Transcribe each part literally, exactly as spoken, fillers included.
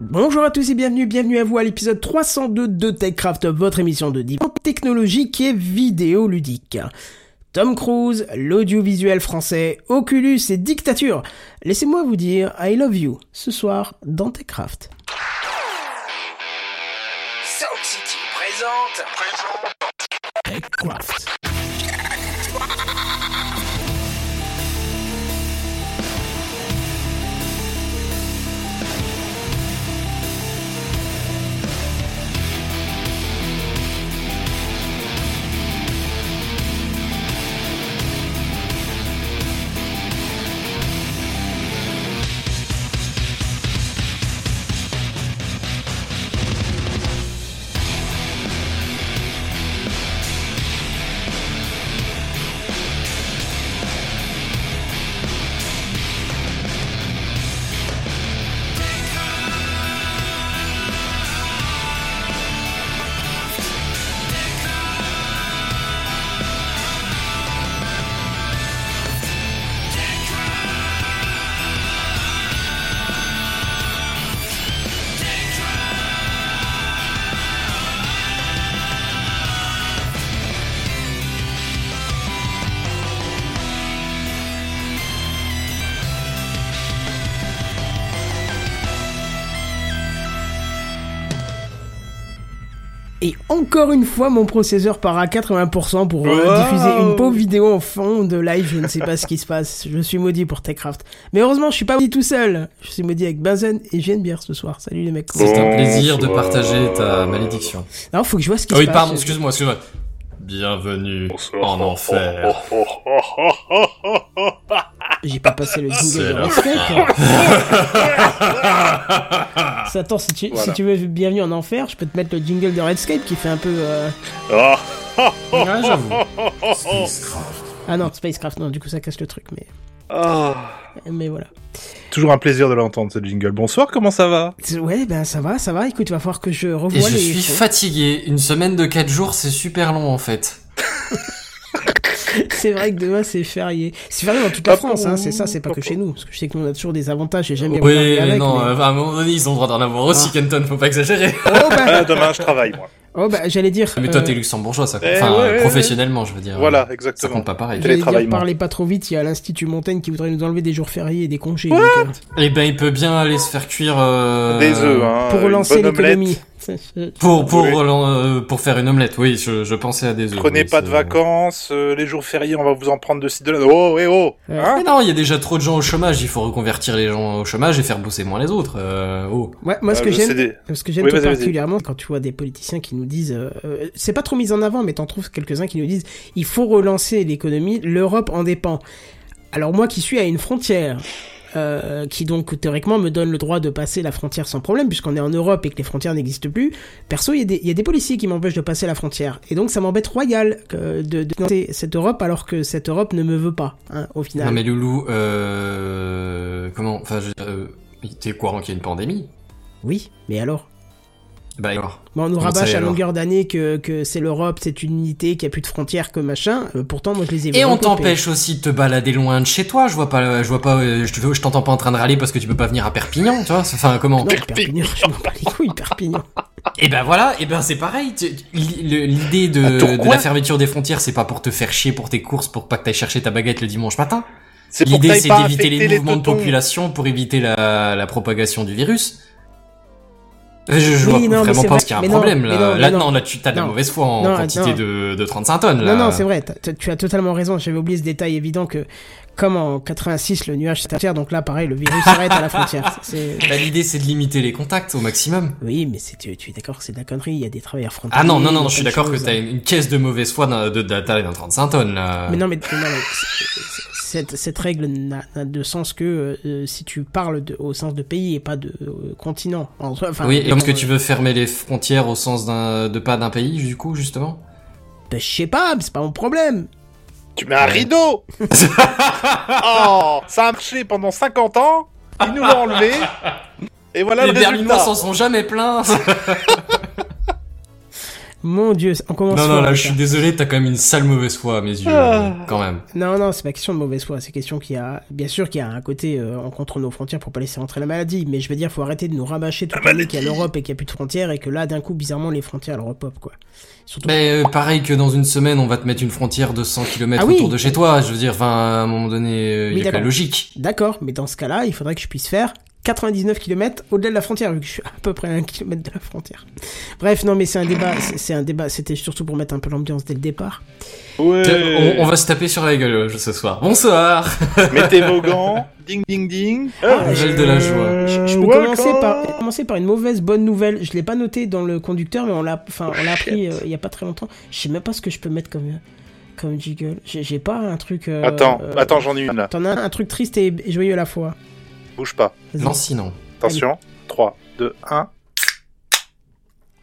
Bonjour à tous et bienvenue, bienvenue à vous à l'épisode trois cent deux de Techcraft, votre émission de débat technologique et vidéoludique. Tom Cruise, l'audiovisuel français, Oculus et dictature. Laissez-moi vous dire I love you ce soir dans Techcraft. Sound City présente, présente Techcraft. Et encore une fois, mon processeur part à quatre-vingts pour cent pour euh, wow diffuser une pauvre vidéo en fond de live. Je ne sais pas ce qui se passe. Je suis maudit pour Techcraft. Mais heureusement, je suis pas maudit tout seul. Je suis maudit avec Benzen et J N B R ce soir. Salut les mecs. C'est un plaisir de partager ta malédiction. Non, faut que je vois ce qui oh, se oui, passe. Oui, pardon, excuse-moi, excuse-moi. Bienvenue en enfer. J'ai pas passé le Google Authenticator. Attends, si tu, voilà. si tu veux bienvenue en enfer, je peux te mettre le jingle de Redscape qui fait un peu. Euh... Ah, j'avoue. Spacecraft. Ah non, Spacecraft, non, du coup ça casse le truc, mais. Oh. Mais voilà. Toujours un plaisir de l'entendre ce jingle. Bonsoir, comment ça va ? Ouais, ben ça va, ça va. Écoute, il va falloir que je revoie. Et je les... suis fatigué. Une semaine de quatre jours, c'est super long en fait. C'est vrai que demain c'est férié. C'est férié dans toute la France, hein, c'est ça, c'est pas que chez nous. Parce que je sais que nous on a toujours des avantages et jamais. Oui, mais avec, non, mais... à un moment donné ils ont le droit d'en avoir aussi, ah. Kenton, faut pas exagérer. Oh, bah... euh, demain je travaille moi. Oh bah j'allais dire. Mais toi euh... t'es luxembourgeois, ça compte. Eh, enfin, ouais, professionnellement je veux dire. Voilà, exactement. Ça compte pas pareil. J'allais dire, parlez pas trop vite, il y a l'Institut Montaigne qui voudrait nous enlever des jours fériés et des congés. What donc, euh... Eh ben il peut bien aller se faire cuire. Euh... Des œufs, hein. Pour relancer l'économie. Pour pour oui. euh, pour faire une omelette, oui, je, je pensais à des œufs. Prenez oui, pas c'est... de vacances, euh, les jours fériés, on va vous en prendre de ci de là. Oh, eh oh hein. Mais non, il y a déjà trop de gens au chômage, il faut reconvertir les gens au chômage et faire bosser moins les autres. Euh, oh. Ouais, moi ce que euh, j'aime, des... ce que j'aime oui, tout particulièrement vas-y. Quand tu vois des politiciens qui nous disent, euh, c'est pas trop mis en avant, mais t'en trouves quelques-uns qui nous disent, il faut relancer l'économie, l'Europe en dépend. Alors moi qui suis à une frontière. Euh, qui donc théoriquement me donne le droit de passer la frontière sans problème puisqu'on est en Europe et que les frontières n'existent plus. Perso, il y, y a des policiers qui m'empêchent de passer la frontière et donc ça m'embête royal que, de, de financer cette Europe alors que cette Europe ne me veut pas hein, au final. Non mais Loulou, euh, comment, enfin, euh, t'es quoi qu'il y a une pandémie ? Oui, mais alors ? Bah alors. Bon, on nous rabâche à longueur d'année que, que c'est l'Europe, c'est une unité, qu'il n'y a plus de frontières, que machin. Euh, pourtant, moi, je les ai vus. Et on t'empêche aussi de te balader loin de chez toi. Je vois pas, je vois pas, je, te, je t'entends pas en train de râler parce que tu peux pas venir à Perpignan, tu vois. Enfin, comment ? Non, Perpignan, je m'en bats les couilles, Perpignan. Et ben voilà, et ben c'est pareil. L'idée de, de la fermeture des frontières, c'est pas pour te faire chier pour tes courses, pour pas que t'ailles chercher ta baguette le dimanche matin. C'est l'idée, c'est d'éviter les, les mouvements de population pour éviter la, la propagation du virus. Je, je oui, vois non, vraiment pas vrai. Qu'il y a un mais problème, non, là. Non, là, non, non, là, tu as de la mauvaise foi en non, quantité de, de trente-cinq tonnes, là. Non, non, c'est vrai, tu as totalement raison, j'avais oublié ce détail évident que, comme en quatre-vingt-six, le nuage s'est affaire, donc là, pareil, le virus s'arrête à la frontière. C'est... Bah, l'idée, c'est de limiter les contacts au maximum. Oui, mais c'est, tu, tu es d'accord que c'est de la connerie, il y a des travailleurs frontaliers. Ah non, non, non, non je suis d'accord chose, que t'as une, une caisse de mauvaise foi d'un, de, de, d'un trente-cinq tonnes, là. Mais non, mais, non, mais c'est, c'est, cette, cette règle n'a, n'a de sens que euh, si tu parles de, au sens de pays et pas de euh, continent. Enfin, oui, et donc que tu veux fermer les frontières au sens d'un, de pas d'un pays, du coup, justement ? Ben, je sais pas, c'est pas mon problème. Tu mets un rideau. Oh, ça a marché pendant cinquante ans, ils nous l'ont enlevé, et voilà les le résultat. Les Berlinois s'en sont jamais plaints. Mon Dieu, on commence. Non, non, là, je suis désolé, t'as quand même une sale mauvaise foi à mes yeux, ah. euh, quand même. Non, non, c'est pas question de mauvaise foi, c'est question qu'il y a, bien sûr, qu'il y a un côté, euh, on contrôle nos frontières pour pas laisser rentrer la maladie, mais je veux dire, faut arrêter de nous rabâcher tout le temps qu'il y a l'Europe et qu'il y a plus de frontières et que là, d'un coup, bizarrement, les frontières elles repopent, quoi. Surtout... Mais euh, pareil que dans une semaine, on va te mettre une frontière de cent kilomètres ah, autour oui. de chez toi. Je veux dire, enfin, à un moment donné, euh, il y a que la logique. D'accord, mais dans ce cas-là, il faudrait que je puisse faire quatre-vingt-dix-neuf kilomètres au-delà de la frontière, vu que je suis à peu près à un kilomètre de la frontière. Bref, non, mais c'est un débat, c'est un débat, c'était surtout pour mettre un peu l'ambiance dès le départ. Ouais. On, on va se taper sur la gueule ce soir. Bonsoir. Mettez vos gants. Ding, ding, ding. Ah, gel de la joie. Je, je peux commencer par, commencer par une mauvaise bonne nouvelle. Je l'ai pas noté dans le conducteur, mais on l'a, enfin, on l'a appris il euh, y a pas très longtemps. Je sais même pas ce que je peux mettre comme... comme jiggle. J'ai, j'ai pas un truc... Euh, attends, euh, attends, j'en ai une là. T'en as un, un truc triste et joyeux à la fois. Bouge pas. Vas-y. Non, sinon. Attention. Allez. trois, deux, un.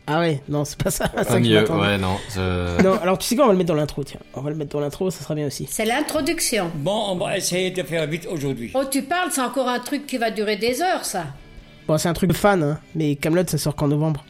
Ah ouais, non, c'est pas ça. C'est pas mieux, ouais, non. Je... Non, alors tu sais quoi, on va le mettre dans l'intro, tiens. On va le mettre dans l'intro, ça sera bien aussi. C'est l'introduction. Bon, on va essayer de faire vite aujourd'hui. Oh, tu parles, c'est encore un truc qui va durer des heures, ça. Bon, c'est un truc de fan, hein. Mais Kaamelott, ça sort qu'en novembre.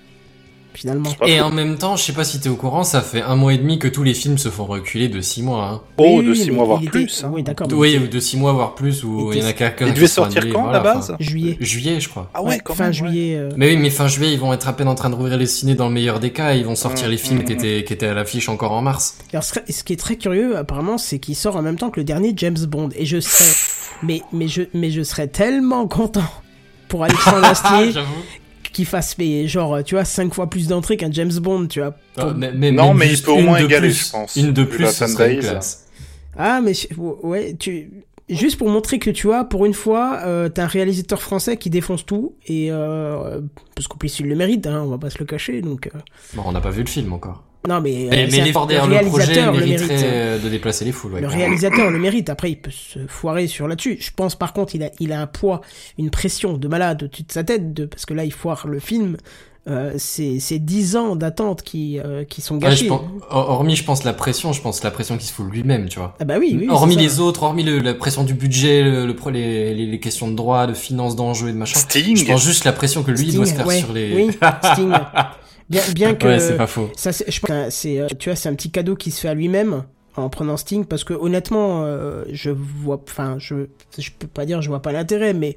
Finalement. Et en même temps, je sais pas si t'es au courant, ça fait un mois et demi que tous les films se font reculer de six mois. Hein. Oh, oui, de six mois voire plus. Hein. Oui, d'accord. Oui, de six mois voire plus, ou il y en a quelqu'un. Il devait sortir annulé, quand voilà, à la base fin, Juillet. Juillet, je crois. Ah ouais, ouais quand fin même, juillet. Ouais. Euh... Mais oui, mais fin juillet, ils vont être à peine en train de rouvrir les ciné dans le meilleur des cas, et ils vont sortir mmh, les films mmh. qui, étaient, qui étaient à l'affiche encore en mars. Alors, ce qui est très curieux, apparemment, c'est qu'il sort en même temps que le dernier James Bond, et je serais, mais, mais je, mais je serais tellement content pour Alexandre Astier. J'avoue. Qui fasse payer, genre, tu vois, cinq fois plus d'entrées qu'un James Bond, tu vois. Pour... Ah, mais, mais, non, mais il peut au moins égaler, plus, je pense. Une de plus, la ça serait classe. Ah, mais ouais, tu... juste pour montrer que, tu vois, pour une fois, euh, t'as un réalisateur français qui défonce tout, et euh, parce qu'en plus, il le mérite, hein, on va pas se le cacher, donc... Euh... Bon, on n'a pas vu le film encore. Non, mais, mais, euh, mais l'effort derrière le projet mériterait de déplacer les foules. Ouais. Le réalisateur le mérite. Après, il peut se foirer sur là-dessus. Je pense, par contre, il a, il a un poids, une pression de malade au-dessus de sa tête, de, parce que là, il foire le film. Euh, c'est, c'est dix ans d'attente qui, euh, qui sont gâchés. Ouais, hormis, je pense, la pression, je pense, la pression qui se fout lui-même, tu vois. Ah, bah oui, oui. Hormis les autres, hormis le, la pression du budget, le, le, les, les questions de droit, de finances, d'enjeux et de machin. Sting. Je pense juste la pression que lui, Sting, il doit se faire ouais, sur les... Oui, Sting. Bien, bien que ouais, c'est pas faux. Ça, c'est, je pense, que c'est, tu vois, c'est un petit cadeau qui se fait à lui-même en prenant Sting, parce que honnêtement, euh, je vois, enfin, je, je peux pas dire, je vois pas l'intérêt, mais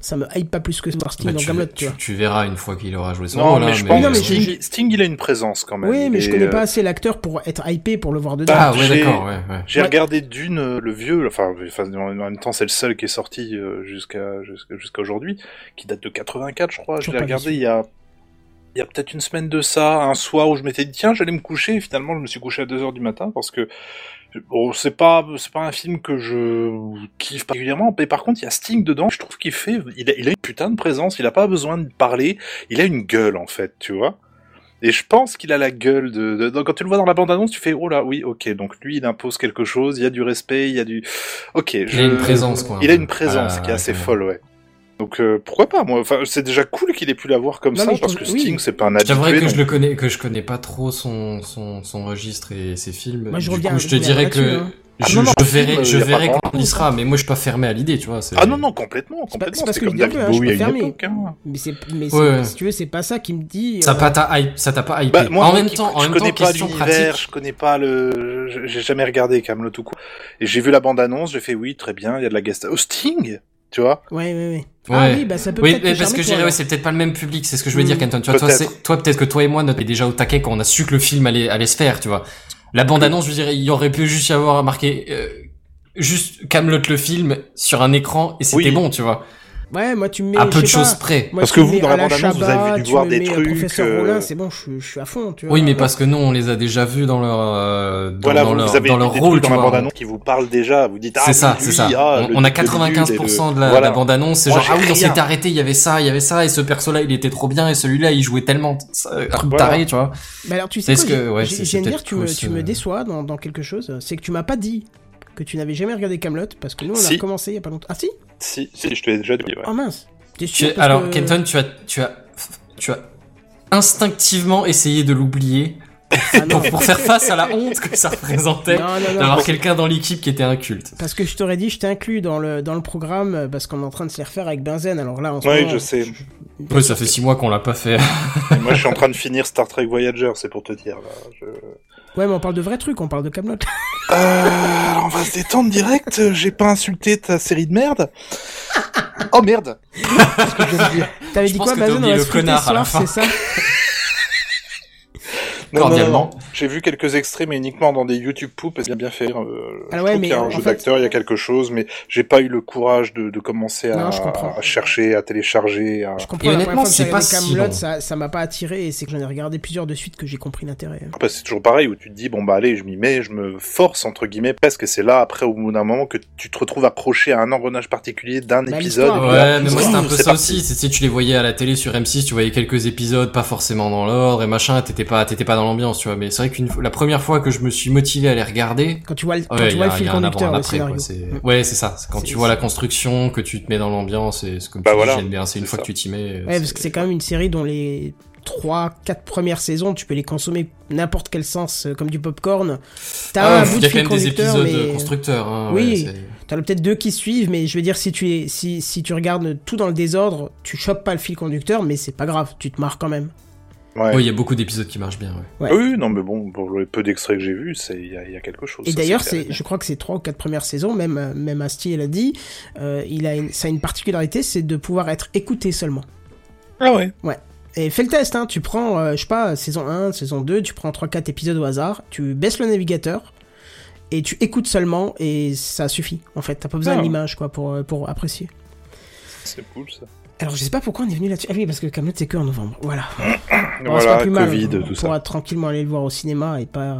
ça me hype pas plus que voir Sting bah, dans Kaamelott, tu, tu vois. Tu, tu verras une fois qu'il aura joué son rôle. Non, mais je pense que Sting, Sting, il a une présence quand même. Oui, mais et je connais euh... pas assez l'acteur pour être hypé pour le voir dedans. Ah ouais, d'accord. Ouais, ouais. J'ai ouais. regardé Dune, le vieux, enfin, enfin, en même temps, c'est le seul qui est sorti jusqu'à jusqu'à, jusqu'à aujourd'hui, qui date de quatre-vingt-quatre, je crois. Je l'ai regardé il y a. Il y a peut-être une semaine de ça, un soir où je m'étais dit tiens j'allais me coucher et finalement je me suis couché à deux heures du matin parce que bon, c'est pas c'est pas un film que je kiffe particulièrement, mais par contre il y a Sting dedans, je trouve qu'il fait il a, il a une putain de présence, il a pas besoin de parler, il a une gueule en fait, tu vois. Et je pense qu'il a la gueule de, de, de... Quand tu le vois dans la bande-annonce, tu fais « Oh là, oui, ok. » Donc lui, il impose quelque chose, il y a du respect, il y a du... Ok, je... Il a une présence, quoi. Il a une présence ah, qui est assez ouais. folle, ouais. Donc euh, pourquoi pas moi. Enfin, c'est déjà cool qu'il ait pu l'avoir comme non, ça parce que Sting oui. c'est pas un habitué. C'est vrai que donc... je le connais, que je connais pas trop son son son registre et ses films. Moi, je du reviens, coup, je te dirais que hein. je, ah, non, non, je verrai, film, je verrai quand on y sera, mais moi je suis pas fermé à l'idée, tu vois. C'est... Ah non non complètement, complètement. C'est, c'est, c'est comme David Bowie à une époque. Hein. Mais c'est, mais c'est, ouais. si tu veux, c'est pas ça qui me dit. Ça pas ta hype, ça t'a pas hype. En même temps, en même temps, je connais pas l'univers, je connais pas le, j'ai jamais regardé Kaamelott tout court. Et j'ai vu la bande annonce, j'ai fait oui très bien, il y a de la guest Sting. Tu vois? Ouais, ouais, ouais. Ah ouais. oui, bah ça peut oui, peut-être mais parce que j'ai, ouais, c'est peut-être pas le même public, c'est ce que je veux mmh, dire, Kenton. Tu vois, peut-être. Toi, c'est, toi, peut-être que toi et moi, notre est déjà au taquet quand on a su que le film allait, allait se faire, tu vois. La bande-annonce, je dirais, il y aurait pu juste y avoir marqué, euh, juste Kaamelott le film sur un écran et c'était oui. bon, tu vois. Ouais, moi, tu me mets. À peu de choses près. Moi, parce que vous, dans la bande-annonce, vous avez dû voir des trucs. Professeur euh... Rollin, c'est bon, je, je suis à fond, tu vois. Oui, mais parce que non, on les a déjà vus dans leur, euh, dans, voilà, dans vous, leur, vous avez dans leur des rôle, tu vois. Dans la bande-annonce qui vous parle déjà, vous dites, ah, c'est ça, lui, c'est ça. Ah, on, on a quatre-vingt-quinze pour cent de la, voilà. la bande-annonce, c'est moi, genre, ah oui, on s'est arrêté, il y avait ça, il y avait ça, et ce perso-là, il était trop bien, et celui-là, il jouait tellement taré, tu vois. Mais alors, tu sais quoi, J N B R, tu me déçois dans quelque chose, c'est que tu m'as pas dit que tu n'avais jamais regardé Kaamelott, parce que nous, on a commencé il y a pas longtemps. Ah, si? Si, si, je te l'ai déjà dit. Ouais. Oh mince. T'es sûr tu, alors, que... Kenton, tu as, tu as, tu as instinctivement essayé de l'oublier Ah non. pour, pour faire face à la honte que ça représentait non, non, non, d'avoir non. quelqu'un dans l'équipe qui était inculte. Parce que je t'aurais dit, je t'inclus dans le, dans le programme parce qu'on est en train de se les refaire avec Benzen. Alors là, en ce ouais, moment, je sais. Je... Ouais, ça fait six mois qu'on l'a pas fait. Moi, je suis en train de finir Star Trek Voyager, c'est pour te dire. Là. Je... Ouais, mais on parle de vrais trucs, on parle de Kaamelott. euh, alors on va se détendre direct. J'ai pas insulté ta série de merde. Oh merde. Qu'est-ce que je viens de dire ? T'avais je dit quoi, Benzen ? On va se foutre ce soir, c'est ça ? Non, cordialement. Non, non. J'ai vu quelques extraits, mais uniquement dans des YouTube poop, et ça a bien fait rire. Euh, ah ouais, mais il y a un jeu fait... d'acteur, il y a quelque chose, mais j'ai pas eu le courage de, de commencer à, non, à chercher, à télécharger. À... Je comprends. Et honnêtement, c'est pas Kaamelott, si ça, ça m'a pas attiré, et c'est que j'en ai regardé plusieurs de suite que j'ai compris l'intérêt. Après, c'est toujours pareil, où tu te dis, bon bah allez, je m'y mets, je me force, entre guillemets, presque, et c'est là, après, au bout d'un moment, que tu te retrouves accroché à un engrenage particulier d'un bah, épisode. Ouais, là, mais moi, c'est un peu ça aussi, c'est si tu les voyais à la télé sur M six, tu voyais quelques épisodes, pas forcément dans l'ordre, et machin, t'étais pas, t'étais pas dans l'ambiance, tu vois, mais c'est vrai qu'une la première fois que je me suis motivé à les regarder, quand tu vois le, quand ouais, tu vois le fil conducteur, le scénario, quoi, c'est... ouais c'est ça, c'est quand c'est, tu vois c'est... la construction, que tu te mets dans l'ambiance, et c'est comme bah tu voilà. dis, J N B R, c'est, c'est une ça. Fois que tu t'y mets, ouais, c'est... parce que c'est quand même une série dont les trois quatre premières saisons, tu peux les consommer n'importe quel sens, comme du popcorn. T'as ah, un bout de fil conducteur, mais il y a quand même des épisodes mais... constructeurs, hein, oui, ouais, t'en as peut-être deux qui suivent, mais je veux dire, si tu es si si tu regardes tout dans le désordre, tu chopes pas le fil conducteur, mais c'est pas grave, tu te marres quand même. Ouais. Oui, il y a beaucoup d'épisodes qui marchent bien. Ouais. Ouais. Oui, non, mais bon, pour le peu d'extraits que j'ai vus, il y, y a quelque chose. Et ça, d'ailleurs, c'est c'est, je crois que ces trois ou quatre premières saisons, même, même Astier l'a dit, euh, il a une, ça a une particularité, c'est de pouvoir être écouté seulement. Ah ouais. Ouais. Et fais le test, hein, tu prends, euh, je sais pas, saison un, saison deux, tu prends trois quatre épisodes au hasard, tu baisses le navigateur, et tu écoutes seulement, et ça suffit, en fait. T'as pas besoin ah. d'image, quoi, pour, pour apprécier. C'est cool, ça. Alors, je sais pas pourquoi on est venu là-dessus. Ah oui, parce que Kaamelott, c'est que en novembre. Voilà. Bon, voilà, plus Covid, mal. On, on tout ça. On pourra tranquillement aller le voir au cinéma et pas...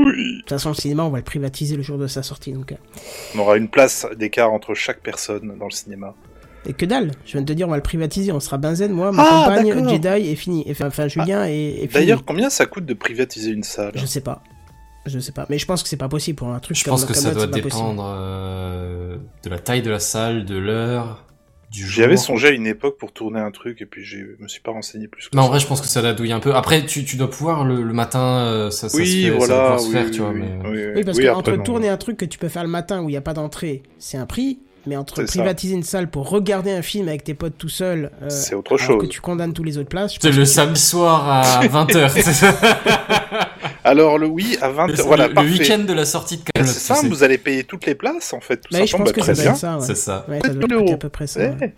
Oui. De toute façon, le cinéma, on va le privatiser le jour de sa sortie. Donc... On aura une place d'écart entre chaque personne dans le cinéma. Et que dalle. Je viens de te dire, on va le privatiser. On sera Benzen, moi, ma ah, compagne, d'accord. Jedi et Fini. Enfin, Julien ah. et, et Fini. D'ailleurs, combien ça coûte de privatiser une salle ? Je sais pas. Je sais pas, mais je pense que c'est pas possible pour un truc. Je comme pense que Kaamelott, ça doit dépendre euh, de la taille de la salle, de l'heure... J'y avais songé à une époque pour tourner un truc, et puis je me suis pas renseigné plus que non, ça. Non, en vrai, je pense que ça la douille un peu. Après, tu, tu dois pouvoir le, le matin, ça, ça oui, se fait, voilà, ça oui, se faire, oui, tu vois. Oui, mais... oui, oui. oui parce oui, qu'entre tourner un truc que tu peux faire le matin où il n'y a pas d'entrée, c'est un prix, mais entre c'est privatiser ça. Une salle pour regarder un film avec tes potes tout seul, euh, c'est autre chose. Que tu condamnes tous les autres places. C'est le que... samedi soir à vingt heures. Alors, le oui, à vingt heures, voilà, le, le week-end de la sortie de Kaamelott. C'est simple, vous allez payer toutes les places, en fait, tout bah, simplement. Je pense bah, que ça doit être ça, ouais. C'est ça. Ouais, ça doit être à peu près ça. Ouais. Ouais.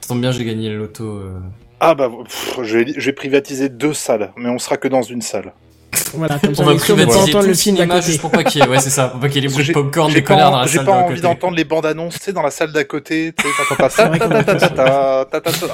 Ça tombe bien, j'ai gagné le loto. Euh... Ah bah, pff, j'ai, j'ai privatisé deux salles, mais on sera que dans une salle. Voilà, comme ça, on va privatiser tout le cinéma juste pour pas qu'il y ait, ouais, c'est ça, pour pas qu'il y ait les bruits de popcorn, des connards dans la salle d'à côté. J'ai pas envie d'entendre les bandes annonces, tu sais, dans la salle d'à côté, tu sais, t'entends pas ça,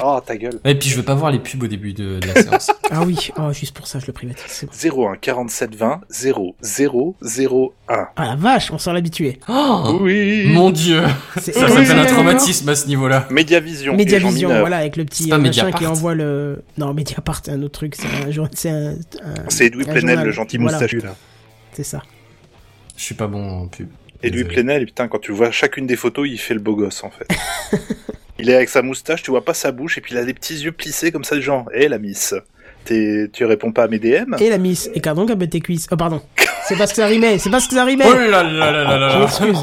oh, ta gueule. Et puis, je veux pas voir les pubs au début de, de la séance. Ah oui, oh, juste pour ça, je le privatise. Bon. zéro un quarante-sept vingt zéro zéro zéro un. Ah la vache, on s'en l'habitué. Oh, oui. Mon dieu. C'est... Ça s'appelle oui, un traumatisme à ce niveau-là. Mediavision. Mediavision, voilà, avec le petit machin qui envoie le, non, Mediapart, un autre truc, c'est un, c'est Edoui Plenel, le gentil voilà. moustachu là. C'est ça. Je suis pas bon en pub. Et Louis Plenel, putain, quand tu vois chacune des photos, il fait le beau gosse en fait. Il est avec sa moustache, tu vois pas sa bouche, et puis il a des petits yeux plissés comme ça, genre, hé hey, la miss, t'es... tu réponds pas à mes D M ? Et la miss, et donc à tes cuisses. Oh pardon, c'est parce que ça rimait, c'est parce que ça rimait. Oh là là là là là. Je m'excuse.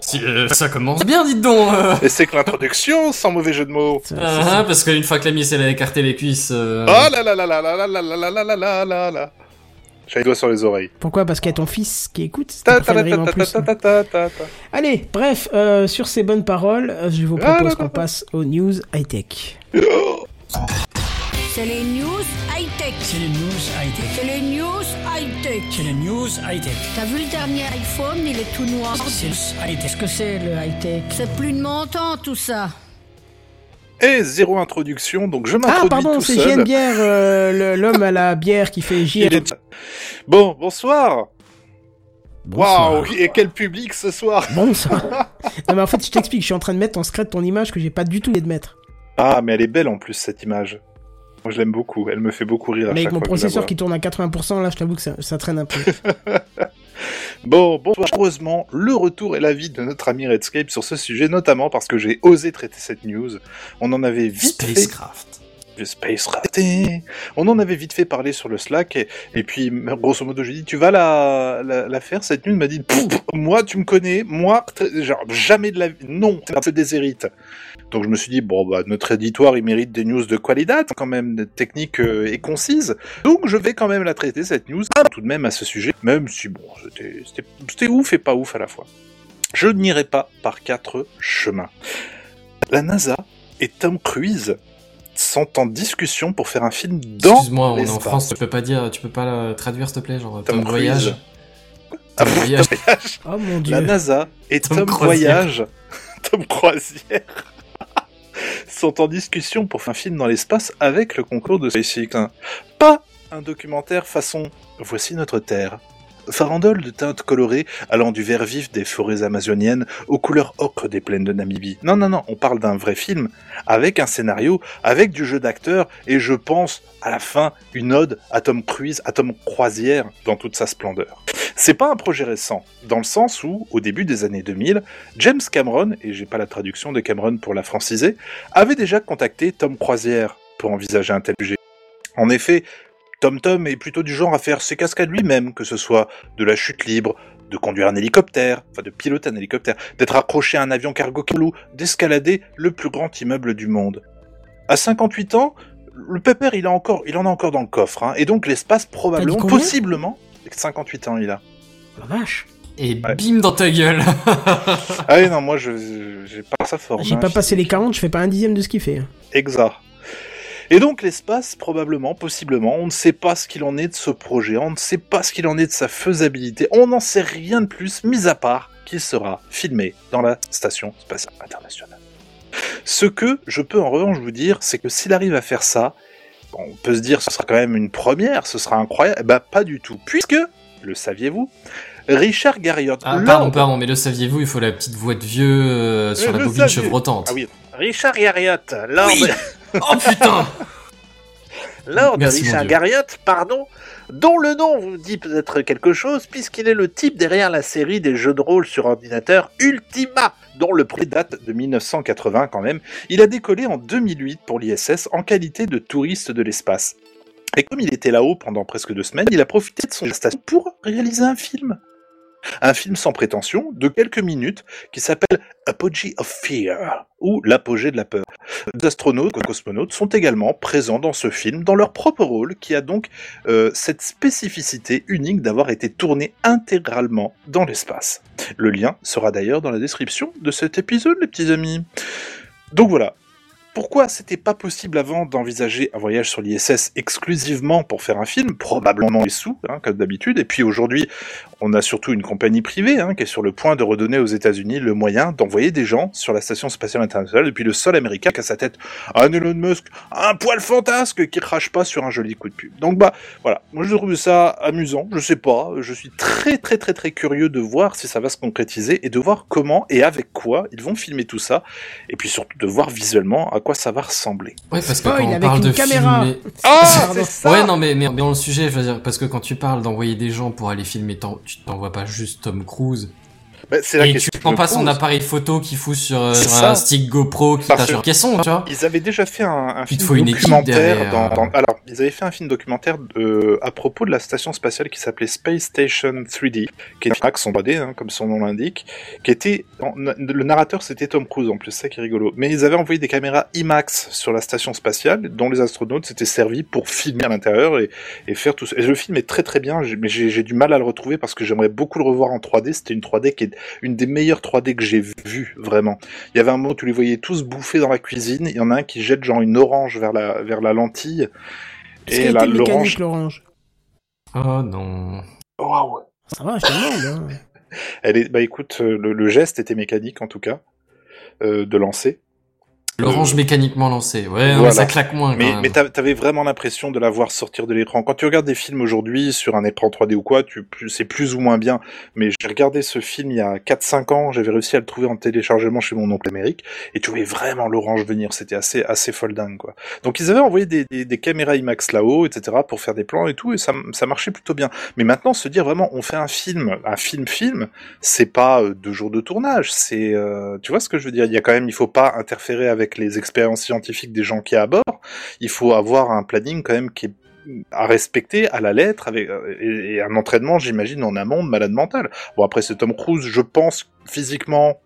Si, euh, ça commence bien, dites donc. Euh... Et c'est que l'introduction, sans mauvais jeu de mots. Ah, euh, hein, parce qu'une fois que la miss elle a écarté les cuisses. Euh... Oh là là là là là là là là là là là là là. J'ai les doigts sur les oreilles. Pourquoi ? Parce qu'il y a ton fils qui écoute. Allez, bref, euh, sur ces bonnes paroles, euh, je vous propose ah, là, là, qu'on là. passe aux news high-tech. Oh. C'est les news high-tech. C'est les news high-tech. C'est les news high-tech. C'est les news high-tech. T'as vu le dernier iPhone ? Il est tout noir. C'est le high-tech. Qu'est-ce que c'est le high-tech ? C'est plus de mon temps tout ça. Et zéro introduction, donc je m'introduis tout seul. Ah pardon, c'est J N B R, euh, l'homme à la bière qui fait J N B R. Est... Bon, bonsoir. Bonsoir. Waouh, et quel public ce soir. Bonsoir. Non mais en fait, je t'explique, je suis en train de mettre en secret ton image que j'ai pas du tout envie de mettre. Ah, mais elle est belle en plus cette image. Moi je l'aime beaucoup, elle me fait beaucoup rire à mais chaque fois. Mais avec mon processeur qui tourne à quatre-vingts pour cent, là je t'avoue que ça, ça traîne un peu. Bon, bonsoir, heureusement, le retour et l'avis de notre ami Redscape sur ce sujet, notamment parce que j'ai osé traiter cette news. On en avait vite fait... Spacecraft. Space raté. On en avait vite fait parler sur le Slack, et, et puis grosso modo, je lui ai dit, tu vas la, la, la faire cette nuit. Il m'a dit, moi, tu me connais, moi, très, genre, jamais de la vie, non, ça te déshérite. Donc je me suis dit, bon, bah, notre éditoire, il mérite des news de qualité, quand même, techniques euh, et concises. Donc je vais quand même la traiter, cette news, tout de même à ce sujet, même si, bon, c'était, c'était, c'était ouf et pas ouf à la fois. Je n'irai pas par quatre chemins. La NASA et Tom Cruise sont en discussion pour faire un film dans Excuse-moi, on l'espace. Est en France, tu peux pas dire, tu peux pas traduire s'il te plaît, genre Tom, Tom Voyage. Tom Voyage. Oh mon Dieu. La NASA et Tom, Tom Voyage, Tom Croisière, sont en discussion pour faire un film dans l'espace avec le concours de SpaceX. Pas un documentaire façon voici notre Terre. Farandole de teintes colorées allant du vert vif des forêts amazoniennes aux couleurs ocre des plaines de Namibie. Non, non, non, on parle d'un vrai film, avec un scénario, avec du jeu d'acteur, et je pense, à la fin, une ode à Tom Cruise, à Tom Croisière, dans toute sa splendeur. C'est pas un projet récent, dans le sens où, au début des années deux mille, James Cameron, et j'ai pas la traduction de Cameron pour la franciser, avait déjà contacté Tom Croisière pour envisager un tel sujet. En effet, Tom Tom est plutôt du genre à faire ses cascades lui-même, que ce soit de la chute libre, de conduire un hélicoptère, enfin de piloter un hélicoptère, d'être accroché à un avion cargo ou d'escalader le plus grand immeuble du monde. À cinquante-huit ans, le pépère il, a encore, il en a encore dans le coffre, hein, et donc l'espace probablement, possiblement, cinquante-huit ans il a. La vache. Et ouais. Bim dans ta gueule. Ah oui, non, moi je, je, j'ai pas sa forme. J'ai hein, pas passé j'ai... les quarante, je fais pas un dixième de ce qu'il fait. Exact. Et donc l'espace, probablement, possiblement, on ne sait pas ce qu'il en est de ce projet, on ne sait pas ce qu'il en est de sa faisabilité, on n'en sait rien de plus, mis à part qu'il sera filmé dans la Station Spatiale Internationale. Ce que je peux en revanche vous dire, c'est que s'il arrive à faire ça, on peut se dire ce sera quand même une première, ce sera incroyable, eh ben pas du tout, puisque, le saviez-vous, Richard Garriott... Ah pardon, pardon, mais le saviez-vous, il faut la petite voix de vieux euh, sur mais la bobine chevrotante. Ah oui, Richard Garriott, là... Oui. Oh putain. Lord Merci Richard Garriott, pardon, dont le nom vous dit peut-être quelque chose, puisqu'il est le type derrière la série des jeux de rôle sur ordinateur Ultima, dont le premier date de dix-neuf cent quatre-vingts quand même. Il a décollé en deux mille huit pour l'I S S en qualité de touriste de l'espace. Et comme il était là-haut pendant presque deux semaines, il a profité de son station pour réaliser un film. Un film sans prétention, de quelques minutes, qui s'appelle Apogee of Fear, ou l'apogée de la peur. Des astronautes et cosmonautes sont également présents dans ce film, dans leur propre rôle, qui a donc euh, cette spécificité unique d'avoir été tourné intégralement dans l'espace. Le lien sera d'ailleurs dans la description de cet épisode, les petits amis. Donc voilà. Pourquoi c'était pas possible avant d'envisager un voyage sur l'I S S exclusivement pour faire un film, probablement les sous, hein, comme d'habitude, et puis aujourd'hui, on a surtout une compagnie privée hein, qui est sur le point de redonner aux États-Unis le moyen d'envoyer des gens sur la Station Spatiale Internationale, et puis le seul américain qui a sa tête un Elon Musk, un poil fantasque qui crache pas sur un joli coup de pub. Donc bah, voilà, moi je trouve ça amusant, je sais pas, je suis très très très très curieux de voir si ça va se concrétiser, et de voir comment et avec quoi ils vont filmer tout ça, et puis surtout de voir visuellement à quoi ça va ressembler. Ouais, parce que oh, quand on parle de caméra. Filmer... Ah, c'est ça. Ouais, non, mais, mais dans le sujet, je veux dire, parce que quand tu parles d'envoyer des gens pour aller filmer, t'en, tu t'envoies pas juste Tom Cruise. Bah, c'est la et question tu prends pas pose. Son appareil photo qu'il fout sur, sur un stick GoPro qui t'a sur caisson, tu vois. Ils avaient déjà fait un, un film documentaire dans, dans, alors, ils avaient fait un film documentaire de, à propos de la station spatiale qui s'appelait Space Station trois D, qui est un film en trois D, hein, comme son nom l'indique, qui était, en, le narrateur c'était Tom Cruise en plus, c'est ça qui est rigolo. Mais ils avaient envoyé des caméras IMAX sur la station spatiale, dont les astronautes s'étaient servis pour filmer à l'intérieur et, et faire tout ça. Et le film est très très bien, j'ai, mais j'ai, j'ai du mal à le retrouver parce que j'aimerais beaucoup le revoir en trois D, c'était une trois D qui est une des meilleures trois D que j'ai vues, vraiment. Il y avait un moment où tu les voyais tous bouffer dans la cuisine, il y en a un qui jette genre une orange vers la, vers la lentille. Est-ce et la, l'orange... l'orange. Oh non. Waouh. Ça va, je te demande. Hein. Elle est... Bah écoute, le, le geste était mécanique en tout cas, euh, de lancer. L'orange euh... mécaniquement lancée, ouais, voilà. Ça claque moins. Mais, mais t'avais vraiment l'impression de la voir sortir de l'écran. Quand tu regardes des films aujourd'hui sur un écran trois D ou quoi, tu, c'est plus ou moins bien. Mais j'ai regardé ce film il y a quatre cinq ans, j'avais réussi à le trouver en téléchargement chez mon oncle Amérique, et tu voyais vraiment l'orange venir, c'était assez, assez folle dingue, quoi. Donc ils avaient envoyé des, des, des caméras IMAX là-haut, et cetera, pour faire des plans et tout, et ça, ça marchait plutôt bien. Mais maintenant, se dire vraiment, on fait un film, un film-film, c'est pas deux jours de tournage, c'est, euh, tu vois ce que je veux dire, il y a quand même, il faut pas interférer avec avec les expériences scientifiques des gens qui est à bord, il faut avoir un planning quand même qui est à respecter à la lettre, avec, et, et un entraînement, j'imagine, en amont de malade mental. Bon, après, c'est Tom Cruise, je pense, physiquement,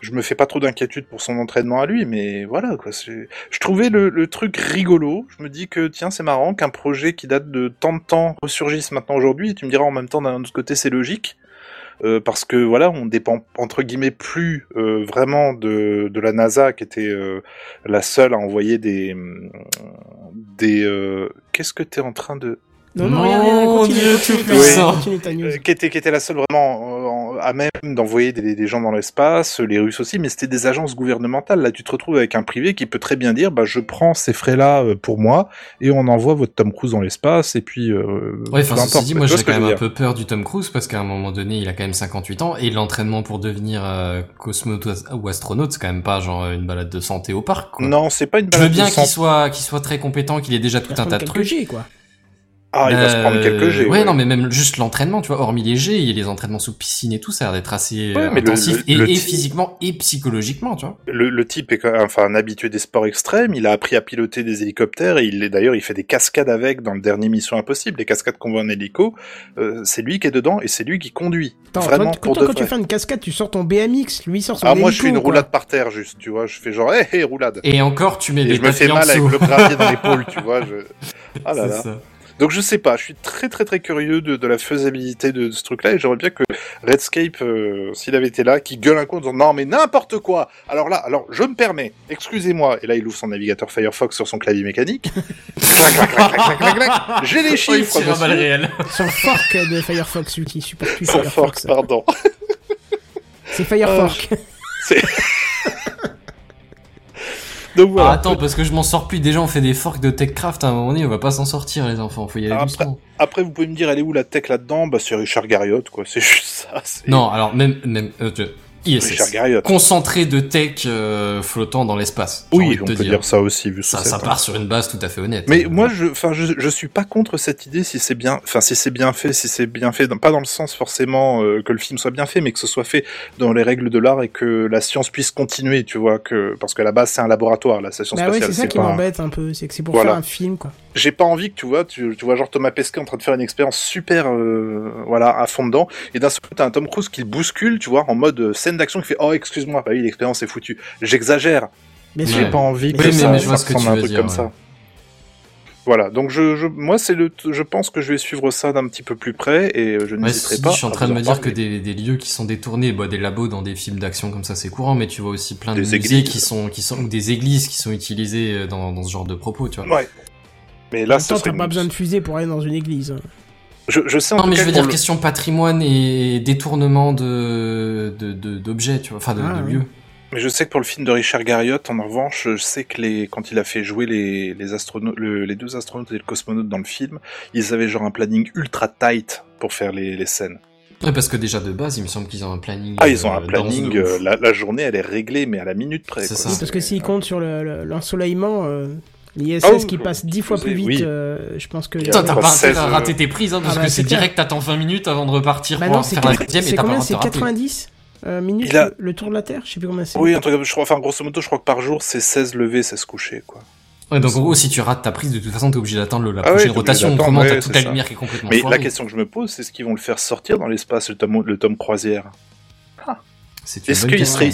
je me fais pas trop d'inquiétude pour son entraînement à lui, mais voilà, quoi. C'est... Je trouvais le, le truc rigolo, je me dis que, tiens, c'est marrant qu'un projet qui date de tant de temps ressurgisse maintenant aujourd'hui, et tu me diras, en même temps, d'un autre côté, c'est logique, euh, parce que, voilà, on dépend, entre guillemets, plus euh, vraiment de, de la NASA, qui était euh, la seule à envoyer des... des euh... Qu'est-ce que t'es en train de... Non, non, rien, rien, continue, continue, continue, oui. qui était, qui était la seule vraiment euh, à même d'envoyer des, des gens dans l'espace, les Russes aussi, mais c'était des agences gouvernementales. Là, tu te retrouves avec un privé qui peut très bien dire, bah, je prends ces frais-là pour moi, et on envoie votre Tom Cruise dans l'espace, et puis, euh, ouais, enfin, ceci dit, moi, j'ai quand même un peu peur du Tom Cruise, parce qu'à un moment donné, il a quand même cinquante-huit ans, et l'entraînement pour devenir, euh, cosmonaute ou astronaute, c'est quand même pas, genre, une balade de santé au parc, quoi. Non, c'est pas une balade de santé. Je veux bien qu'il soit, qu'il soit très compétent, qu'il ait déjà tout un tas de trucs. quoi. Ah, il va euh, se prendre quelques jets. Ouais, ouais, non, mais même juste l'entraînement, tu vois, hormis les jets, il y a les entraînements sous piscine et tout, ça a l'air d'être assez ouais, intensif, le, le, et, le et type, physiquement et psychologiquement, tu vois. Le, le type est enfin, un habitué des sports extrêmes, il a appris à piloter des hélicoptères, et il est, d'ailleurs, il fait des cascades avec dans le dernier Mission Impossible, les cascades qu'on voit en hélico, euh, c'est lui qui est dedans, et c'est lui qui conduit. Attends, vraiment, toi, pour toi, de quand vrai. Tu fais une cascade, tu sors ton B M X, lui, il sort son hélico. Ah, moi, je fais une roulade par terre, juste, tu vois, je fais genre, hé, hey, hé, hey, roulade. Et encore, tu mets et des je me fais mal avec le gravier dans l'épaule, tu vois, je... Ah là là. Donc je sais pas, je suis très très très curieux de, de la faisabilité de, de ce truc-là, et j'aimerais bien que Redscape, euh, s'il avait été là, qui gueule un coup en disant « Non mais n'importe quoi !» Alors là, alors je me permets, excusez-moi, et là il ouvre son navigateur Firefox sur son clavier mécanique. clac, clac, clac, clac, clac, clac, j'ai les chiffres, oui, monsieur. Réel. Son fork de Firefox, lui qui supporte plus son Firefox. Son fork, pardon. C'est Firefox. Euh, c'est... Donc, voilà. Ah, attends, parce que je m'en sors plus. Déjà, on fait des forks de Techcraft à un moment donné, on va pas s'en sortir, les enfants. Faut y aller après, doucement. Après, vous pouvez me dire, elle est où la tech là-dedans? Bah, c'est Richard Garriott, quoi. C'est juste ça. C'est... Non, alors, même, même, euh, tu... Richard Garriott. Concentré de tech euh, flottant dans l'espace. Oui, on peut dire. dire ça aussi. Vu ça, ça part sur une base tout à fait honnête. Mais hein, moi, ouais. je, enfin, je, je suis pas contre cette idée si c'est bien, enfin, si c'est bien fait, si c'est bien fait, dans, pas dans le sens forcément euh, que le film soit bien fait, mais que ce soit fait dans les règles de l'art et que la science puisse continuer, tu vois, que parce que à la base c'est un laboratoire, la station bah spatiale. Ouais, c'est ça c'est qui m'embête un... un peu, c'est que c'est pour voilà. faire un film, quoi. J'ai pas envie que tu vois, tu, tu vois, genre Thomas Pesquet en train de faire une expérience super, euh, voilà, à fond dedans, et d'un seul coup t'as un Tom Cruise qui le bouscule, tu vois, en mode euh, scène d'action qui fait oh excuse-moi bah oui l'expérience est foutue, j'exagère mais j'ai ouais. pas envie que oui, ça, mais, mais ça ressemble à un truc dire, comme ouais. ça voilà donc je, je moi c'est le je pense que je vais suivre ça d'un petit peu plus près et je n'hésiterai ouais, pas je suis en train de me dire parler. Que des, des lieux qui sont détournés bah, des labos dans des films d'action comme ça c'est courant mais tu vois aussi plein de des musées églises. qui sont qui sont ou des églises qui sont utilisées dans, dans ce genre de propos tu vois ouais mais là ça t'as pas besoin de fusée pour aller dans une église. Je, je sais en non mais je veux dire le... question patrimoine et détournement de, de, de d'objets tu vois enfin de, ah, de lieux. Oui. Mais je sais que pour le film de Richard Garriott en revanche je sais que les quand il a fait jouer les les astronautes le, les deux astronautes et le cosmonaute dans le film ils avaient genre un planning ultra tight pour faire les les scènes. Ouais, parce que déjà de base, il me semble qu'ils ont un planning. Ah, ils ont euh, un planning. Euh, la, la journée elle est réglée mais à la minute près. C'est quoi. Ça. Oui, parce que s'ils comptent sur le, le, l'ensoleillement. Euh... L'I S S oh, qui passe dix fois plus vite, oui. euh, je pense que... Putain, t'as, pas, t'as raté tes prises, hein, parce ah bah, que c'est, c'est direct, t'attends vingt minutes avant de repartir bah pour non, faire quatre, la deuxième et t'as combien, pas C'est quatre-vingt-dix euh, minutes a... le, le tour de la Terre. Je sais plus combien c'est. Oui, en tout cas, je crois, enfin, grosso modo, je crois que par jour, c'est seize levées, seize couchées, quoi. Ouais, donc en gros, si tu rates ta prise, de toute façon, t'es obligé d'attendre la ah prochaine ouais, rotation, autrement ouais, t'as toute la lumière qui est complètement foirée. Mais la question que je me pose, c'est est-ce qu'ils vont le faire sortir dans l'espace, le Tom, le Tom Croisière ? Est-ce qu'il serait...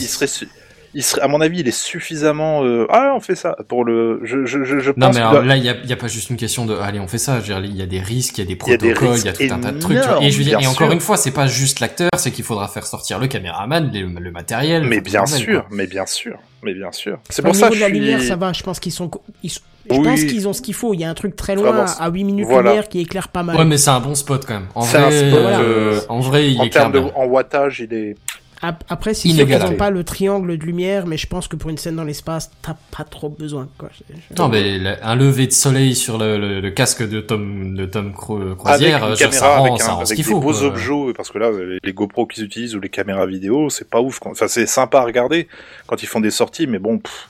Il serait, à mon avis, il est suffisamment. Euh... Ah, on fait ça pour le. Je, je, je, je pense. Non, mais alors, que... là, il y a, y a pas juste une question de. Allez, on fait ça. Je veux dire, il y a des risques, il y a des protocoles, il y, y a tout énorme, un tas de trucs. Tu vois. Et je veux dire, et encore sûr. Une fois, c'est pas juste l'acteur, c'est qu'il faudra faire sortir le caméraman, les, le matériel. Mais bien sûr, mais bien sûr, mais bien sûr. C'est pour ça que je suis. Au niveau de la lumière, ça va. Je pense qu'ils sont. Ils sont... Je oui. pense qu'ils ont ce qu'il faut. Il y a un truc très loin Vraiment. à huit minutes voilà. lumière qui éclaire pas mal. Ouais, mais c'est un bon spot quand même. En c'est vrai, un spot. Euh... En vrai, il est clair. En termes de en wattage, il est. Après, c'est sûr qu'ils n'ont pas le triangle de lumière, mais je pense que pour une scène dans l'espace, t'as pas trop besoin, quoi. Non, mais un lever de soleil sur le, le, le casque de Tom, de Tom Croisière, avec une caméra, ça rend, avec, un, ça rend avec ce qu'il des faut, beaux quoi. Objets, parce que là, les GoPro qu'ils utilisent ou les caméras vidéo, c'est pas ouf. Enfin, c'est sympa à regarder quand ils font des sorties, mais bon, pff,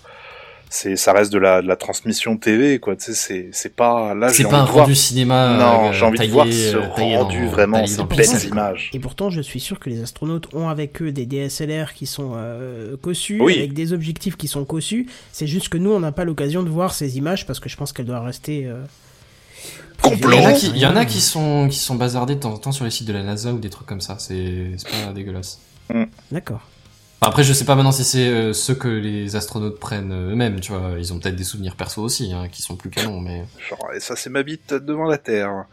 c'est ça reste de la de la transmission T V quoi, tu sais, c'est c'est pas là, j'ai envie de voir, c'est pas un rendu cinéma, non, euh, j'ai envie taillé, de voir ce rendu dans, vraiment ces belles images. Et pourtant je suis sûr que les astronautes ont avec eux des D S L R qui sont euh, cossus, oui, avec des objectifs qui sont cossus, c'est juste que nous on n'a pas l'occasion de voir ces images parce que je pense qu'elles doivent rester euh... complot. Il y en a qui sont qui sont bazardés de temps en temps sur les sites de la NASA ou des trucs comme ça, c'est c'est pas dégueulasse. Mm. D'accord. Après, je sais pas maintenant si c'est euh, ceux que les astronautes prennent eux-mêmes, tu vois. Ils ont peut-être des souvenirs perso aussi, hein, qui sont plus canons, mais... Genre, et ça, c'est ma bite devant la Terre.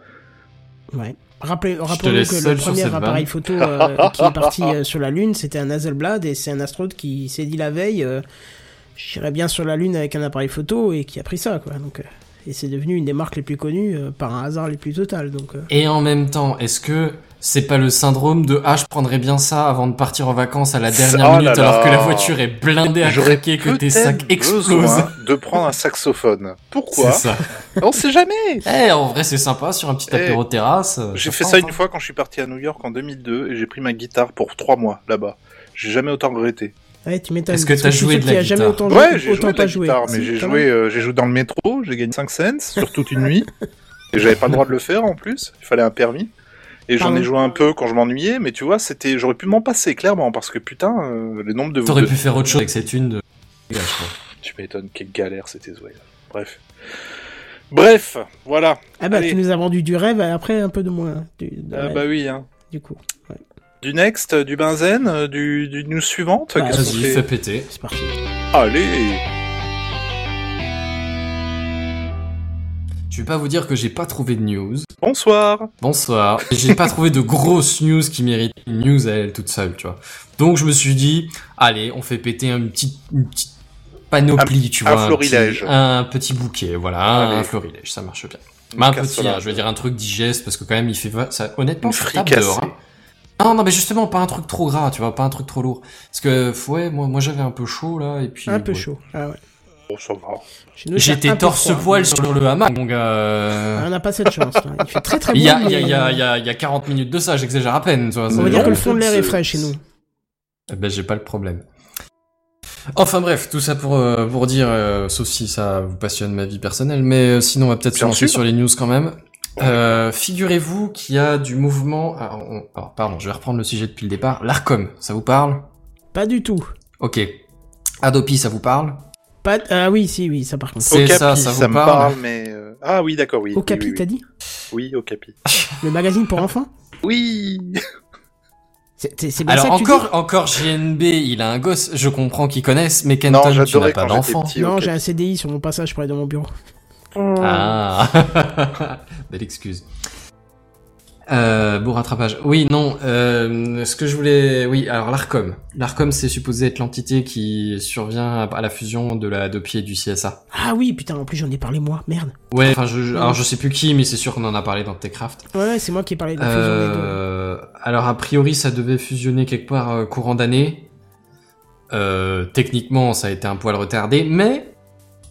Ouais. Rappelez, rappelons que le premier appareil vanne. photo euh, qui est parti euh, sur la Lune, c'était un Hasselblad, et c'est un astronaute qui s'est dit la veille, euh, j'irais bien sur la Lune avec un appareil photo, et qui a pris ça, quoi, donc... Euh... Et c'est devenu une des marques les plus connues euh, par un hasard les plus total. Donc, euh... Et en même temps, est-ce que c'est pas le syndrome de « Ah, je prendrais bien ça avant de partir en vacances à la dernière oh minute là alors là. que la voiture est blindée à J'aurais craquer, que tes sacs explosent » de prendre un saxophone. Pourquoi ? C'est ça. On sait jamais. Eh, en vrai, c'est sympa, sur un petit apéro eh, terrasse. J'ai fait ça une fois quand je suis parti à New York en deux mille deux et j'ai pris ma guitare pour trois mois là-bas. J'ai jamais autant regretté. Ouais, tu m'étonnes. Est-ce que t'as joué de la guitare ? Ouais, j'ai joué de la guitare, mais j'ai joué, euh, j'ai joué dans le métro, j'ai gagné cinq cents sur toute une nuit, et j'avais pas le droit de le faire en plus, il fallait un permis, et Pardon. j'en ai joué un peu quand je m'ennuyais, mais tu vois, c'était, j'aurais pu m'en passer, clairement, parce que putain, euh, le nombre de... T'aurais de... pu faire autre chose avec cette une de... Tu m'étonnes, quelle galère c'était ce voyage. Bref. Bref, voilà. Ah bah, Allez. tu nous as vendu du rêve, et après un peu de moins. Du, de ah rêve. Bah oui, hein. Du coup, ouais. Du next, du Benzen, du, du news suivante. Ah, vas-y, fais péter. C'est parti. Allez. Je vais pas vous dire que j'ai pas trouvé de news. Bonsoir. Bonsoir. J'ai pas trouvé de grosses news qui méritent une news à elle toute seule, tu vois. Donc je me suis dit, allez, on fait péter une petite, une petite panoplie, un, tu vois. Un florilège. Un petit, un petit bouquet, voilà. Allez. Un florilège, ça marche bien. Une Mais un petit, hein, je vais dire un truc digeste parce que quand même il fait ça. Honnêtement, je tape dehors. Hein. Non, non, mais justement, pas un truc trop gras, tu vois, pas un truc trop lourd. Parce que, ouais, moi, moi j'avais un peu chaud, là, et puis... Un peu ouais. chaud, ah ouais. Bon, ça va. Nous, J'étais torse-poil sur le hamac, mon gars. On n'a pas cette chance, là. Il fait très très bon. Il y a, il y a, il y a, il y a, il y a quarante minutes de ça, j'exagère à peine, tu vois. On va dire que le fond de l'air est frais chez nous. Eh ben, j'ai pas le problème. Enfin bref, tout ça pour euh, pour dire, euh, sauf si ça vous passionne ma vie personnelle, mais euh, sinon, on va peut-être se lancer sur les news quand même. Euh, figurez-vous qu'il y a du mouvement... Alors, on... Alors, pardon, je vais reprendre le sujet depuis le départ. L'ARCOM, ça vous parle ? Pas du tout. Ok. Adopi, ça vous parle ? Pas... Ah oui, si, oui, ça par contre. C'est Okapi, ça, ça vous ça parle, parle mais... Euh... Ah oui, d'accord, oui. Okapi, oui, oui, oui. T'as dit ? Oui, Okapi. Le magazine pour enfants ? Oui. C'est, c'est, c'est bien. Alors ça que encore, tu dis encore J N B, il a un gosse, je comprends qu'ils connaissent, mais Kenton, non, tu n'as pas d'enfant. Petit, non, okay. J'ai un C D I sur mon passage pour aller dans mon bureau. Ah, belle excuse. Euh, beau rattrapage. Oui, non, euh, ce que je voulais... Oui, alors l'ARCOM. L'ARCOM, c'est supposé être l'entité qui survient à la fusion de la Adopi et du C S A. Ah oui, putain, en plus j'en ai parlé moi, merde. Ouais, enfin, je, je, alors je sais plus qui, mais c'est sûr qu'on en a parlé dans Techcraft. Ouais, c'est moi qui ai parlé de la fusion euh, des deux. Alors, a priori, ça devait fusionner quelque part euh, courant d'année. Euh, techniquement, ça a été un poil retardé, mais...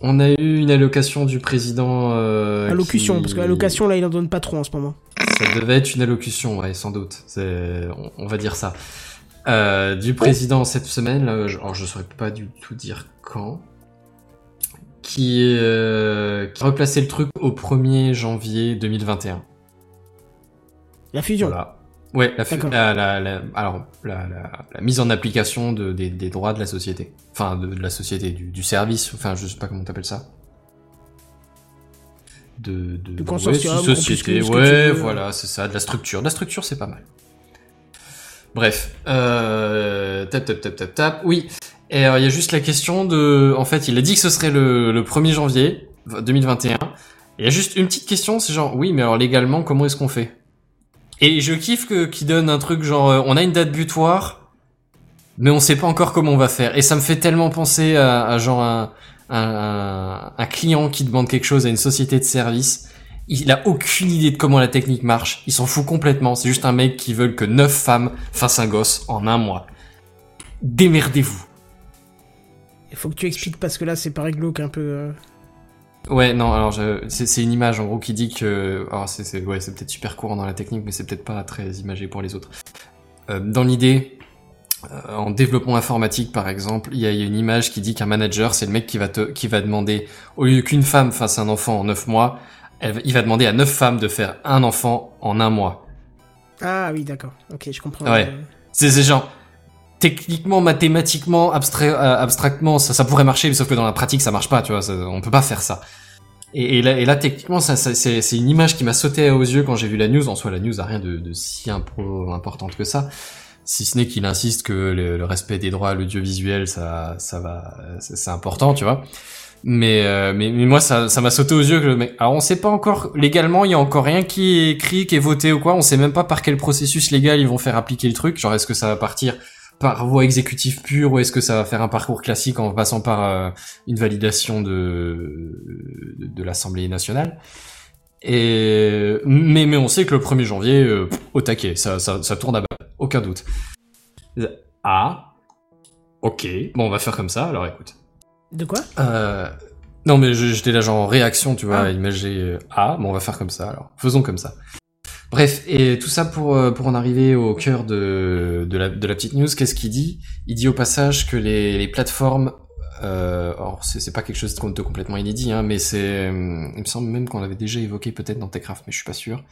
On a eu une allocation du président... Euh, allocution, qui... parce que l'allocation, là, il en donne pas trop en ce moment. Ça devait être une allocution, ouais, sans doute. C'est... On, on va dire ça. Euh, du président cette semaine, euh, je... alors je saurais pas du tout dire quand, qui, euh, qui a replacé le truc au premier janvier deux mille vingt et un. La fusion. Voilà. Ouais, la, fu- la, la, la, alors, la, la, la mise en application de, des, des droits de la société. Enfin, de, de la société, du, du service, enfin, je sais pas comment t'appelles ça. De, de, de consortium, ouais, société, plus, ouais, voilà, c'est ça, de la structure. De la structure, c'est pas mal. Bref, euh, tap, tap, tap, tap, tap, oui. Et il y a juste la question de... En fait, il a dit que ce serait le, le premier janvier deux mille vingt et un. Il y a juste une petite question, c'est genre, oui, mais alors légalement, comment est-ce qu'on fait ? Et je kiffe que qu'ils donnent un truc genre euh, on a une date butoir, mais on sait pas encore comment on va faire. Et ça me fait tellement penser à, à genre un, un, un client qui demande quelque chose à une société de service. Il a aucune idée de comment la technique marche. Il s'en fout complètement. C'est juste un mec qui veut que neuf femmes fassent un gosse en un mois. Démerdez-vous. Il faut que tu expliques parce que là c'est pareil glauque un peu. Euh... Ouais, non, alors je, c'est, c'est une image en gros qui dit que... Alors c'est, c'est, ouais, c'est peut-être super courant dans la technique, mais c'est peut-être pas très imagé pour les autres. Euh, dans l'idée, en développement informatique, par exemple, il y, y a une image qui dit qu'un manager, c'est le mec qui va te, qui va demander, au lieu qu'une femme fasse un enfant en neuf mois, elle, il va demander à neuf femmes de faire un enfant en un mois. Ah oui, d'accord. Ok, je comprends. Ouais. Euh... C'est ces gens. Techniquement, mathématiquement, abstrait, euh, abstractement, ça, ça pourrait marcher, mais sauf que dans la pratique, ça marche pas, tu vois. Ça, on peut pas faire ça. Et, et, là, et là, techniquement, ça, ça, c'est, c'est une image qui m'a sauté aux yeux quand j'ai vu la news. En soi, la news a rien de, de si impro- importante que ça. Si ce n'est qu'il insiste que le, le respect des droits à l'audiovisuel, ça, ça va, c'est, c'est important, tu vois. Mais, euh, mais, mais moi, ça, ça m'a sauté aux yeux que le mec. Alors, on sait pas encore légalement, il y a encore rien qui est écrit, qui est voté ou quoi. On sait même pas par quel processus légal ils vont faire appliquer le truc. Genre, est-ce que ça va partir par voie exécutive pure ou est-ce que ça va faire un parcours classique en passant par euh, une validation de, de, de l'Assemblée nationale? Et mais mais on sait que le premier janvier, euh, au taquet, ça ça ça tourne à balle, aucun doute. Ah, ok, bon, on va faire comme ça. Alors écoute. De quoi? Euh, non mais j'étais là genre en réaction, tu vois, ah. Imagé. Ah, bon, on va faire comme ça. Alors faisons comme ça. Bref, et tout ça pour pour en arriver au cœur de de la de la petite news. Qu'est-ce qu'il dit? Il dit au passage que les les plateformes. Euh, alors c'est, c'est pas quelque chose de complètement inédit, hein, mais c'est, il me semble même qu'on l'avait déjà évoqué peut-être dans Techcraft, mais je suis pas sûr,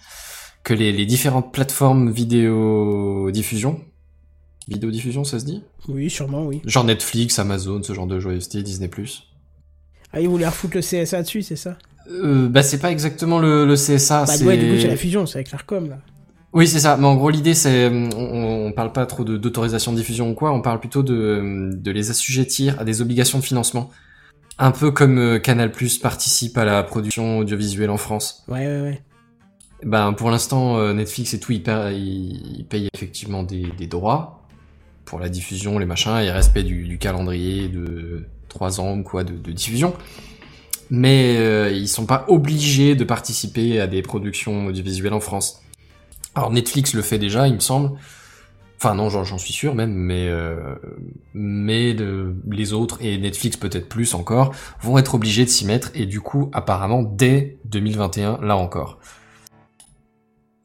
que les, les différentes plateformes vidéo diffusion, vidéo diffusion, ça se dit? Oui, sûrement, oui. Genre Netflix, Amazon, ce genre de joyeuseté, Disney+. Ah, ils voulaient refoutre le C S A dessus, c'est ça? Euh, bah c'est pas exactement le, le C S A. Bah c'est... ouais, du coup c'est la fusion, c'est avec l'ARCOM là. Oui, c'est ça. Mais en gros, l'idée, c'est, on, on parle pas trop de, d'autorisation de diffusion ou quoi. On parle plutôt de, de les assujettir à des obligations de financement. Un peu comme euh, Canal+ participe à la production audiovisuelle en France. Ouais, ouais, ouais. Ben, pour l'instant, euh, Netflix et tout, ils payent, ils payent effectivement des, des droits pour la diffusion, les machins, et respect du, du calendrier de trois ans ou quoi de, de diffusion. Mais euh, ils sont pas obligés de participer à des productions audiovisuelles en France. Alors Netflix le fait déjà, il me semble. Enfin non, j'en, j'en suis sûr même, mais euh, mais de, les autres et Netflix peut-être plus encore vont être obligés de s'y mettre et du coup apparemment dès deux mille vingt et un là encore,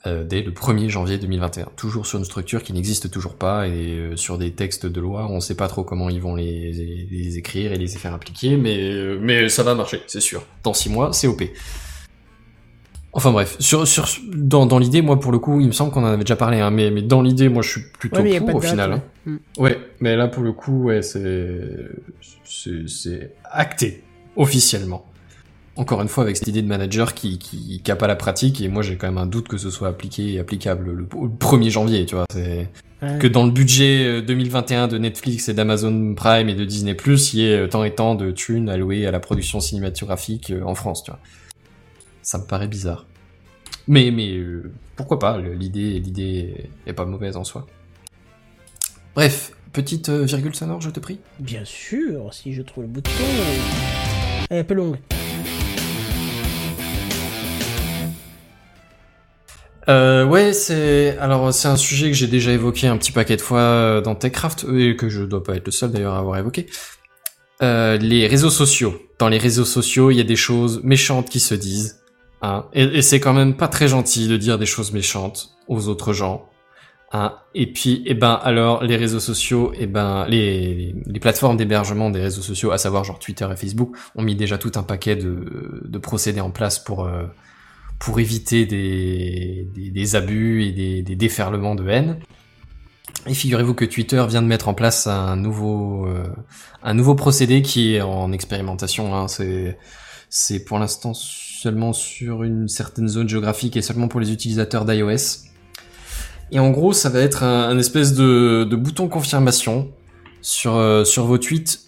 euh, dès le premier janvier deux mille vingt et un, toujours sur une structure qui n'existe toujours pas et euh, sur des textes de loi, on sait pas trop comment ils vont les, les, les écrire et les faire appliquer, mais euh, mais ça va marcher, c'est sûr. Dans six mois, c'est O P. Enfin bref, sur, sur, dans, dans l'idée, moi pour le coup, il me semble qu'on en avait déjà parlé, hein, mais, mais dans l'idée, moi je suis plutôt ouais, pour au date, final. Hein. Mmh. Ouais, mais là pour le coup, ouais, c'est, c'est, c'est acté, officiellement. Encore une fois, avec cette idée de manager qui, qui, qui a pas la pratique, et moi j'ai quand même un doute que ce soit appliqué et applicable le premier janvier, tu vois. C'est... Ouais. Que dans le budget deux mille vingt et un de Netflix et d'Amazon Prime et de Disney+, il y ait tant et tant de thunes allouées à la production cinématographique en France, tu vois. Ça me paraît bizarre. Mais, mais euh, pourquoi pas, l'idée, l'idée est pas mauvaise en soi. Bref, petite euh, virgule sonore, je te prie. Bien sûr, si je trouve le bouton... Elle est un peu longue. Euh, ouais, c'est... Alors, c'est un sujet que j'ai déjà évoqué un petit paquet de fois dans Techcraft, et que je dois pas être le seul d'ailleurs à avoir évoqué. Euh, les réseaux sociaux. Dans les réseaux sociaux, il y a des choses méchantes qui se disent. Hein, et, et c'est quand même pas très gentil de dire des choses méchantes aux autres gens. Hein, et puis, eh ben, alors, les réseaux sociaux, eh ben, les, les plateformes d'hébergement des réseaux sociaux, à savoir genre Twitter et Facebook, ont mis déjà tout un paquet de, de procédés en place pour, euh, pour éviter des, des, des abus et des, des déferlements de haine. Et figurez-vous que Twitter vient de mettre en place un nouveau, euh, un nouveau procédé qui est en expérimentation, hein, c'est, c'est pour l'instant seulement sur une certaine zone géographique et seulement pour les utilisateurs d'iOS. Et en gros, ça va être un, un espèce de, de bouton confirmation sur, euh, sur vos tweets.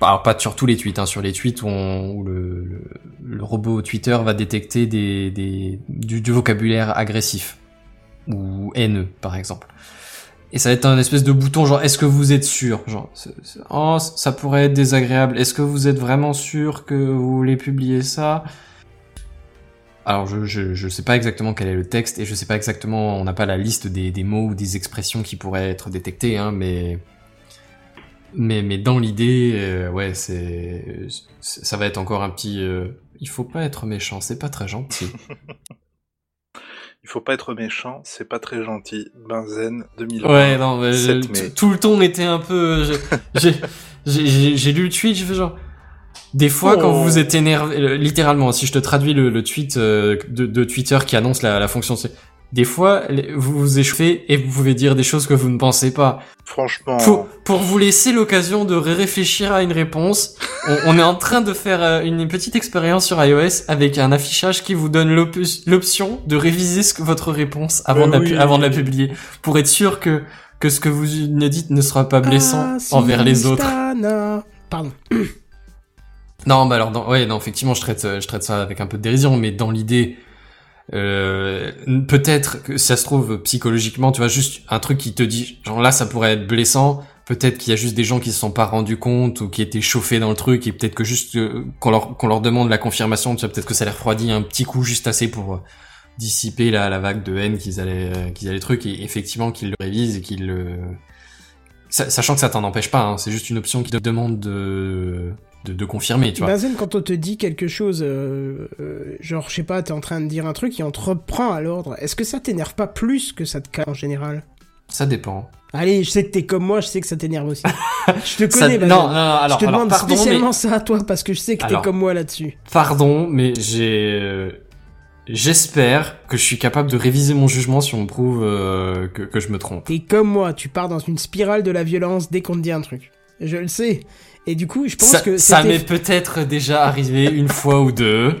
Alors, pas sur tous les tweets, hein, sur les tweets où, on, où le, le, le robot Twitter va détecter des, des, du, du vocabulaire agressif ou haineux, par exemple. Et ça va être un espèce de bouton genre est-ce que vous êtes sûr, genre c'est, c'est, oh, ça pourrait être désagréable, est-ce que vous êtes vraiment sûr que vous voulez publier ça? Alors je, je je sais pas exactement quel est le texte et je sais pas exactement, on n'a pas la liste des des mots ou des expressions qui pourraient être détectées, hein, mais mais mais dans l'idée euh, ouais c'est, c'est ça va être encore un petit euh, il faut pas être méchant, c'est pas très gentil. Il faut pas être méchant, c'est pas très gentil. Benzen deux mille vingt. Ouais, non, mais je, tout le ton était un peu. J'ai, j'ai, j'ai, j'ai lu le tweet, j'ai fait genre. Des fois, oh. quand vous vous êtes énervé, littéralement, si je te traduis le, le tweet euh, de, de Twitter qui annonce la, la fonction, c'est des fois vous vous échauffez et vous pouvez dire des choses que vous ne pensez pas. Franchement. Pour, pour vous laisser l'occasion de réfléchir à une réponse, on, on est en train de faire une petite expérience sur iOS avec un affichage qui vous donne l'op- l'option de réviser ce que, votre réponse avant, de, oui, la, avant oui. de la publier, pour être sûr que que ce que vous ne dites ne sera pas blessant ah, envers les autres. Pardon. Non, bah alors, dans, ouais, non, effectivement, je traite, je traite ça avec un peu de dérision, mais dans l'idée, euh, peut-être que ça se trouve psychologiquement, tu vois, juste un truc qui te dit, genre là, ça pourrait être blessant. Peut-être qu'il y a juste des gens qui se sont pas rendus compte ou qui étaient chauffés dans le truc, et peut-être que juste euh, qu'on leur, qu'on leur demande la confirmation, tu vois, peut-être que ça les refroidit un petit coup, juste assez pour euh, dissiper la, la vague de haine qu'ils allaient, euh, qu'ils allaient truc, et effectivement qu'ils le révisent et qu'ils le, euh... sachant que ça t'en empêche pas, hein, c'est juste une option qui te demande de. De, de confirmer, tu vois. Benzen, quand on te dit quelque chose, euh, euh, genre, je sais pas, t'es en train de dire un truc et on te reprend à l'ordre, est-ce que ça t'énerve pas plus que ça te calme en général ? Ça dépend. Allez, je sais que t'es comme moi, je sais que ça t'énerve aussi. Je te connais, ça... Benzen. Non, non, non, alors, je te alors, demande pardon, spécialement mais... ça à toi, parce que je sais que alors, t'es comme moi là-dessus. Pardon, mais j'ai... J'espère que je suis capable de réviser mon jugement si on me prouve euh, que, que je me trompe. T'es comme moi, tu pars dans une spirale de la violence dès qu'on te dit un truc. Je le sais. Et du coup, je pense ça, que c'était... ça m'est peut-être déjà arrivé une fois ou deux,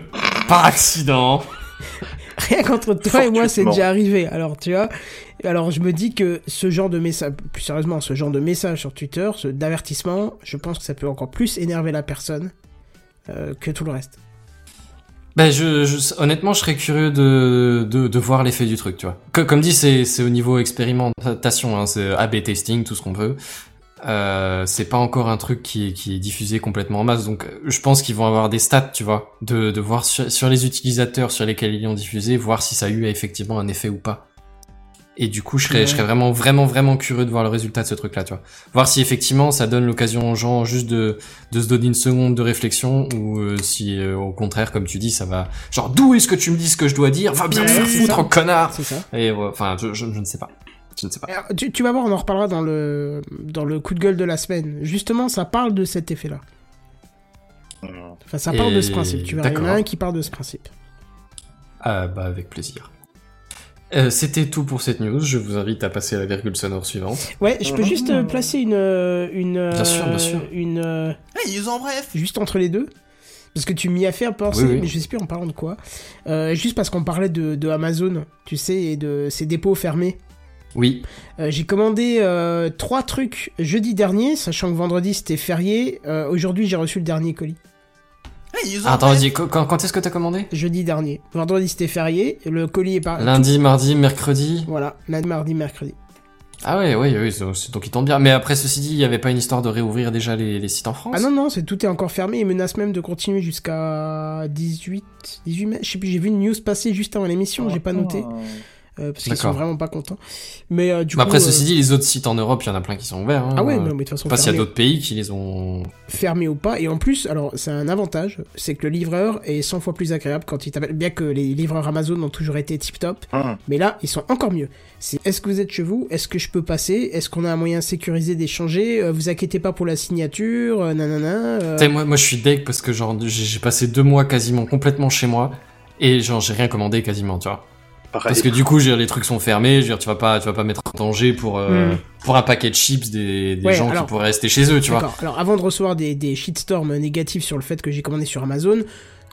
par accident. Rien qu'entre toi et moi, c'est déjà arrivé. Alors tu vois, alors je me dis que ce genre de message, plus sérieusement, ce genre de message sur Twitter, ce d'avertissement, je pense que ça peut encore plus énerver la personne euh, que tout le reste. Ben je, je honnêtement, je serais curieux de de, de voir l'effet du truc, tu vois. Que, comme dit, c'est c'est au niveau expérimentation, hein, c'est A B testing, tout ce qu'on veut. Euh, c'est pas encore un truc qui est, qui est diffusé complètement en masse, donc je pense qu'ils vont avoir des stats, tu vois, de, de voir sur, sur les utilisateurs sur lesquels ils l'ont diffusé, voir si ça a eu effectivement un effet ou pas. Et du coup, je serais, ouais. je serais vraiment, vraiment, vraiment curieux de voir le résultat de ce truc-là, tu vois. Voir si effectivement ça donne l'occasion aux gens juste de, de se donner une seconde de réflexion, ou euh, si euh, au contraire, comme tu dis, ça va. Genre, d'où est-ce que tu me dis ce que je dois dire ? Va bien te faire foutre, en connard ! C'est ça. Et enfin, euh, je, je, je ne sais pas. Je ne sais pas. Alors, tu, tu vas voir, on en reparlera dans le, dans le coup de gueule de la semaine. Justement, ça parle de cet effet-là. Enfin, ça Et... parle de ce principe. Tu verras, il y en a un qui parle de ce principe. Ah, bah, avec plaisir. Euh, c'était tout pour cette news. Je vous invite à passer à la virgule sonore suivante. Ouais, je peux juste euh, placer une, une... Bien sûr, bien sûr. Une... Euh... Hey, ils en bref. Juste entre les deux. Parce que tu m'y as fait penser, oui, oui. mais je sais plus en parlant de quoi. Euh, juste parce qu'on parlait de, de Amazon, tu sais, et de ses dépôts fermés. Oui. Euh, j'ai commandé euh, trois trucs jeudi dernier, sachant que vendredi c'était férié. Euh, aujourd'hui, j'ai reçu le dernier colis. Hey, Attends, vas-y, quand, quand est-ce que t'as commandé ? Jeudi dernier. Vendredi c'était férié, le colis est pas. Lundi, mardi, mercredi. Voilà, lundi, mardi, mercredi. Ah ouais, ouais, ouais, c'est, donc il tombe bien. Mais après, ceci dit, il n'y avait pas une histoire de réouvrir déjà les, les sites en France ? Ah non, non, c'est, tout est encore fermé. Ils menacent même de continuer jusqu'à dix-huit mai. Je sais plus, j'ai vu une news passer juste avant l'émission, oh, j'ai pas noté. Oh. Euh, parce D'accord. qu'ils sont vraiment pas contents. Mais euh, du bah coup, après, euh... ceci dit, les autres sites en Europe, il y en a plein qui sont ouverts. Hein. Ah ouais, mais de toute façon. Je sais pas s'il y a d'autres pays qui les ont fermés ou pas. Et en plus, alors, c'est un avantage, c'est que le livreur est cent fois plus agréable quand il t'appelle. Bien que les livreurs Amazon ont toujours été tip top, mmh. mais là, ils sont encore mieux. C'est est-ce que vous êtes chez vous ? Est-ce que je peux passer ? Est-ce qu'on a un moyen sécurisé d'échanger ? euh, Vous inquiétez pas pour la signature, euh, nanana. Euh... T'sais, moi, moi, je suis deg parce que genre, j'ai, j'ai passé deux mois quasiment complètement chez moi et genre, j'ai rien commandé quasiment, tu vois. Pareil. Parce que du coup, les trucs sont fermés. Je veux dire, tu vas pas, tu vas pas mettre en danger pour euh, mm. pour un paquet de chips des, des ouais, gens alors, qui pourraient rester chez eux, tu d'accord. vois. Alors, avant de recevoir des des shitstorms négatifs sur le fait que j'ai commandé sur Amazon.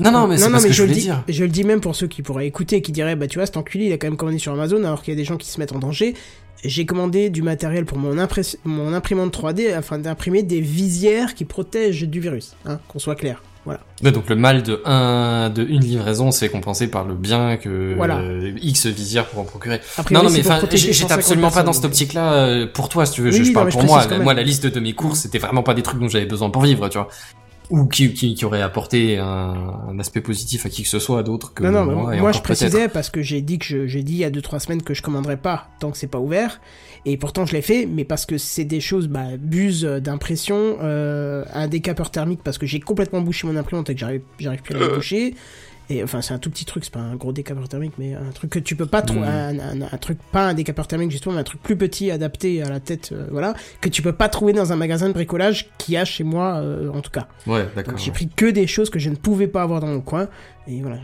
Non, non, mais c'est non, parce non, mais que je, je le dis, dire. Je le dis même pour ceux qui pourraient écouter, qui diraient, bah tu vois, cet enculé, il a quand même commandé sur Amazon, alors qu'il y a des gens qui se mettent en danger. J'ai commandé du matériel pour mon, impré- mon imprimante trois D afin d'imprimer des visières qui protègent du virus. Hein, qu'on soit clair. Voilà. Ouais, donc le mal de, un, de une livraison, c'est compensé par le bien que voilà. euh, X visières pourront procurer. Après, non, oui, non, mais enfin, j'étais absolument pas dans cette optique-là euh, pour toi, si tu veux. Oui, je, je parle non, pour je moi. Moi, la liste de mes courses, c'était vraiment pas des trucs dont j'avais besoin pour vivre, tu vois. Ou qui, qui, qui aurait apporté un, un aspect positif à qui que ce soit, à d'autres que non, non, moi. Non, moi, je précisais peut-être. Parce que j'ai dit que je, j'ai dit il y a deux, trois semaines que je commanderais pas tant que c'est pas ouvert. Et pourtant, je l'ai fait, mais parce que c'est des choses, bah, buse d'impression, euh, un décapeur thermique parce que j'ai complètement bouché mon imprimante et que j'arrive, j'arrive plus à la boucher. Et enfin, c'est un tout petit truc, c'est pas un gros décapeur thermique, mais un truc que tu peux pas trouver, mmh. un, un, un truc, pas un décapeur thermique justement, mais un truc plus petit adapté à la tête, euh, voilà, que tu peux pas trouver dans un magasin de bricolage qu'il y a chez moi, euh, en tout cas. Ouais, d'accord. Donc, j'ai pris que des choses que je ne pouvais pas avoir dans mon coin, et voilà.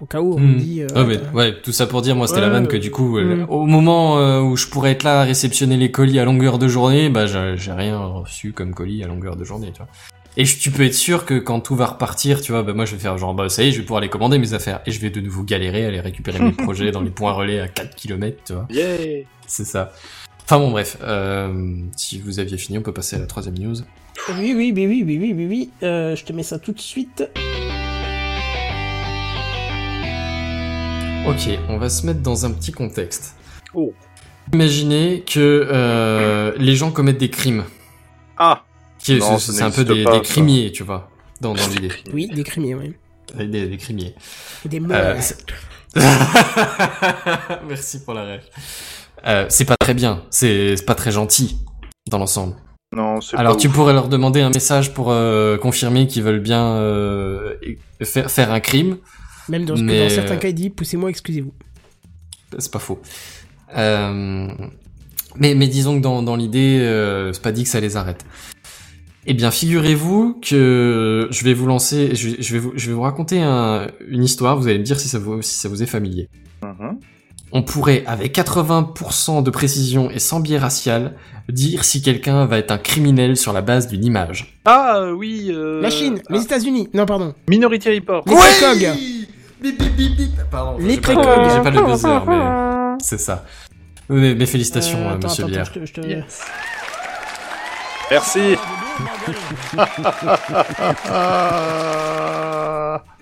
Au cas où on me mmh. dit... Euh, oh, mais, ouais, tout ça pour dire, moi, c'était ouais, la vanne que du coup, mmh. au moment euh, où je pourrais être là à réceptionner les colis à longueur de journée, bah j'ai, j'ai rien reçu comme colis à longueur de journée, tu vois. Et je, tu peux être sûr que quand tout va repartir, tu vois, bah moi je vais faire genre, bah ça y est, je vais pouvoir les commander mes affaires, et je vais de nouveau galérer à les récupérer mes projets dans les points relais à quatre kilomètres, tu vois. Yeah. C'est ça. Enfin bon, bref, euh, si vous aviez fini, on peut passer à la troisième news. Oui, oui, oui, oui, oui, oui, oui, oui. Euh, je te mets ça tout de suite... Ok, on va se mettre dans un petit contexte. Oh. Imaginez que euh, les gens commettent des crimes. Ah. Qui, non, c'est, c'est un peu des, pas, des crimiers, tu vois, dans, dans l'idée. Oui, des crimiers, oui. Des, des, des crimiers. Et des meurtres. Euh, Merci pour la ref. Euh, c'est pas très bien, c'est, c'est pas très gentil dans l'ensemble. Non, c'est Alors pas tu ouf. Pourrais leur demander un message pour euh, confirmer qu'ils veulent bien euh, faire, faire un crime. Même dans, mais... dans certains cas, il dit « Poussez-moi, excusez-vous ». C'est pas faux. Euh... Mais, mais disons que dans, dans l'idée, euh, c'est pas dit que ça les arrête. Eh bien, figurez-vous que je vais vous lancer... Je, je, vais, vous, je vais vous raconter un, une histoire, vous allez me dire si ça vous, si ça vous est familier. Mm-hmm. On pourrait, avec quatre-vingts pour cent de précision et sans biais racial, dire si quelqu'un va être un criminel sur la base d'une image. Ah oui euh... La Chine, ah. les États-Unis, non pardon. Minority Report. Les précogs. Bip, bip, bip, bip. Pardon, les j'ai pas, j'ai pas le buzzer, mais c'est ça. Mais, mais félicitations, euh, attends, monsieur Bière. Te... Yes. Merci.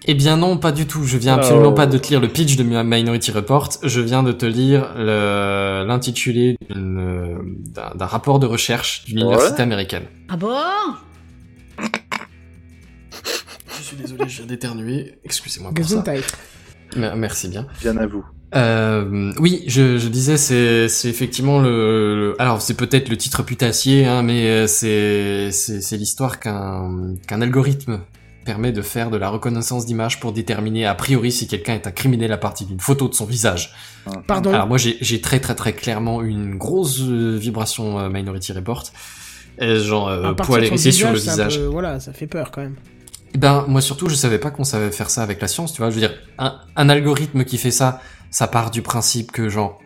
Eh bien non, pas du tout. Je viens absolument oh. pas de te lire le pitch de Minority Report. Je viens de te lire le... l'intitulé d'une... d'un... d'un rapport de recherche d'une ouais. université américaine. Ah bon ? Je suis désolé, je viens d'éternuer. Excusez-moi pour ça. Merci bien. Bien à vous. Euh, oui, je, je disais, c'est, c'est effectivement le, le... Alors, c'est peut-être le titre putassier, hein, mais c'est, c'est, c'est l'histoire qu'un, qu'un algorithme permet de faire de la reconnaissance d'images pour déterminer a priori si quelqu'un est un criminel à partir d'une photo de son visage. Pardon. Alors moi, j'ai, j'ai très très très clairement une grosse vibration Minority Report. Et genre, euh, poil hérissé sur le visage. Peu, voilà, ça fait peur quand même. Ben, moi surtout, je savais pas qu'on savait faire ça avec la science, tu vois. Je veux dire, un, un algorithme qui fait ça, ça part du principe que, genre,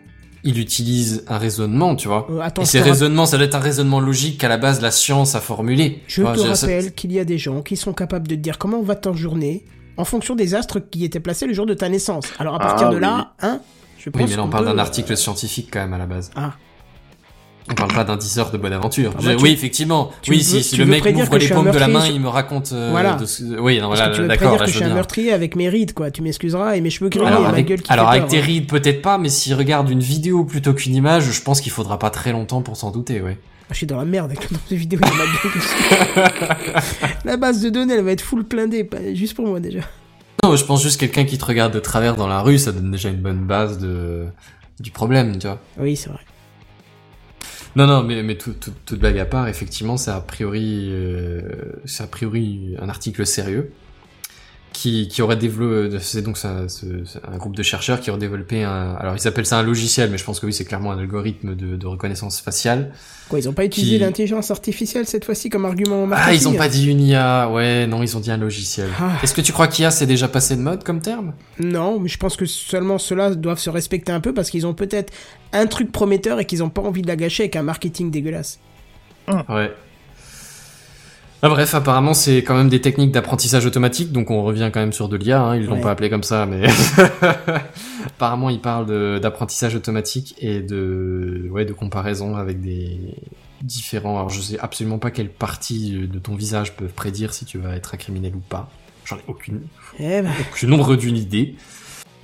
il utilise un raisonnement, tu vois. Euh, attends, Et ces raisonnements, ra- ça doit être un raisonnement logique qu'à la base, la science a formulé. Je enfin, te je, rappelle ça... qu'il y a des gens qui sont capables de te dire comment va ta journée en fonction des astres qui étaient placés le jour de ta naissance. Alors, à partir ah, de oui. là, hein, je pense Oui, mais là, on parle peut... d'un article scientifique, quand même, à la base. Ah. On parle pas d'un disseur de Bonaventure. Ah bah, tu... Oui, effectivement. Tu oui, veux, si, si le mec m'ouvre les paumes de la main, je... il me raconte. Euh, voilà. De ce... Oui, non, voilà, que tu veux d'accord. Prédire là, que je suis un meurtrier avec mes rides, quoi. Tu m'excuseras et mes cheveux gris et ma gueule qui. Alors fait avec peur, tes rides, hein. peut-être pas, mais s'il regarde une vidéo plutôt qu'une image, je pense qu'il faudra pas très longtemps pour s'en douter, ouais. Ah, je suis dans la merde avec le nombre de vidéos de ma gueule. La base de données, elle va être full blindée, juste pour moi déjà. Non, je pense juste quelqu'un qui te regarde de travers dans la rue, ça donne déjà une bonne base de du problème, tu vois. Oui, c'est vrai. Non, non, mais, mais tout, tout, toute blague à part, effectivement, c'est a priori, euh, c'est a priori un article sérieux qui, qui aurait développé, c'est donc ça, c'est, c'est un groupe de chercheurs qui aurait développé un, alors ils appellent ça un logiciel, mais je pense que oui, c'est clairement un algorithme de, de reconnaissance faciale. Quoi, ils ont pas utilisé qui... l'intelligence artificielle cette fois-ci comme argument marketing ? Ah, ils ont pas dit une I A, ouais, non, ils ont dit un logiciel. Ah. Est-ce que tu crois qu'I A c'est déjà passé de mode comme terme ? Non, mais je pense que seulement ceux-là doivent se respecter un peu parce qu'ils ont peut-être un truc prometteur et qu'ils ont pas envie de la gâcher avec un marketing dégueulasse. Ouais. Ah, bref, apparemment c'est quand même des techniques d'apprentissage automatique, donc on revient quand même sur de l'I A, hein, ils l'ont ouais. pas appelé comme ça, mais apparemment ils parlent de, d'apprentissage automatique et de ouais de comparaison avec des différents. Alors je sais absolument pas quelle partie de ton visage peut prédire si tu vas être un criminel ou pas. J'en ai aucune, eh bah... aucune ombre d'une idée.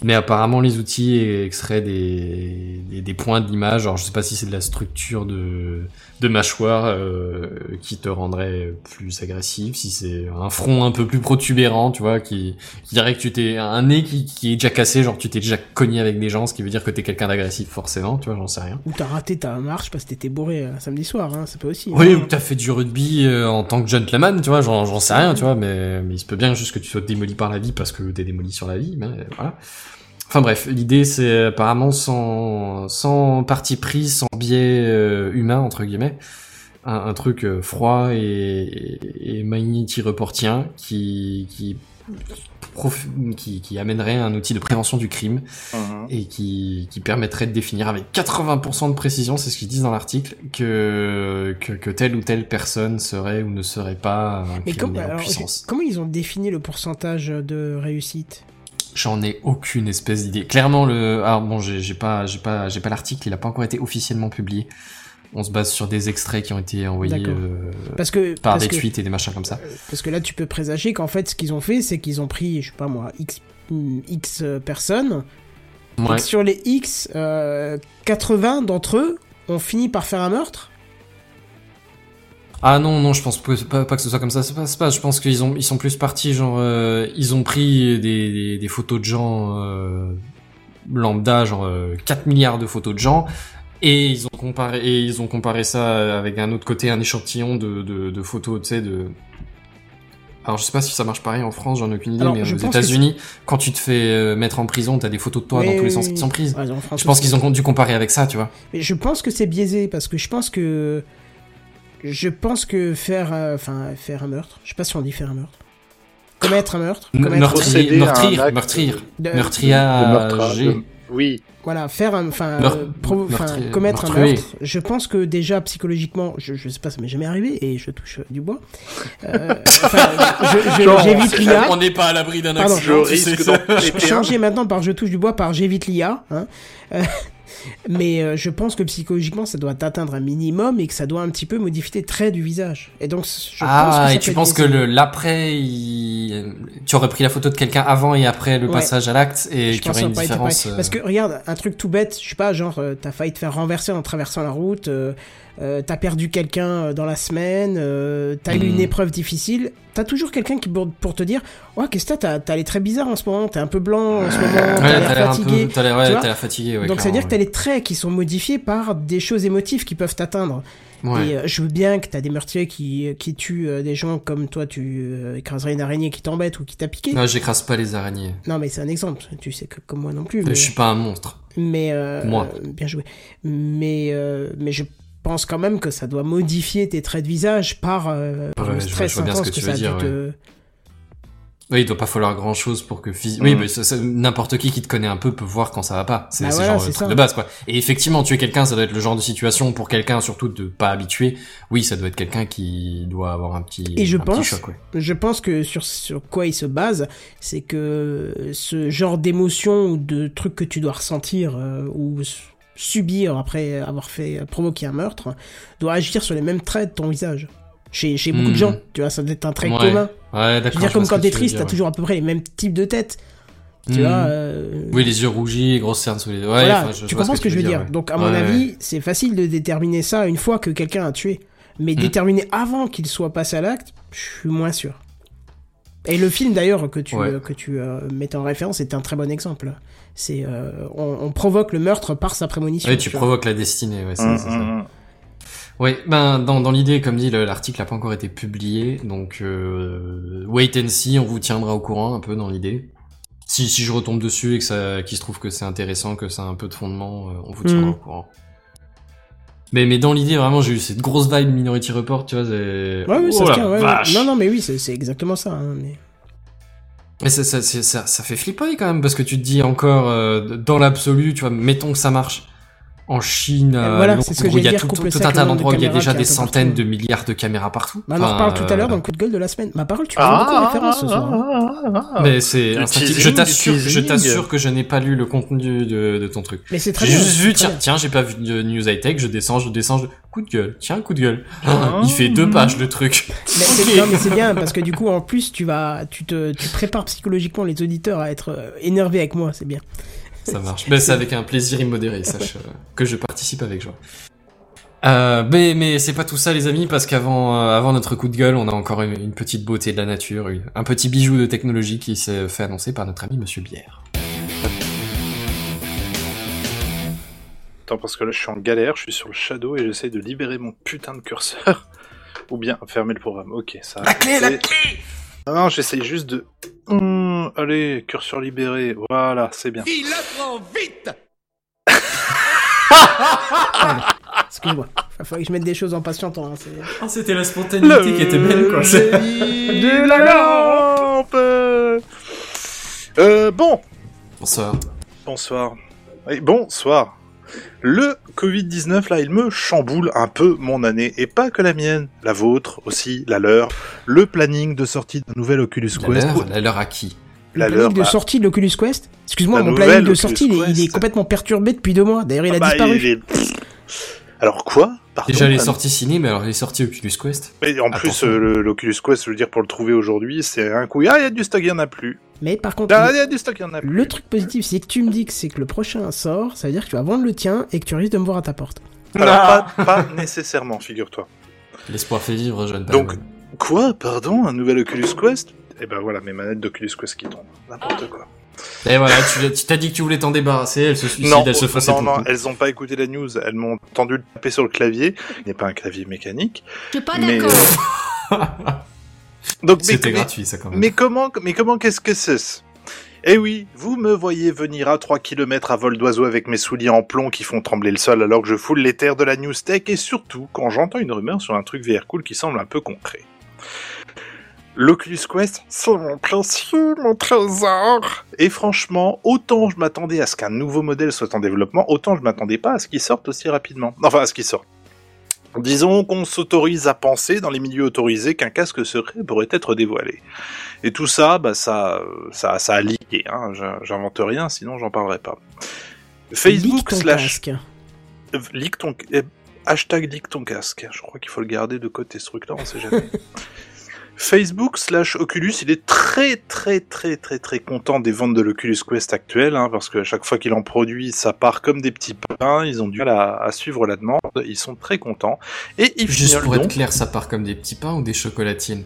Mais apparemment, les outils extraient des, des, des points de l'image. Alors, je sais pas si c'est de la structure de, de mâchoire euh, qui te rendrait plus agressif, si c'est un front un peu plus protubérant, tu vois, qui, qui dirait que tu t'es... Un nez qui, qui est déjà cassé, genre tu t'es déjà cogné avec des gens, ce qui veut dire que t'es quelqu'un d'agressif, forcément, tu vois, j'en sais rien. Ou t'as raté ta marche parce que t'étais bourré euh, samedi soir, hein, ça peut aussi. Oui, hein. Ou t'as fait du rugby euh, en tant que gentleman, tu vois, j'en, j'en sais rien, tu vois, mais, mais il se peut bien juste que tu sois démoli par la vie parce que t'es démoli sur la vie, mais voilà. Enfin bref, l'idée c'est apparemment sans, sans parti pris, sans biais euh, humain, entre guillemets, un, un truc euh, froid et, et, et magnéti-reportien qui, qui, prof... qui, qui amènerait un outil de prévention du crime mmh. et qui, qui permettrait de définir avec quatre-vingts pour cent de précision, c'est ce qu'ils disent dans l'article, que, que, que telle ou telle personne serait ou ne serait pas un criminel en puissance. Comment ils ont défini le pourcentage de réussite ? J'en ai aucune espèce d'idée. Clairement, le, alors bon, j'ai, j'ai pas, j'ai pas, j'ai pas l'article. Il a pas encore été officiellement publié. On se base sur des extraits qui ont été envoyés euh, parce que, par parce des que, tweets et des machins comme ça. Parce que là, tu peux présager qu'en fait, ce qu'ils ont fait, c'est qu'ils ont pris, je sais pas moi, x, x personnes. Ouais. Sur les x, euh, quatre-vingts d'entre eux ont fini par faire un meurtre. Ah non non, je pense que, pas, pas que ce soit comme ça, c'est pas, c'est pas. Je pense qu'ils ont ils sont plus partis genre euh, ils ont pris des, des, des photos de gens euh, lambda genre euh, quatre milliards de photos de gens et ils ont comparé et ils ont comparé ça avec un autre côté un échantillon de de, de photos tu sais de. Alors je sais pas si ça marche pareil en France, j'en ai aucune idée, alors, mais aux États-Unis, quand tu te fais mettre en prison, t'as des photos de toi oui, dans tous les sens qui sont prises. Ouais, je pense aussi. Qu'ils ont dû comparer avec ça, tu vois. Mais je pense que c'est biaisé parce que je pense que Je pense que faire, enfin euh, faire un meurtre. Je sais pas si on dit faire un meurtre. Commettre un meurtre. Meurtrier, meurtrier, meurtrier, meurtrier. Oui. Voilà, faire, enfin, euh, provo- commettre meurtrier. Un meurtre. Je pense que déjà psychologiquement, je, je sais pas, ça m'est jamais arrivé et je touche du bois. Euh, je, je, Genre, j'évite l'I A. On n'est pas à l'abri d'un accident. Pardon, je risque d'en changer maintenant par je touche du bois par j'évite l'I A. Hein. Euh, Mais euh, je pense que psychologiquement, ça doit atteindre un minimum et que ça doit un petit peu modifier les traits du visage. Et donc, je ah, pense que ça et tu penses que le, l'après, il... tu aurais pris la photo de quelqu'un avant et après le ouais. passage à l'acte et je qu'il y aurait une différence. Parce que regarde, un truc tout bête, je sais pas, genre, euh, t'as failli te faire renverser en traversant la route, euh, euh, t'as perdu quelqu'un dans la semaine, euh, t'as mmh. eu une épreuve difficile. T'as toujours quelqu'un qui bourde pour te dire « Ouais, qu'est-ce que t'as, t'as, t'as l'air très bizarre en ce moment, t'es un peu blanc en ce moment, ouais, t'as, l'air t'as l'air fatigué. » T'as l'air, ouais, t'as l'air fatigué, ouais, donc ça veut dire ouais. que t'as les traits qui sont modifiés par des choses émotives qui peuvent t'atteindre. Ouais. Et euh, je veux bien que t'as des meurtriers qui, qui tuent euh, des gens comme toi, tu euh, écraserais une araignée qui t'embête ou qui t'a piqué. Non, j'écrase pas les araignées. Non, mais c'est un exemple, tu sais que comme moi non plus. Mais... Je suis pas un monstre. Mais euh, moi. Euh, bien joué. Mais, euh, mais je... pense quand même que ça doit modifier tes traits de visage par euh, ouais, le stress intense que, que ça dire, te... ouais. Oui, il doit pas falloir grand-chose pour que... Phys... Mm. Oui, mais ça, ça, n'importe qui qui te connaît un peu peut voir quand ça va pas. C'est, ah c'est voilà, genre c'est le truc de base, quoi. Et effectivement, tuer quelqu'un, ça doit être le genre de situation pour quelqu'un, surtout de pas habitué. Oui, ça doit être quelqu'un qui doit avoir un petit, Et je un pense, petit choc. Ouais. Je pense que sur, sur quoi il se base, c'est que ce genre d'émotion ou de truc que tu dois ressentir euh, ou... subir après avoir fait provoquer un meurtre doit agir sur les mêmes traits de ton visage chez, chez beaucoup mmh. de gens, tu vois, ça doit être un trait ouais. commun. Ouais, d'accord, je veux dire, je comme quand t'es triste, dire, t'as ouais. toujours à peu près les mêmes types de têtes, tu mmh. vois. Euh... Oui, les yeux rougis, grosses cernes sous les yeux. Ouais, voilà, je, tu je comprends ce que, que je veux dire. dire. Ouais. Donc, à ouais. mon avis, c'est facile de déterminer ça une fois que quelqu'un a tué, mais mmh. déterminer avant qu'il soit passé à l'acte, je suis moins sûr. Et le film d'ailleurs que tu, ouais. euh, que tu euh, mets en référence est un très bon exemple. C'est euh, on, on provoque le meurtre par sa prémonition. Oui, tu provoques la destinée, ouais, c'est, mmh, c'est ça. Mmh. Oui, ben dans, dans l'idée, comme dit, le, l'article n'a pas encore été publié, donc euh, wait and see, on vous tiendra au courant un peu dans l'idée. Si, si je retombe dessus et que ça, qu'il se trouve que c'est intéressant, que ça a un peu de fondement, euh, on vous tiendra mmh. au courant. Mais, mais dans l'idée, vraiment, j'ai eu cette grosse vibe Minority Report, tu vois, c'est... Ouais, oui, oh ça se tient, ouais, ouais. Non, non, mais oui, c'est, c'est exactement ça, hein, mais... Mais ça, ça, ça, ça, ça fait flipper, quand même, parce que tu te dis encore, euh, dans l'absolu, tu vois, mettons que ça marche. En Chine, voilà, Londres, où il y a tout, tout, tout un tas d'endroits où il y a déjà des centaines partout. de milliards de caméras partout. Bah, on en reparle enfin, euh... tout à l'heure dans le coup de gueule de la semaine. Ma parole, tu fais ah, beaucoup de références ce soir. Ah, ah, ah, mais c'est instinctif. Je t'assure, je t'assure que je n'ai pas lu le contenu de, de ton truc. Mais c'est très J'ai juste bien, vu, tiens, bien. tiens, j'ai pas vu de News High Tech, je descends, je descends, je... coup de gueule, tiens, coup de gueule. Ah, il fait deux pages le truc. Mais c'est, non, mais c'est bien parce que du coup, en plus, tu vas, tu te, tu prépares psychologiquement les auditeurs à être énervés avec moi, c'est bien. Ça marche. Ben, c'est avec un plaisir immodéré, sache euh, que je participe avec joie. Euh, mais, mais c'est pas tout ça, les amis, parce qu'avant euh, avant notre coup de gueule, on a encore une, une petite beauté de la nature, une, un petit bijou de technologie qui s'est fait annoncer par notre ami Monsieur Bière. Attends, parce que là, je suis en galère, je suis sur le Shadow et j'essaye de libérer mon putain de curseur. Ou bien fermer le programme. Ok, ça... La clé, la clé ! Non, non, j'essaye juste de... Mmh, allez, curseur libéré, voilà, c'est bien. Il apprend vite. ah, Excuse-moi, il faudrait que je mette des choses en patientant. Hein, oh, c'était la spontanéité le qui était belle, quoi. C'est... de la lampe euh, Bon. Bonsoir. Bonsoir. Et bonsoir. Le covid dix-neuf, là, il me chamboule un peu mon année, et pas que la mienne, la vôtre aussi, la leur, le planning de sortie d'un nouvel Oculus la Quest. Leur, la leur à qui La le planning leur, de bah... sortie de l'Oculus Quest Excuse-moi, la mon planning de Oculus sortie, il est, il est complètement perturbé depuis deux mois. D'ailleurs, il a bah, disparu. Il est... Alors quoi Pardon, Déjà les sorties ciné, mais alors les sorties Oculus Quest. Mais en plus, euh, le, l'Oculus Quest, je veux dire, pour le trouver aujourd'hui, c'est un coup. Ah, il y a du stock, il n'y en a plus. Mais par contre, ah, il y a du stock, il y en a plus. Le truc positif, c'est que tu me dis que c'est que le prochain sort, ça veut dire que tu vas vendre le tien et que tu risques de me voir à ta porte. Alors, ah pas, pas nécessairement, figure-toi. L'espoir fait vivre, jeune. Donc, quoi, pardon, un nouvel Oculus Quest ? Eh ben voilà, mes manettes d'Oculus Quest qui tombent. N'importe quoi. Et voilà, tu t'as dit que tu voulais t'en débarrasser, elles se suicident, non, elles se font. Non, non, non, elles ont pas écouté la news, elles m'ont entendu le taper sur le clavier, il n'est pas un clavier mécanique. Je suis pas mais... d'accord. Donc, c'était mais, gratuit ça quand même. Mais comment, mais comment qu'est-ce que c'est ? Eh oui, vous me voyez venir à trois kilomètres à vol d'oiseau avec mes souliers en plomb qui font trembler le sol alors que je foule les terres de la news tech et surtout quand j'entends une rumeur sur un truc V R cool qui semble un peu concret. L'Oculus Quest, c'est mon précieux, mon trésor. Et franchement, autant je m'attendais à ce qu'un nouveau modèle soit en développement, autant je m'attendais pas à ce qu'il sorte aussi rapidement. Enfin, à ce qu'il sorte. Disons qu'on s'autorise à penser, dans les milieux autorisés, qu'un casque secret pourrait être dévoilé. Et tout ça, bah ça, ça, ça a leaké, hein. J'invente rien, sinon j'en parlerai pas. Facebook slash... Leak ton casque. Ton... Hashtag leak ton casque. Je crois qu'il faut le garder de côté, ce truc-là, on sait jamais. Facebook slash Oculus, il est très très très très très content des ventes de l'Oculus Quest actuel, hein, parce qu'à chaque fois qu'il en produit, ça part comme des petits pains, ils ont du mal à, à suivre la demande, ils sont très contents. Et ils Juste pour donc... être clair, ça part comme des petits pains ou des chocolatines ?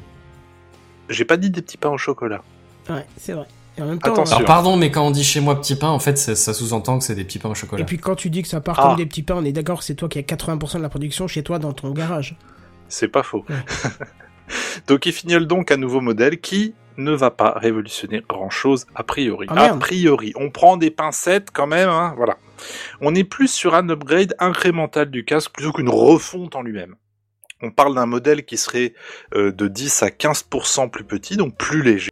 J'ai pas dit des petits pains au chocolat. Ouais, c'est vrai. Et en même temps, Attention. Alors pardon, mais quand on dit chez moi petits pains, en fait, ça, ça sous-entend que c'est des petits pains au chocolat. Et puis quand tu dis que ça part ah. comme des petits pains, on est d'accord, c'est toi qui as quatre-vingts pour cent de la production chez toi dans ton garage. C'est pas faux. Ouais. Donc il fignole donc un nouveau modèle qui ne va pas révolutionner grand-chose a priori. Ah, a priori, on prend des pincettes quand même, hein, voilà. On est plus sur un upgrade incrémental du casque plutôt qu'une refonte en lui-même. On parle d'un modèle qui serait euh, de dix à quinze pour cent plus petit, donc plus léger.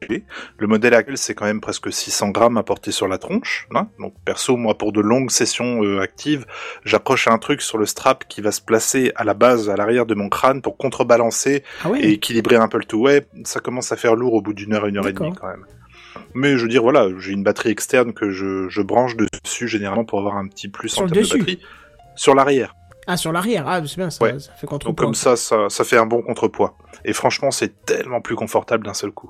Le modèle actuel, c'est quand même presque six cents grammes à porter sur la tronche. Hein. Donc perso, moi, pour de longues sessions euh, actives, j'accroche un truc sur le strap qui va se placer à la base, à l'arrière de mon crâne, pour contrebalancer ah oui. et équilibrer un peu le tout. Ouais, ça commence à faire lourd au bout d'une heure, une heure D'accord. et demie quand même. Mais je veux dire, voilà, j'ai une batterie externe que je, je branche dessus généralement pour avoir un petit plus sur en termes de batterie. Sur l'arrière. Ah, sur l'arrière, ah, c'est bien, ça, ouais. ça fait contrepoids. Donc comme ça, ça, ça fait un bon contrepoids. Et franchement, c'est tellement plus confortable d'un seul coup.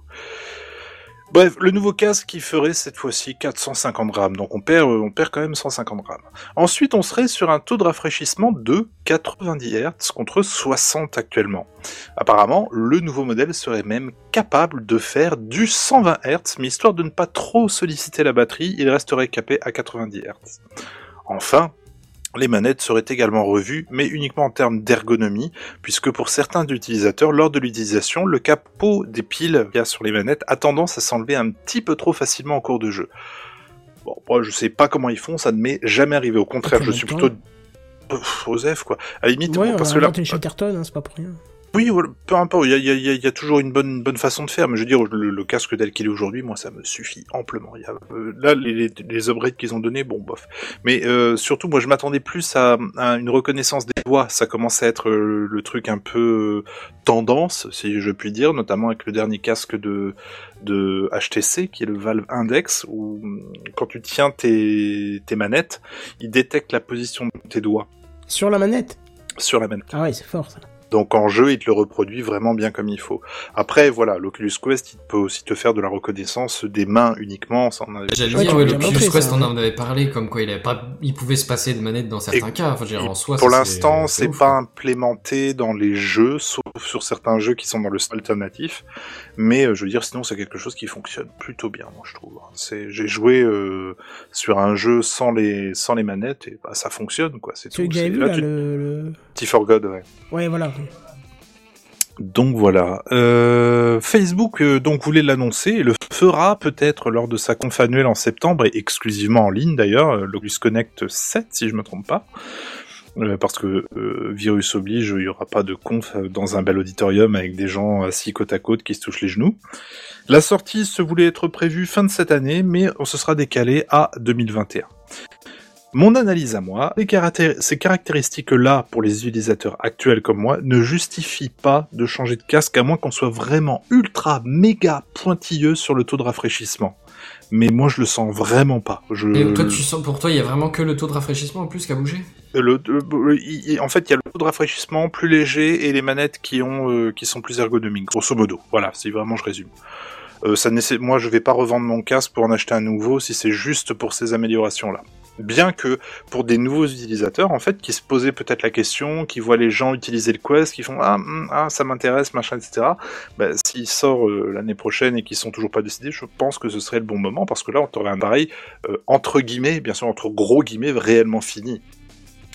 Bref, le nouveau casque qui ferait cette fois-ci quatre cent cinquante grammes, donc on perd, on perd quand même cent cinquante grammes. Ensuite, on serait sur un taux de rafraîchissement de quatre-vingt-dix hertz contre soixante actuellement. Apparemment, le nouveau modèle serait même capable de faire du cent vingt hertz, mais histoire de ne pas trop solliciter la batterie, il resterait capé à quatre-vingt-dix hertz. Enfin... les manettes seraient également revues, mais uniquement en termes d'ergonomie, puisque pour certains utilisateurs, lors de l'utilisation, le capot des piles qu'il y a sur les manettes a tendance à s'enlever un petit peu trop facilement en cours de jeu. Bon, moi je sais pas comment ils font, ça ne m'est jamais arrivé, au contraire, je suis plutôt... Osef, quoi. À la limite, ouais, bon, parce que là... Ouais, on a inventé une Chatterton, hein, c'est pas pour rien. Oui, peu importe, il y a, y, a, y a toujours une bonne, bonne façon de faire, mais je veux dire, le, le casque tel qu'il est aujourd'hui, moi, ça me suffit amplement. Y a, euh, là, les, les upgrades qu'ils ont donnés, bon, bof. Mais euh, surtout, moi, je m'attendais plus à, à une reconnaissance des doigts. Ça commence à être euh, le truc un peu euh, tendance, si je puis dire, notamment avec le dernier casque de, de H T C, qui est le Valve Index, où quand tu tiens tes, tes manettes, il détecte la position de tes doigts. Sur la manette ? Sur la manette. Ah ouais, c'est fort, ça. Donc en jeu, il te le reproduit vraiment bien comme il faut. Après, voilà, l'Oculus Quest, il peut aussi te faire de la reconnaissance des mains uniquement. Ça, on avait... J'allais dire, ouais, l'Oculus Quest, ça, on en avait parlé, comme quoi il, avait pas... il pouvait se passer de manette dans certains et cas. Enfin, dire, en soi, pour ça, l'instant, c'est, c'est ouf, pas ouais. implémenté dans les jeux, sauf sur certains jeux qui sont dans le style alternatif. Mais euh, je veux dire, sinon, c'est quelque chose qui fonctionne plutôt bien, moi, je trouve. C'est... J'ai joué euh, sur un jeu sans les, sans les manettes, et bah, ça fonctionne, quoi. C'est tu tout. C'est... Vu, là, là, tu... le... T quatre God, ouais. Ouais, voilà. Donc voilà, euh, Facebook euh, donc voulait l'annoncer et le fera peut-être lors de sa conf annuelle en septembre, et exclusivement en ligne d'ailleurs, euh, l'Oculus Connect sept si je ne me trompe pas, euh, parce que euh, virus oblige, il n'y aura pas de conf dans un bel auditorium avec des gens assis côte à côte qui se touchent les genoux. La sortie se voulait être prévue fin de cette année, mais on se sera décalé à deux mille vingt et un. Mon analyse à moi, les caraté- ces caractéristiques-là, pour les utilisateurs actuels comme moi, ne justifient pas de changer de casque, à moins qu'on soit vraiment ultra, méga pointilleux sur le taux de rafraîchissement. Mais moi, je le sens vraiment pas. Je... Et toi, tu sens, pour toi, il y a vraiment que le taux de rafraîchissement en plus qui a bougé ? Le, le, il, en fait, il y a le taux de rafraîchissement plus léger et les manettes qui, ont, euh, qui sont plus ergonomiques, grosso modo. Voilà, si vraiment je résume. Euh, ça nécess... Moi, je vais pas revendre mon casque pour en acheter un nouveau si c'est juste pour ces améliorations-là. Bien que pour des nouveaux utilisateurs, en fait, qui se posaient peut-être la question, qui voient les gens utiliser le Quest, qui font ah, mm, ah ça m'intéresse, machin, et cetera. Ben, s'il sort euh, l'année prochaine et qu'ils sont toujours pas décidés, je pense que ce serait le bon moment, parce que là, on aurait un appareil euh, entre guillemets, bien sûr entre gros guillemets, réellement fini.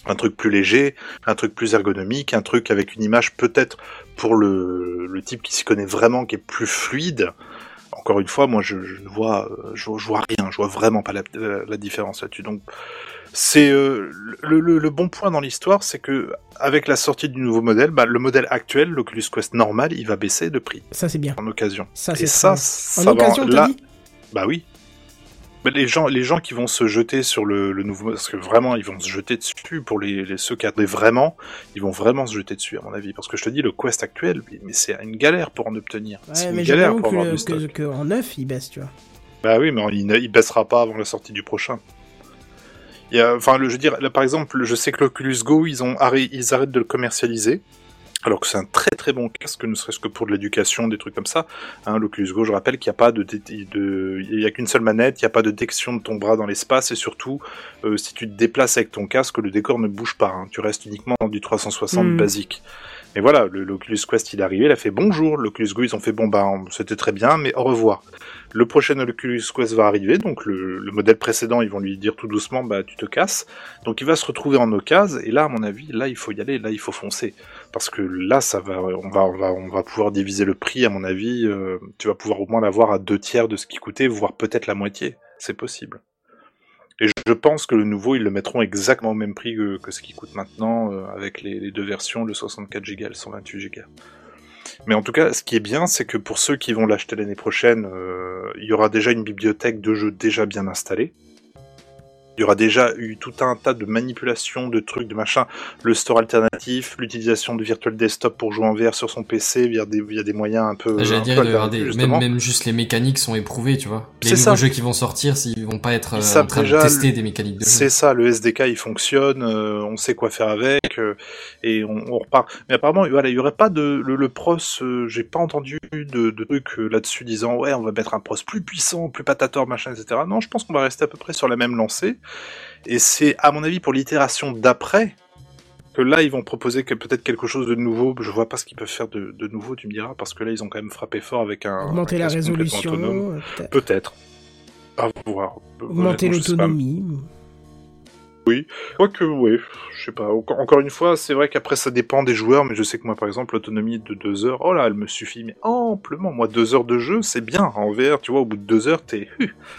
Un truc plus léger, un truc plus ergonomique, un truc avec une image peut-être pour le, le type qui s'y connaît vraiment, qui est plus fluide. Encore une fois, moi, je, je vois, je, je vois rien, je vois vraiment pas la, la, la différence là-dessus. Donc, c'est euh, le, le, le bon point dans l'histoire, c'est que avec la sortie du nouveau modèle, bah, le modèle actuel, l'Oculus Quest normal, il va baisser de prix. Ça, c'est bien. En occasion. Ça, c'est Et ça, ça, en ça occasion, va, là, dit bah oui. Mais les gens, les gens qui vont se jeter sur le, le nouveau, parce que vraiment, ils vont se jeter dessus pour les, les ceux qui attendaient vraiment, ils vont vraiment se jeter dessus à mon avis, parce que je te dis le Quest actuel, mais c'est une galère pour en obtenir. Ouais, c'est une galère pour avoir le, du stock. Que, que en neuf, il baisse, tu vois. Bah oui, mais il, il baissera pas avant la sortie du prochain. Il y a, enfin, le, je veux dire, là par exemple, je sais que l'Oculus Go, ils ont arrêt, ils arrêtent de le commercialiser. Alors que c'est un très très bon casque, ne serait-ce que pour de l'éducation, des trucs comme ça. Hein, l'Oculus Go, je rappelle qu'il n'y a pas de, dé- de, il y a qu'une seule manette, il n'y a pas de détection de ton bras dans l'espace, et surtout, euh, si tu te déplaces avec ton casque, le décor ne bouge pas. Hein, tu restes uniquement dans du trois cent soixante mmh. basique. Mais voilà, le, l'Oculus Quest, il est arrivé, il a fait bonjour. L'Oculus Go, ils ont fait bon, bah, c'était très bien, mais au revoir. Le prochain Oculus Quest va arriver, donc le, le modèle précédent, ils vont lui dire tout doucement, bah, tu te casses. Donc il va se retrouver en occasion, et là, à mon avis, là, il faut y aller, là, il faut foncer. Parce que là, ça va, on va, on va, on va pouvoir diviser le prix, à mon avis, euh, tu vas pouvoir au moins l'avoir à deux tiers de ce qui coûtait, voire peut-être la moitié. C'est possible. Et je pense que le nouveau, ils le mettront exactement au même prix que, que ce qui coûte maintenant, euh, avec les, les deux versions, le soixante-quatre giga et le cent vingt-huit giga. Mais en tout cas, ce qui est bien, c'est que pour ceux qui vont l'acheter l'année prochaine, euh, il y aura déjà une bibliothèque de jeux déjà bien installée. Il y aura déjà eu tout un tas de manipulations, de trucs, de machins. Le store alternatif, l'utilisation de virtual desktop pour jouer en V R sur son P C, via des, via des moyens un peu... J'allais dire, regardez, même, même juste les mécaniques sont éprouvées, tu vois. Les nouveaux jeux qui vont sortir, ils vont pas être euh, en train de tester le... des mécaniques de jeu. C'est ça, le S D K, il fonctionne, euh, on sait quoi faire avec, euh, et on, on repart. Mais apparemment, voilà, il y aurait pas de... Le, le pros, euh, j'ai pas entendu de, de trucs euh, là-dessus disant, ouais, on va mettre un pros plus puissant, plus patator, machin, et cetera. Non, je pense qu'on va rester à peu près sur la même lancée. Et c'est, à mon avis, pour l'itération d'après, que là, ils vont proposer que peut-être quelque chose de nouveau. Je vois pas ce qu'ils peuvent faire de, de nouveau, tu me diras, parce que là, ils ont quand même frappé fort avec un... Augmenter la résolution, autonome. Peut-être. peut-être. À voir. Augmenter l'autonomie. Oui. Quoique, oui, je sais pas. Encore une fois, c'est vrai qu'après, ça dépend des joueurs, mais je sais que moi, par exemple, l'autonomie de deux heures, oh là, elle me suffit, mais amplement. Moi, deux heures de jeu, c'est bien. En V R, tu vois, au bout de deux heures, t'es...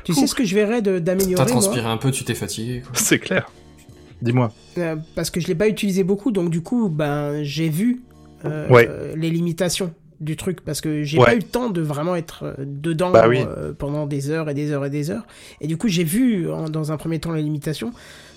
Tu sais ce que je verrais de, d'améliorer, T'as transpiré moi un peu, tu t'es fatigué, quoi. C'est clair. Dis-moi. Euh, parce que je l'ai pas utilisé beaucoup, donc du coup, ben, j'ai vu euh, ouais. euh, les limitations du truc, parce que j'ai ouais. pas eu le temps de vraiment être dedans bah, oui. euh, pendant des heures et des heures et des heures. Et du coup, j'ai vu en, dans un premier temps les limitations.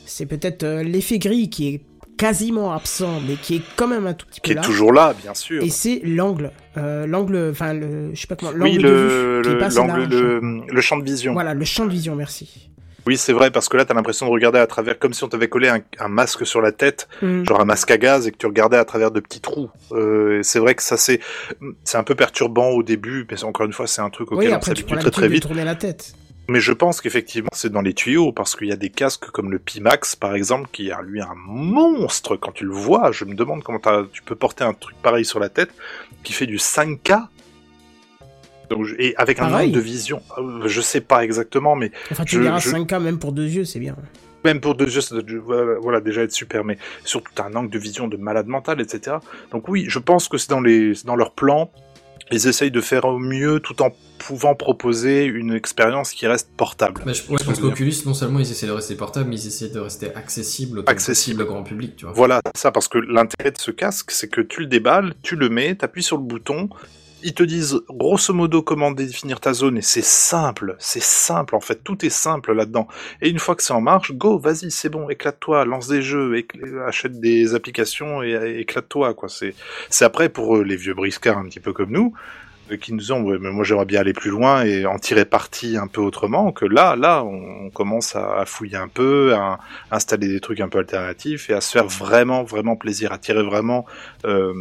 C'est peut-être euh, l'effet gris qui est quasiment absent, mais qui est quand même un tout petit peu qui là. Qui est toujours là, bien sûr. Et c'est l'angle, euh, l'angle, enfin, je sais pas comment, l'angle oui, le, de vue, qui le, passe l'angle, le, le champ de vision. Voilà, le champ de vision, merci. Oui, c'est vrai, parce que là, t'as l'impression de regarder à travers, comme si on t'avait collé un, un masque sur la tête, mmh. genre un masque à gaz, et que tu regardais à travers de petits trous. Euh, et c'est vrai que ça, c'est, c'est un peu perturbant au début, mais encore une fois, c'est un truc auquel oui, après, on s'habitue très très vite. Tourner la tête. Mais je pense qu'effectivement, c'est dans les tuyaux, parce qu'il y a des casques comme le Pimax, par exemple, qui est, lui, un monstre quand tu le vois. Je me demande comment tu peux porter un truc pareil sur la tête, qui fait du cinq K. Donc, et avec un angle de vision, je sais pas exactement, mais... Enfin, tu je, verras je... cinq K, même pour deux yeux, c'est bien. Même pour deux yeux, ça doit voilà, déjà être super, mais surtout, t'as un angle de vision de malade mental, et cetera. Donc oui, je pense que c'est dans, les... c'est dans leur plan. Ils essayent de faire au mieux tout en pouvant proposer une expérience qui reste portable. Bah, je, ouais, je pense qu'Oculus, non seulement ils essaient de rester portable, mais ils essaient de rester accessible accessible au grand public. Tu vois. Voilà, ça, parce que l'intérêt de ce casque, c'est que tu le déballes, tu le mets, t'appuies sur le bouton... Ils te disent, grosso modo, comment définir ta zone, et c'est simple, c'est simple, en fait, tout est simple là-dedans. Et une fois que c'est en marche, go, vas-y, c'est bon, éclate-toi, lance des jeux, écl- achète des applications, et éclate-toi, quoi. C'est, c'est après, pour les vieux briscards un petit peu comme nous, qui nous ont, ouais, mais moi j'aimerais bien aller plus loin et en tirer parti un peu autrement, que là, là, on, on commence à, à fouiller un peu, à, à installer des trucs un peu alternatifs et à se faire vraiment, vraiment plaisir, à tirer vraiment euh,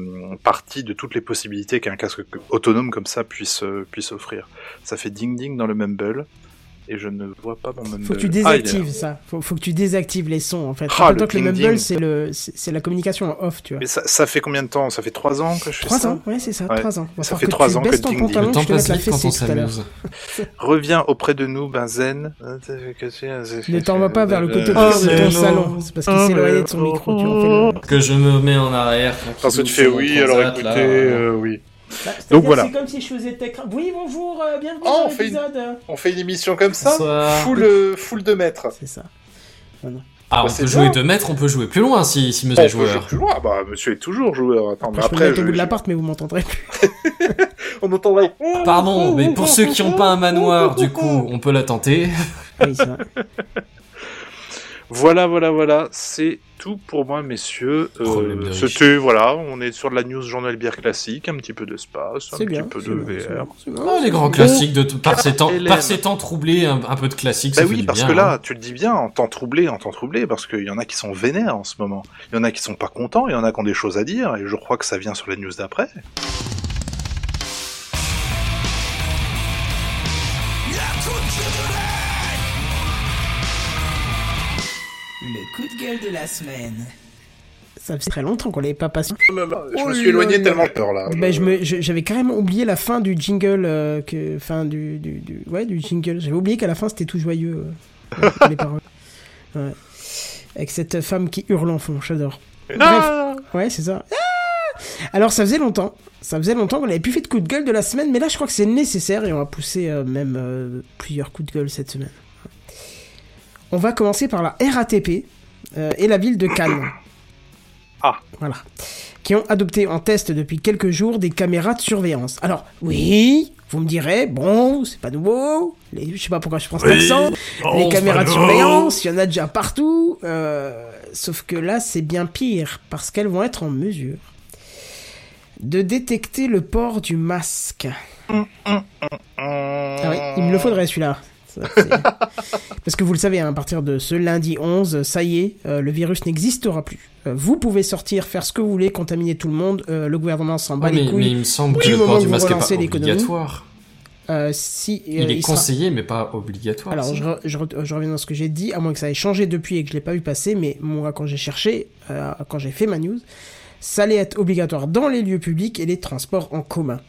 parti de toutes les possibilités qu'un casque autonome comme ça puisse, euh, puisse offrir. Ça fait ding-ding dans le Mumble. Et je ne vois pas mon Mumble. Faut que tu désactives ah, ça. Faut, faut que tu désactives les sons en fait. Ah, le, que le Mumble c'est le c'est, c'est la communication off, tu vois. Mais ça, ça fait combien de temps ? Ça fait trois ans que je fais ça. Trois ans, ouais, c'est ça. Trois ans. Ça fait trois ans que ding ding. Le temps passe vite quand on s'amuse. Reviens auprès de nous, Benzen. Ne t'envoie pas vers le côté de ton salon. C'est parce qu'il s'éloignait de son micro. Que je me mets en arrière. Parce que tu fais oui, alors écoutez, oui. Bah, donc voilà. C'est comme si je faisais Techcraft. Oui, bonjour, euh, bienvenue oh, dans l'épisode. Une... On fait une émission comme ça, ça... full, full de mètres. C'est ça. Voilà. Ah, bah, on peut jouer deux mètres, on peut jouer plus loin si, si monsieur est joueur. On peut jouer plus loin, bah monsieur est toujours joueur. Attends, après, mais après, je peux mettre au bout de l'appart, mais vous m'entendrez plus. On entendrait. Pardon, mais pour ceux qui n'ont pas un manoir, du coup, on peut la tenter. Oui, c'est vrai. Voilà, voilà, voilà, c'est tout pour moi, messieurs. Euh, c'était, voilà, on est sur de la news journal bière classique, un petit peu d'espace, un c'est petit bien, peu de bien, V R. C'est bien, c'est bien. Ah, les grands classiques, de t- par, ces temps, par ces temps troublés, un, un peu de classique, bah ça oui, fait du bien. Oui, parce que là, hein. Tu le dis bien, en temps troublé, en temps troublé, parce qu'il y en a qui sont vénères en ce moment. Il y en a qui sont pas contents, il y en a qui ont des choses à dire, et je crois que ça vient sur la news d'après. Coup de gueule de la semaine. Ça faisait très longtemps qu'on l'avait pas passé. Je me suis éloigné tellement peur là. Bah, je me, je, j'avais carrément oublié la fin du jingle, euh, que, fin du, du, du, ouais, du jingle. J'avais oublié qu'à la fin c'était tout joyeux euh, les paroles. Ouais. Avec cette femme qui hurle en fond, j'adore. Bref, ouais, c'est ça. Alors ça faisait longtemps, ça faisait longtemps qu'on n'avait plus fait de coup de gueule de la semaine, mais là je crois que c'est nécessaire et on va pousser euh, même euh, plusieurs coups de gueule cette semaine. On va commencer par la R A T P. Euh, et la ville de Cannes. Ah. Voilà. Qui ont adopté en test depuis quelques jours des caméras de surveillance. Alors, oui, vous me direz, bon, c'est pas nouveau. Les, je sais pas pourquoi je prends cet oui. accent. Oh, les caméras de surveillance, il y en a déjà partout. Euh, sauf que là, c'est bien pire, parce qu'elles vont être en mesure de détecter le port du masque. Mmh, mmh, mmh. Ah oui, il me le faudrait celui-là. C'est... Parce que vous le savez, hein, à partir de ce lundi onze, ça y est, euh, le virus n'existera plus. Euh, vous pouvez sortir, faire ce que vous voulez, contaminer tout le monde. Euh, le gouvernement s'en bat oh, les mais, couilles. Mais il me semble oui, que le port du masque n'est pas obligatoire. Euh, si, il euh, est il conseillé, sera... mais pas obligatoire. Alors, je, re, je, re, je reviens dans ce que j'ai dit, à moins que ça ait changé depuis et que je ne l'ai pas vu passer. Mais moi, quand j'ai cherché, euh, quand j'ai fait ma news, ça allait être obligatoire dans les lieux publics et les transports en commun.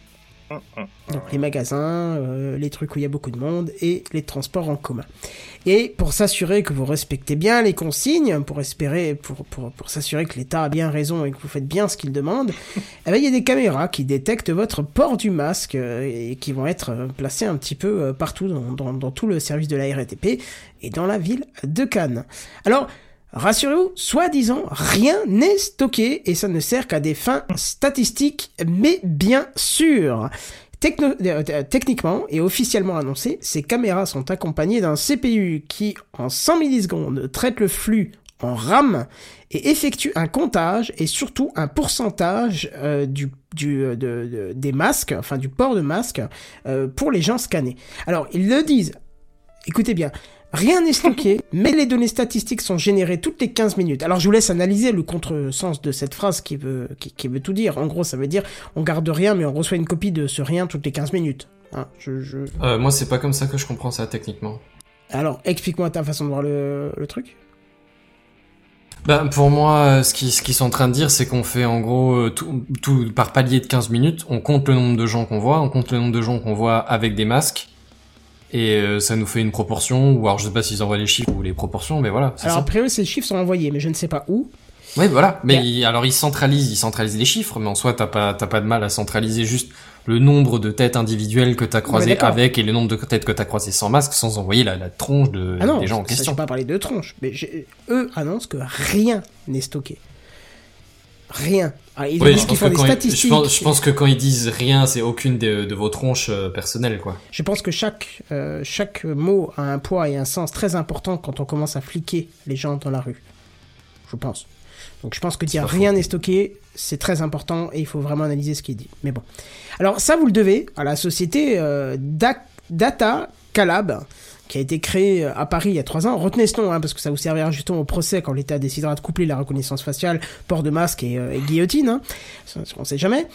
Donc les magasins, euh, les trucs où il y a beaucoup de monde et les transports en commun. Et pour s'assurer que vous respectez bien les consignes, pour espérer, pour, pour, pour s'assurer que l'État a bien raison et que vous faites bien ce qu'il demande, eh ben, il y a des caméras qui détectent votre port du masque et qui vont être placées un petit peu partout dans, dans, dans tout le service de la R A T P et dans la ville de Cannes. Alors, Rassurez-vous, soi-disant, rien n'est stocké et ça ne sert qu'à des fins statistiques, mais bien sûr. Techno- euh, techniquement et officiellement annoncé, ces caméras sont accompagnées d'un C P U qui, en cent millisecondes, traite le flux en RAM et effectue un comptage et surtout un pourcentage euh, du, du, de, de, des masques, enfin du port de masque euh, pour les gens scannés. Alors, ils le disent, écoutez bien, rien n'est stocké, mais les données statistiques sont générées toutes les quinze minutes. Alors, je vous laisse analyser le contresens de cette phrase qui veut, qui, qui veut tout dire. En gros, ça veut dire, on garde rien, mais on reçoit une copie de ce rien toutes les quinze minutes. Hein, je, je... Euh, moi, c'est pas comme ça que je comprends ça, techniquement. Alors, explique-moi ta façon de voir le, le truc. Ben, pour moi, ce qu'ils, ce qu'ils sont en train de dire, c'est qu'on fait, en gros, tout, tout par palier de quinze minutes. On compte le nombre de gens qu'on voit, on compte le nombre de gens qu'on voit avec des masques. Et euh, ça nous fait une proportion, ou alors je sais pas s'ils envoient les chiffres ou les proportions, mais voilà. C'est alors ça. Après eux, ces chiffres sont envoyés, mais je ne sais pas où. Oui, voilà. Mais yeah. il, alors ils centralisent, ils centralisent les chiffres, mais en soi t'as pas, t'as pas de mal à centraliser juste le nombre de têtes individuelles que t'as croisées bah, avec et le nombre de têtes que t'as croisées sans masque, sans envoyer la, la tronche de ah non, des gens en question. Ah non, je ne pas parler de tronche, mais j'ai... eux annoncent que rien n'est stocké. Rien. Alors, ils oui, disent qu'ils font des statistiques. Je pense, je pense que quand ils disent rien, c'est aucune de, de vos tronches euh, personnelles, quoi. Je pense que chaque, euh, chaque mot a un poids et un sens très important quand on commence à fliquer les gens dans la rue. Je pense. Donc je pense que dire rien n'est stocké, c'est très important et il faut vraiment analyser ce qu'il dit. Mais bon. Alors ça, vous le devez à la société euh, da- Data Calab, qui a été créé à Paris il y a trois ans. Retenez ce nom, hein, parce que ça vous servira justement au procès quand l'État décidera de coupler la reconnaissance faciale, port de masque et, euh, et guillotine. Hein. Ça, on sait jamais.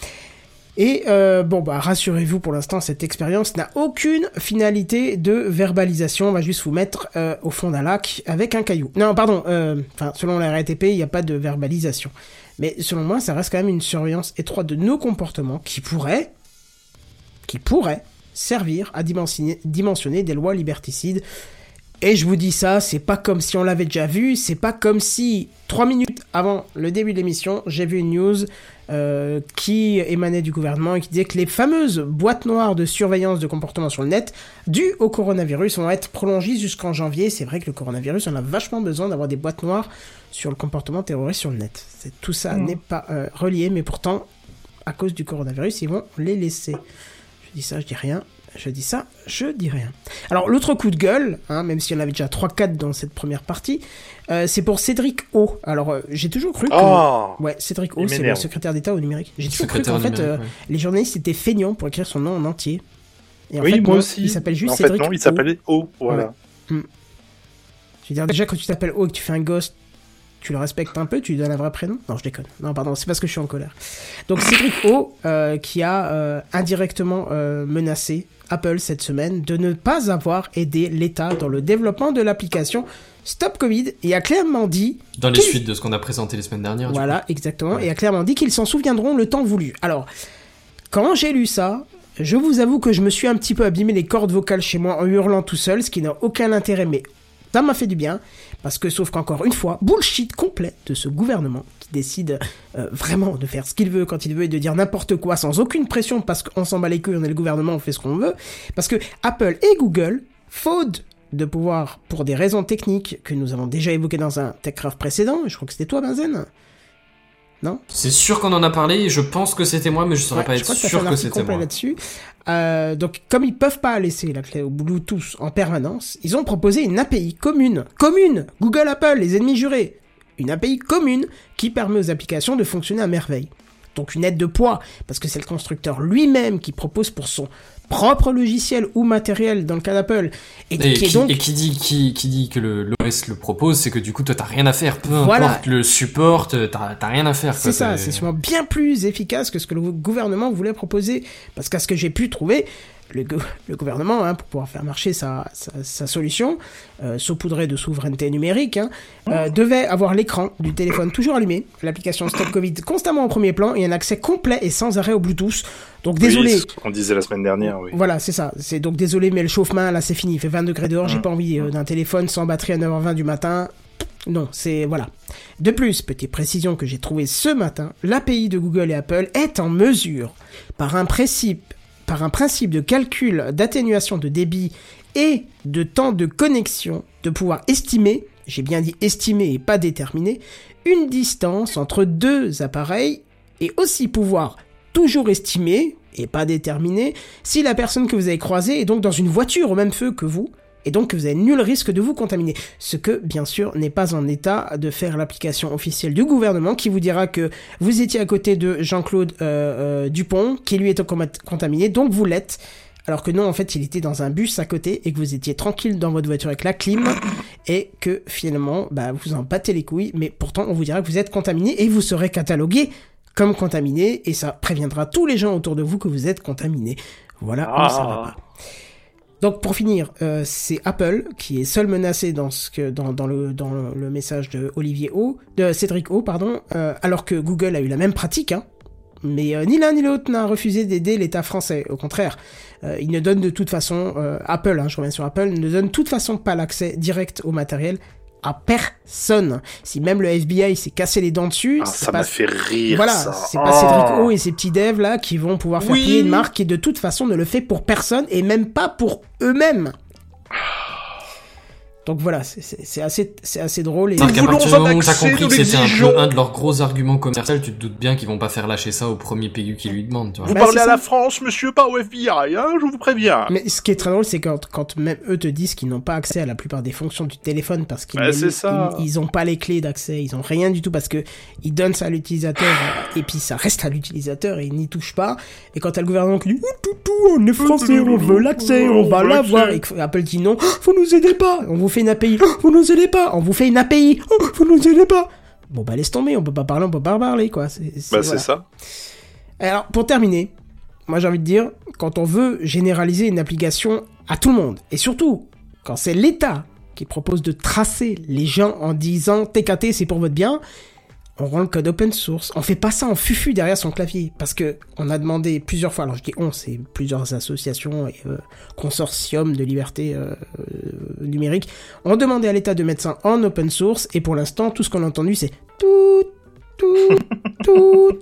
Et euh, bon, bah rassurez-vous, pour l'instant, cette expérience n'a aucune finalité de verbalisation. On va juste vous mettre euh, au fond d'un lac avec un caillou. Non, pardon. Euh, enfin, selon la R A T P, il n'y a pas de verbalisation. Mais selon moi, ça reste quand même une surveillance étroite de nos comportements qui pourrait, qui pourrait servir à dimensionner, dimensionner des lois liberticides. Et je vous dis ça, c'est pas comme si on l'avait déjà vu, c'est pas comme si, trois minutes avant le début de l'émission, j'ai vu une news euh, qui émanait du gouvernement et qui disait que les fameuses boîtes noires de surveillance de comportement sur le net, dues au coronavirus, vont être prolongées jusqu'en janvier. C'est vrai que le coronavirus, on a vachement besoin d'avoir des boîtes noires sur le comportement terroriste sur le net. C'est, tout ça mmh. n'est pas euh, relié, mais pourtant, à cause du coronavirus, ils vont les laisser. Je dis ça, je dis rien. Je dis ça, je dis rien. Alors, l'autre coup de gueule, hein, même si on avait déjà trois quatre dans cette première partie, euh, c'est pour Cédric O. Alors, euh, j'ai toujours cru que... Oh ouais, Cédric O, c'est le secrétaire d'État au numérique. J'ai toujours secrétaire cru qu'en fait, euh, ouais. les journalistes étaient feignants pour écrire son nom en entier. Et en oui, fait, moi non, aussi. Il s'appelle juste en Cédric O. En fait, non, il s'appelait O, voilà. Ouais. Mm. Je veux dire, déjà, quand tu t'appelles O et que tu fais un ghost, tu le respectes un peu, tu lui donnes un vrai prénom ? Non, je déconne. Non, pardon, c'est parce que je suis en colère. Donc, Cédric O, euh, qui a euh, indirectement euh, menacé Apple cette semaine de ne pas avoir aidé l'État dans le développement de l'application StopCovid et a clairement dit... Dans les qu'il... suites de ce qu'on a présenté les semaines dernières. Voilà, exactement. Ouais. Et a clairement dit qu'ils s'en souviendront le temps voulu. Alors, quand j'ai lu ça, je vous avoue que je me suis un petit peu abîmé les cordes vocales chez moi en hurlant tout seul, ce qui n'a aucun intérêt, mais ça m'a fait du bien. Parce que, sauf qu'encore une fois, bullshit complet de ce gouvernement qui décide euh, vraiment de faire ce qu'il veut quand il veut et de dire n'importe quoi sans aucune pression parce qu'on s'en bat les couilles, on est le gouvernement, on fait ce qu'on veut. Parce que Apple et Google, faute de pouvoir, pour des raisons techniques que nous avons déjà évoquées dans un Techcraft précédent, je crois que c'était toi, Benzen, non ? C'est sûr qu'on en a parlé et je pense que c'était moi, mais je ne saurais ouais, pas être sûr que, que c'était moi. Là-dessus. Euh, donc, comme ils peuvent pas laisser la clé au Bluetooth en permanence, ils ont proposé une A P I commune, commune, Google, Apple, les ennemis jurés, une A P I commune qui permet aux applications de fonctionner à merveille. Donc une aide de poids, parce que c'est le constructeur lui-même qui propose pour son propre logiciel ou matériel dans le cas d'Apple. Et, et, qui, donc... et qui dit, qui, qui dit que le, l'O S le propose, c'est que du coup toi t'as rien à faire, peu voilà. importe le support, t'as, t'as rien à faire. C'est quoi, ça, t'es... c'est sûrement bien plus efficace que ce que le gouvernement voulait proposer, parce qu'à ce que j'ai pu trouver, le, go- le gouvernement, hein, pour pouvoir faire marcher sa, sa, sa solution, euh, saupoudrée de souveraineté numérique, hein, euh, devait avoir l'écran du téléphone toujours allumé, l'application StopCovid constamment en premier plan et un accès complet et sans arrêt au Bluetooth. Donc désolé. Oui, on disait la semaine dernière, oui. Voilà, c'est ça. C'est donc désolé, mais le chauffe-main, là, c'est fini. Il fait vingt degrés dehors, mmh. j'ai pas envie euh, d'un téléphone sans batterie à neuf heures vingt du matin. Non, c'est... Voilà. De plus, petite précision que j'ai trouvée ce matin, l'A P I de Google et Apple est en mesure, par un principe par un principe de calcul d'atténuation de débit et de temps de connexion, de pouvoir estimer, j'ai bien dit estimer et pas déterminer, une distance entre deux appareils et aussi pouvoir toujours estimer et pas déterminer si la personne que vous avez croisée est donc dans une voiture au même feu que vous et donc que vous avez nul risque de vous contaminer. Ce que, bien sûr, n'est pas en état de faire l'application officielle du gouvernement qui vous dira que vous étiez à côté de Jean-Claude euh, euh, Dupont qui lui est contaminé, donc vous l'êtes. Alors que non, en fait, il était dans un bus à côté et que vous étiez tranquille dans votre voiture avec la clim et que finalement, bah, vous en battez les couilles. Mais pourtant, on vous dira que vous êtes contaminé et vous serez catalogué comme contaminé et ça préviendra tous les gens autour de vous que vous êtes contaminé. Voilà, ah. Ça va pas. Donc pour finir, euh, c'est Apple qui est seul menacé dans ce que dans dans le dans le message de Olivier O, de Cédric O, pardon, euh, alors que Google a eu la même pratique, hein. Mais euh, ni l'un ni l'autre n'a refusé d'aider l'État français. Au contraire, euh, ils ne donnent de toute façon euh, Apple, hein, je reviens sur Apple, ne donne de toute façon pas l'accès direct au matériel à personne. Si même le F B I s'est cassé les dents dessus, ah, c'est ça pas... m'a fait rire. Voilà, ça. c'est pas oh. Cédric O et ses petits devs là qui vont pouvoir faire oui. plier une marque qui de toute façon ne le fait pour personne et même pas pour eux-mêmes. Donc voilà, c'est, c'est, c'est assez, c'est assez drôle. Et... Nous voulons un accès, t'as compris que c'était un, peu un de leurs gros arguments commerciaux. Tu te doutes bien qu'ils vont pas faire lâcher ça au premier P U qui lui demande. Tu vois. Vous bah, parlez à ça. La France, monsieur, pas au F B I, hein, je vous préviens. Mais ce qui est très drôle, c'est quand, quand même eux te disent qu'ils n'ont pas accès à la plupart des fonctions du téléphone parce qu'ils bah, ils, ils ont pas les clés d'accès, ils ont rien du tout parce que ils donnent ça à l'utilisateur et puis ça reste à l'utilisateur et ils n'y touchent pas. Et quand t'as le gouvernement qui dit « On est français, on veut l'accès, on va l'avoir » et qu'Apple dit « Non, vous nous aidez pas, on vous fait une A P I, oh, vous nous aidez pas, on vous fait une A P I, oh, vous nous aidez pas. » Bon bah laisse tomber, on peut pas parler, on peut pas parler quoi. C'est, c'est, bah voilà. C'est ça. Alors pour terminer, moi j'ai envie de dire, quand on veut généraliser une application à tout le monde, et surtout quand c'est l'État qui propose de tracer les gens en disant T K T c'est pour votre bien, on rend le code open source, on fait pas ça en fufu derrière son clavier, parce que on a demandé plusieurs fois, alors je dis on, c'est plusieurs associations et euh, consortiums de liberté euh, numérique, ont demandé à l'État de mettre ça en open source, et pour l'instant, tout ce qu'on a entendu, c'est tout, tout, tout.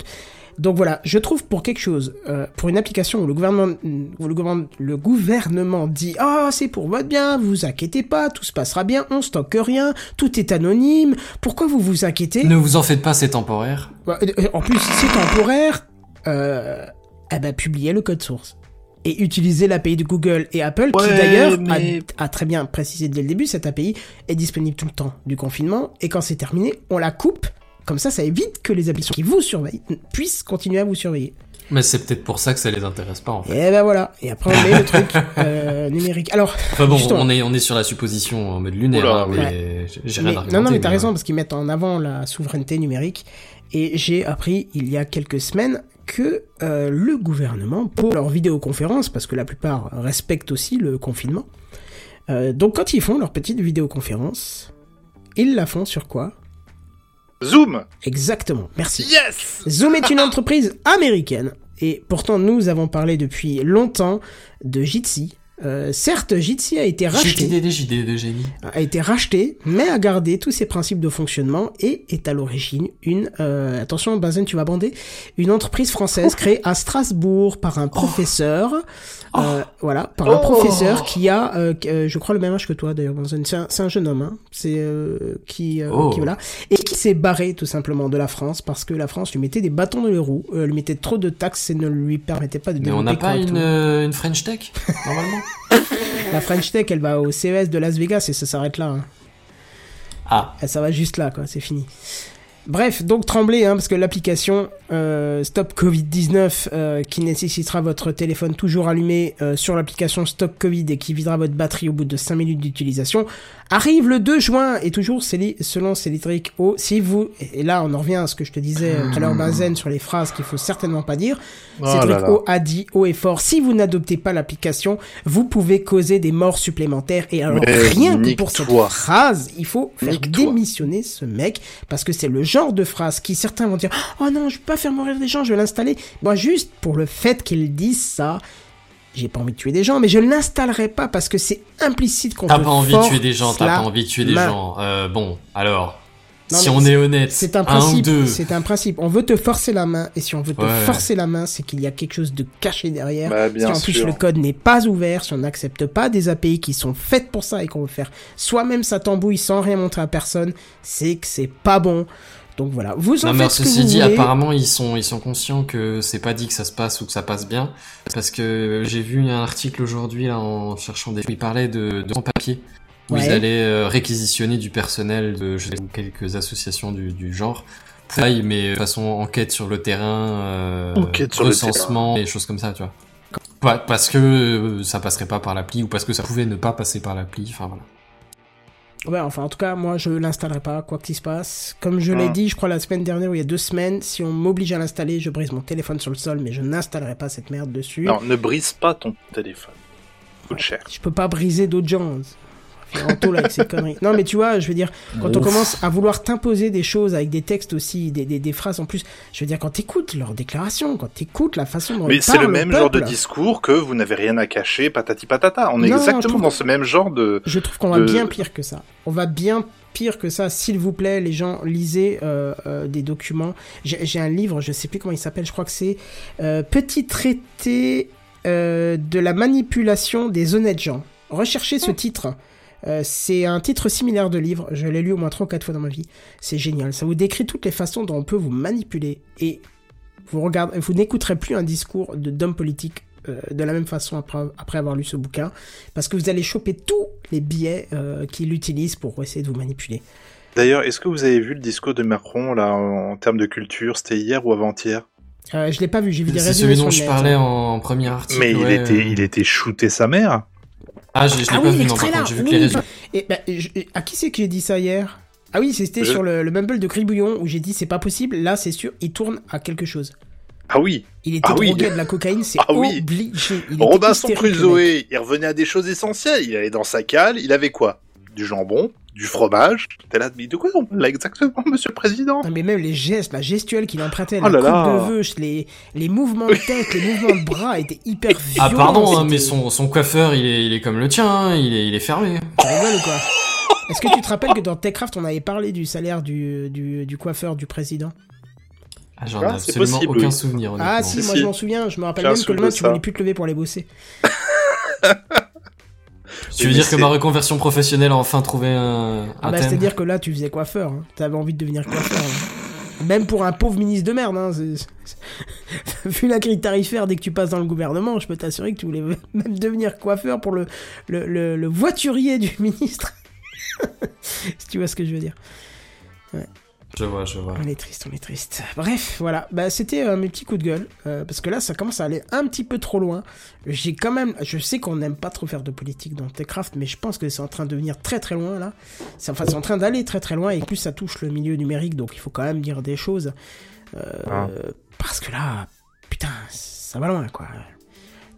Donc voilà, je trouve pour quelque chose, euh, pour une application où le gouvernement, où le gouvernement, le gouvernement dit « Ah, oh, c'est pour votre bien, vous inquiétez pas, tout se passera bien, on stocke rien, tout est anonyme, pourquoi vous vous inquiétez ?» Ne vous en faites pas, c'est temporaire. En plus, si c'est temporaire, euh, eh ben, publiez le code source. Et utilisez l'A P I de Google et Apple, ouais, qui d'ailleurs mais... a, a très bien précisé dès le début, cette A P I est disponible tout le temps du confinement, et quand c'est terminé, on la coupe. Comme ça, ça évite que les applications qui vous surveillent puissent continuer à vous surveiller. Mais c'est peut-être pour ça que ça les intéresse pas, en fait. Et ben voilà. Et après, on met le truc euh, numérique. Alors, enfin bon, justement. on est on est sur la supposition en mode lunaire. Oula, mais ouais. J'ai rien à argumenter. Non, non, mais t'as mais... raison, parce qu'ils mettent en avant la souveraineté numérique. Et j'ai appris, il y a quelques semaines, que euh, le gouvernement, pour leurs vidéoconférences, parce que la plupart respectent aussi le confinement, euh, donc quand ils font leur petite vidéoconférence, ils la font sur quoi ? Zoom. Exactement, merci. Yes. Zoom est une entreprise américaine et pourtant nous avons parlé depuis longtemps de Jitsi. Euh, certes, Jitsi a été racheté. J D D, J D D, J D D. A été racheté, mais a gardé tous ses principes de fonctionnement et est à l'origine une. Euh, attention, Benzen, tu vas bander. Une entreprise française créée à Strasbourg par un professeur. Oh. Euh, voilà, par oh. un professeur qui a, euh, je crois, le même âge que toi d'ailleurs, Benzen. C'est un, c'est un jeune homme, hein. C'est euh, qui, euh, oh. qui voilà, et qui s'est barré tout simplement de la France parce que la France lui mettait des bâtons dans les roues, euh, lui mettait trop de taxes et ne lui permettait pas de. Mais on n'a pas une, euh, une French Tech normalement. La French Tech, elle va au C E S de Las Vegas et ça s'arrête là. Hein. Ah. Et ça va juste là, quoi. C'est fini. Bref, donc tremblez, hein, parce que l'application euh, StopCovid dix-neuf euh, qui nécessitera votre téléphone toujours allumé euh, sur l'application StopCovid et qui videra votre batterie au bout de cinq minutes d'utilisation arrive le deux juin et toujours c'est selon Cédric O. Si vous, et là on en revient à ce que je te disais tout à l'heure, Benzen, sur les phrases qu'il faut certainement pas dire, oh Cédric O a dit haut et fort, si vous n'adoptez pas l'application, vous pouvez causer des morts supplémentaires. Et alors mais rien que pour cette phrase, il faut faire nique-toi. démissionner ce mec, parce que c'est le genre de phrase qui certains vont dire « Oh non, je vais pas faire mourir des gens, je vais l'installer. » Moi, juste pour le fait qu'ils disent ça, j'ai pas envie de tuer des gens, mais je l'installerai pas parce que c'est implicite qu'on peut. T'as pas envie de tuer des gens, t'as pas envie de tuer des gens. Euh, bon, alors, Non, si on est honnête, c'est un principe. Un c'est un principe. On veut te forcer la main, et si on veut te ouais. forcer la main, c'est qu'il y a quelque chose de caché derrière. Bah, bien si en sûr. Plus le code n'est pas ouvert, si on n'accepte pas des A P I qui sont faites pour ça et qu'on veut faire soi-même sa tambouille sans rien montrer à personne, c'est que c'est pas bon. Donc voilà, vous en non, faites mais ce que vous dit, voulez. Apparemment, ils sont, ils sont conscients que c'est pas dit que ça se passe ou que ça passe bien. Parce que j'ai vu un article aujourd'hui, là, en cherchant des... Ils parlaient de, de sans-papiers, où ouais. ils allaient euh, réquisitionner du personnel de je sais, quelques associations du, du genre. Pour ça, mais de façon enquête sur le terrain, euh, enquête sur recensement, le terrain. Et choses comme ça, tu vois. Pas, parce que euh, ça passerait pas par l'appli, ou parce que ça pouvait ne pas passer par l'appli, enfin voilà. Ouais, enfin, en tout cas, moi, je l'installerai pas, quoi qu'il se passe. Comme je l'ai dit, je crois la semaine dernière ou il y a deux semaines, si on m'oblige à l'installer, je brise mon téléphone sur le sol, mais je n'installerai pas cette merde dessus. Non, ne brise pas ton téléphone. Ça coûte cher. Je peux pas briser d'autres gens. Tout là avec ces conneries. Non, mais tu vois, je veux dire, quand Ouf. on commence à vouloir t'imposer des choses avec des textes aussi, des, des, des phrases en plus, je veux dire, quand t'écoutes leurs déclarations, quand t'écoutes la façon dont mais ils parlent. Mais c'est le même le genre de discours que vous n'avez rien à cacher, patati patata. On est non, exactement trouve... dans ce même genre de. Je trouve qu'on de... va bien pire que ça. On va bien pire que ça. S'il vous plaît, les gens, lisez euh, euh, des documents. J'ai, j'ai un livre, je sais plus comment il s'appelle, je crois que c'est euh, Petit traité euh, de la manipulation des honnêtes gens. Recherchez ce titre. Euh, c'est un titre similaire de livre, je l'ai lu au moins trois ou quatre fois dans ma vie, c'est génial, ça vous décrit toutes les façons dont on peut vous manipuler et vous, regardez, vous n'écouterez plus un discours de, d'homme politique euh, de la même façon après, après avoir lu ce bouquin, parce que vous allez choper tous les biais euh, qu'il utilise pour essayer de vous manipuler. D'ailleurs, est-ce que vous avez vu le discours de Macron là, en, en termes de culture, c'était hier ou avant-hier? euh, Je l'ai pas vu, j'ai vu des résumés sur le net. C'est celui dont je parlais en premier article. Mais ouais, il, était, euh... il était shooté sa mère. Ah, je, je l'ai ah pas oui, vu, non, par contre, j'ai vu oui, que les résultats. Et bah, je, à qui c'est que j'ai dit ça hier ? Ah oui, c'était je... sur le, le Mumble de Cribouillon, où j'ai dit, c'est pas possible, là, c'est sûr, il tourne à quelque chose. Ah oui. Il était ah drogué oui. à de la cocaïne, c'est ah obligé. Oui. Robinson Crusoe, il revenait à des choses essentielles. Il allait dans sa cale, il avait quoi ? Du jambon, du fromage. T'es là, mais de quoi on parle là exactement, monsieur le président ? Non, mais même les gestes, la gestuelle qu'il empruntait, oh la coupe de veuche, les, les mouvements de tête, les mouvements de bras étaient hyper violents. Ah pardon, hein, mais son, son coiffeur, il est, il est comme le tien, hein, il, est, il est fermé. Tu rigoles ou quoi ? Est-ce que tu te rappelles que dans Techcraft, on avait parlé du salaire du, du, du coiffeur du président ? Ah, j'en ai ah, absolument possible, aucun oui. souvenir. Ah si, moi si. je m'en souviens, je me rappelle J'ai même que le mec, tu voulais plus te lever pour aller bosser. Tu veux mais dire c'est... que ma reconversion professionnelle a enfin trouvé un, un ah bah, thème. C'est-à-dire que là, tu faisais coiffeur. Hein. T'avais envie de devenir coiffeur. Hein. Même pour un pauvre ministre de merde. Hein. C'est... C'est... Vu la grille tarifaire, dès que tu passes dans le gouvernement, je peux t'assurer que tu voulais même devenir coiffeur pour le, le, le, le voiturier du ministre. Si tu vois ce que je veux dire. Ouais. Je vois, je vois. On est triste, on est triste. Bref, voilà. Bah, c'était euh, mes petits coups de gueule. Euh, parce que là, ça commence à aller un petit peu trop loin. J'ai quand même... Je sais qu'on n'aime pas trop faire de politique dans Techcraft, mais je pense que c'est en train de venir très très loin, là. C'est, enfin, c'est en train d'aller très très loin, et plus ça touche le milieu numérique, donc il faut quand même dire des choses. Euh, ah. Parce que là, putain, ça va loin, quoi.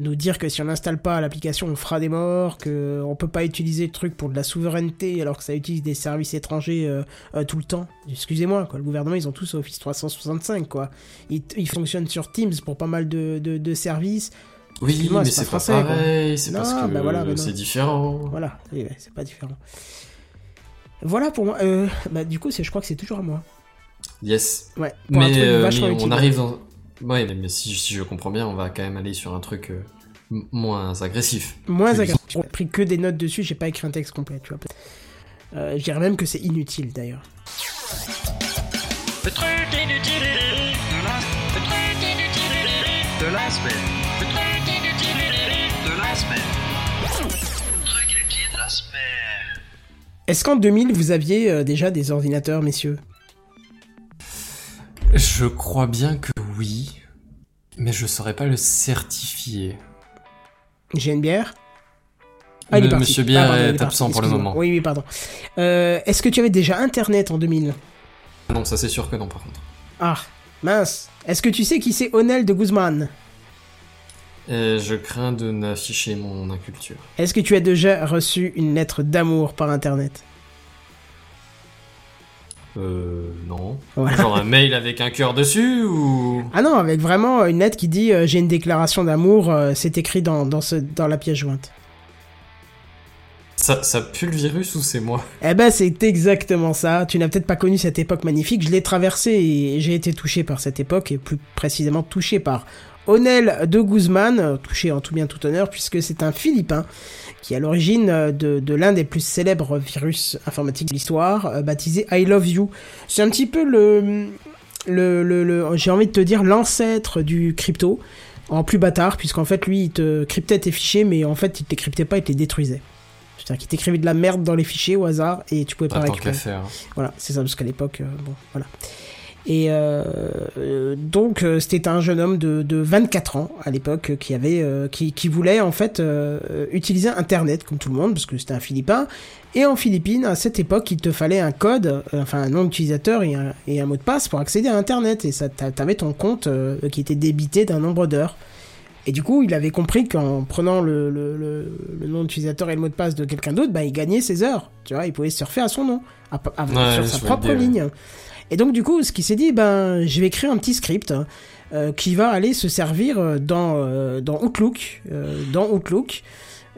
Nous dire que si on n'installe pas l'application, on fera des morts, qu'on peut pas utiliser le truc pour de la souveraineté alors que ça utilise des services étrangers euh, euh, tout le temps. Excusez-moi, quoi. Le gouvernement, ils ont tous Office trois cent soixante-cinq, quoi. Ils, t- ils fonctionnent sur Teams pour pas mal de, de, de services. Oui, Excuse-moi, mais c'est, c'est pas, pas français, pareil, quoi. C'est non, parce que bah voilà, bah c'est différent. Voilà, oui, bah, c'est pas différent. Voilà pour moi. Euh, bah, du coup, c'est, je crois que c'est toujours à moi. Yes. Ouais, pour mais, un truc vachement euh, mais on arrive dans... Ouais, mais si, si je comprends bien, on va quand même aller sur un truc euh, m- moins agressif. Moins agressif. J'ai pris que des notes dessus, j'ai pas écrit un texte complet, tu vois. Euh, je dirais même que c'est inutile, d'ailleurs. Le truc inutile de la... Le truc inutile de la semaine. Le truc inutile de la semaine. Le truc inutile de la semaine. Est-ce qu'en deux mille, vous aviez euh, déjà des ordinateurs, messieurs ? Je crois bien que oui, mais je saurais pas le certifier. J N B R ? Ah, il est parti. Monsieur Bière ah, pardon, est, est absent parti. Pour Excuse-moi. Le moment. Oui, oui, pardon. Euh, est-ce que tu avais déjà Internet en deux mille ? Non, ça c'est sûr que non, par contre. Ah, mince. Est-ce que tu sais qui c'est Onel de Guzman ? Et je crains de n'afficher mon inculture. Est-ce que tu as déjà reçu une lettre d'amour par Internet ? Euh, non. Voilà. Genre un mail avec un cœur dessus ou... Ah non, avec vraiment une lettre qui dit euh, « J'ai une déclaration d'amour euh, », c'est écrit dans, dans, ce, dans la pièce jointe. Ça, ça pue le virus ou c'est moi ? Eh ben c'est exactement ça. Tu n'as peut-être pas connu cette époque magnifique. Je l'ai traversée et j'ai été touché par cette époque, et plus précisément touché par Onel de Guzman, touché en tout bien tout honneur, puisque c'est un Philippin qui est à l'origine de, de l'un des plus célèbres virus informatiques de l'histoire, baptisé I Love You. C'est un petit peu le, le, le, le j'ai envie de te dire l'ancêtre du crypto, en plus bâtard, puisqu'en fait lui il te cryptait tes fichiers, mais en fait il te les cryptait pas, il te les détruisait. C'est-à-dire qu'il t'écrivait de la merde dans les fichiers au hasard et tu pouvais pas récupérer. Voilà, c'est ça, parce qu'à l'époque, euh, bon, voilà. Et euh, euh, donc, euh, c'était un jeune homme de, de vingt-quatre ans à l'époque qui avait, euh, qui, qui voulait en fait euh, utiliser Internet comme tout le monde, parce que c'était un Philippin. Et en Philippines, à cette époque, il te fallait un code, euh, enfin un nom d'utilisateur et un, et un mot de passe pour accéder à Internet. Et ça, t'avais ton compte euh, qui était débité d'un nombre d'heures. Et du coup, il avait compris qu'en prenant le, le, le, le nom d'utilisateur et le mot de passe de quelqu'un d'autre, bah, il gagnait ses heures. Tu vois, il pouvait surfer à son nom, à, à, ouais, sur sa propre ligne. Et donc, du coup, ce qu'il s'est dit, ben, je vais écrire un petit script euh, qui va aller se servir dans, euh, dans Outlook, euh, dans Outlook,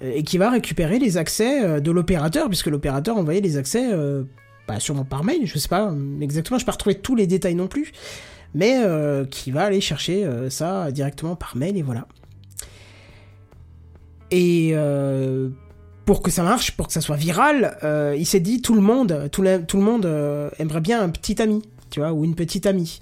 euh, et qui va récupérer les accès euh, de l'opérateur, puisque l'opérateur envoyait les accès, euh, bah, sûrement par mail, je sais pas exactement, je peux pas retrouver tous les détails non plus. Mais euh, qui va aller chercher euh, ça directement par mail, et voilà. Et euh, pour que ça marche, pour que ça soit viral, euh, il s'est dit tout le monde, tout, la, tout le monde euh, aimerait bien un petit ami, tu vois, ou une petite amie.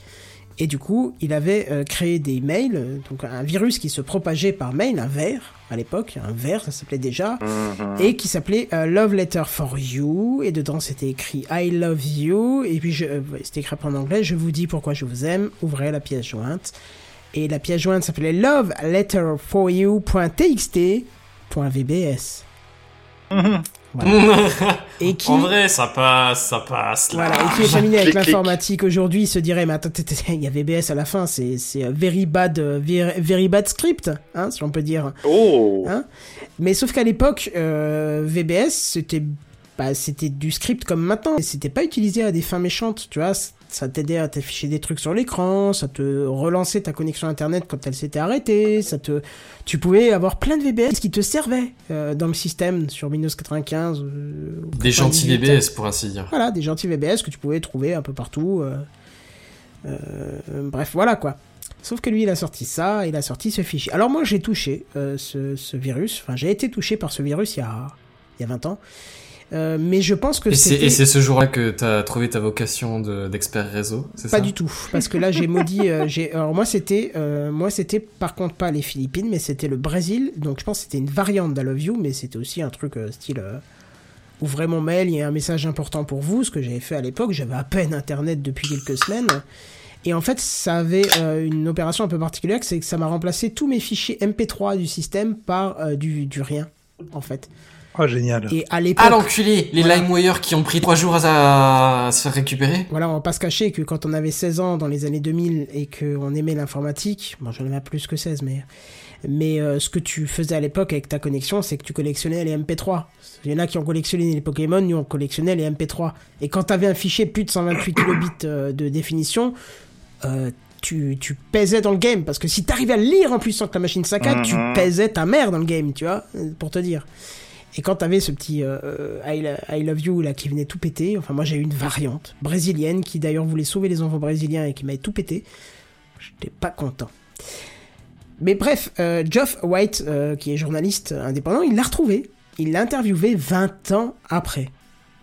Et du coup, il avait euh, créé des mails, donc un virus qui se propageait par mail, un ver, à l'époque, un ver, ça s'appelait déjà, mm-hmm. et qui s'appelait euh, Love Letter for You, et dedans c'était écrit I love you, et puis je, euh, c'était écrit en anglais, je vous dis pourquoi je vous aime, ouvrez la pièce jointe, et la pièce jointe s'appelait Love Letter for You.txt.vbs. Mm-hmm. Voilà. Et qui... En vrai, ça passe, ça passe. Là. Voilà, et qui est familier avec clic, l'informatique clic. Aujourd'hui, il se dirait, mais attends, il y a V B S à la fin, c'est, c'est very bad, very bad script, hein, si on peut dire. Oh. Hein, mais sauf qu'à l'époque, euh, V B S, c'était, bah, c'était du script comme maintenant, et c'était pas utilisé à des fins méchantes, tu vois. Ça t'aidait à t'afficher des trucs sur l'écran, ça te relançait ta connexion internet quand elle s'était arrêtée, ça te... Tu pouvais avoir plein de V B S qui te servaient euh, dans le système sur Windows quatre-vingt-quinze. Euh, des gentils V B S, pour ainsi dire. Voilà, des gentils V B S que tu pouvais trouver un peu partout. Euh, euh, bref, voilà quoi. Sauf que lui, il a sorti ça, il a sorti ce fichier. Alors moi, j'ai touché euh, ce, ce virus, enfin j'ai été touché par ce virus il y a, il y a vingt ans. Euh, mais je pense que et c'est et c'est ce jour-là que t'as trouvé ta vocation de, d'expert réseau, c'est pas ça ? Pas du tout, parce que là j'ai maudit. Euh, j'ai alors moi c'était euh, moi c'était par contre pas les Philippines, mais c'était le Brésil. Donc je pense que c'était une variante d'I Love You, mais c'était aussi un truc euh, style euh, ouvrez mon mail, il y a un message important pour vous. Ce que j'avais fait à l'époque, j'avais à peine internet depuis quelques semaines. Et en fait, ça avait euh, une opération un peu particulière, c'est que ça m'a remplacé tous mes fichiers M P trois du système par euh, du du rien en fait. Oh, génial. Et à l'époque... Ah, l'enculé ! Les voilà. LimeWire qui ont pris trois jours à... à se faire récupérer. Voilà, on va pas se cacher que quand on avait seize ans dans les années deux mille et qu'on aimait l'informatique... Bon, j'en avais plus que seize, mais... Mais euh, ce que tu faisais à l'époque avec ta connexion, c'est que tu collectionnais les M P trois. Il y en a qui ont collectionné les Pokémon, nous on collectionnait les M P trois. Et quand t'avais un fichier plus de cent vingt-huit kilobits de définition... Euh, Tu, tu pèsais dans le game, parce que si t'arrivais à le lire en plus sans que la machine saccade, mm-hmm. tu pèsais ta mère dans le game, tu vois, pour te dire. Et quand t'avais ce petit euh, I, I Love You là qui venait tout péter, enfin moi j'ai eu une variante brésilienne qui d'ailleurs voulait sauver les enfants brésiliens et qui m'avait tout pété, j'étais pas content. Mais bref, euh, Geoff White, euh, qui est journaliste indépendant, il l'a retrouvé, il l'a interviewé vingt ans après.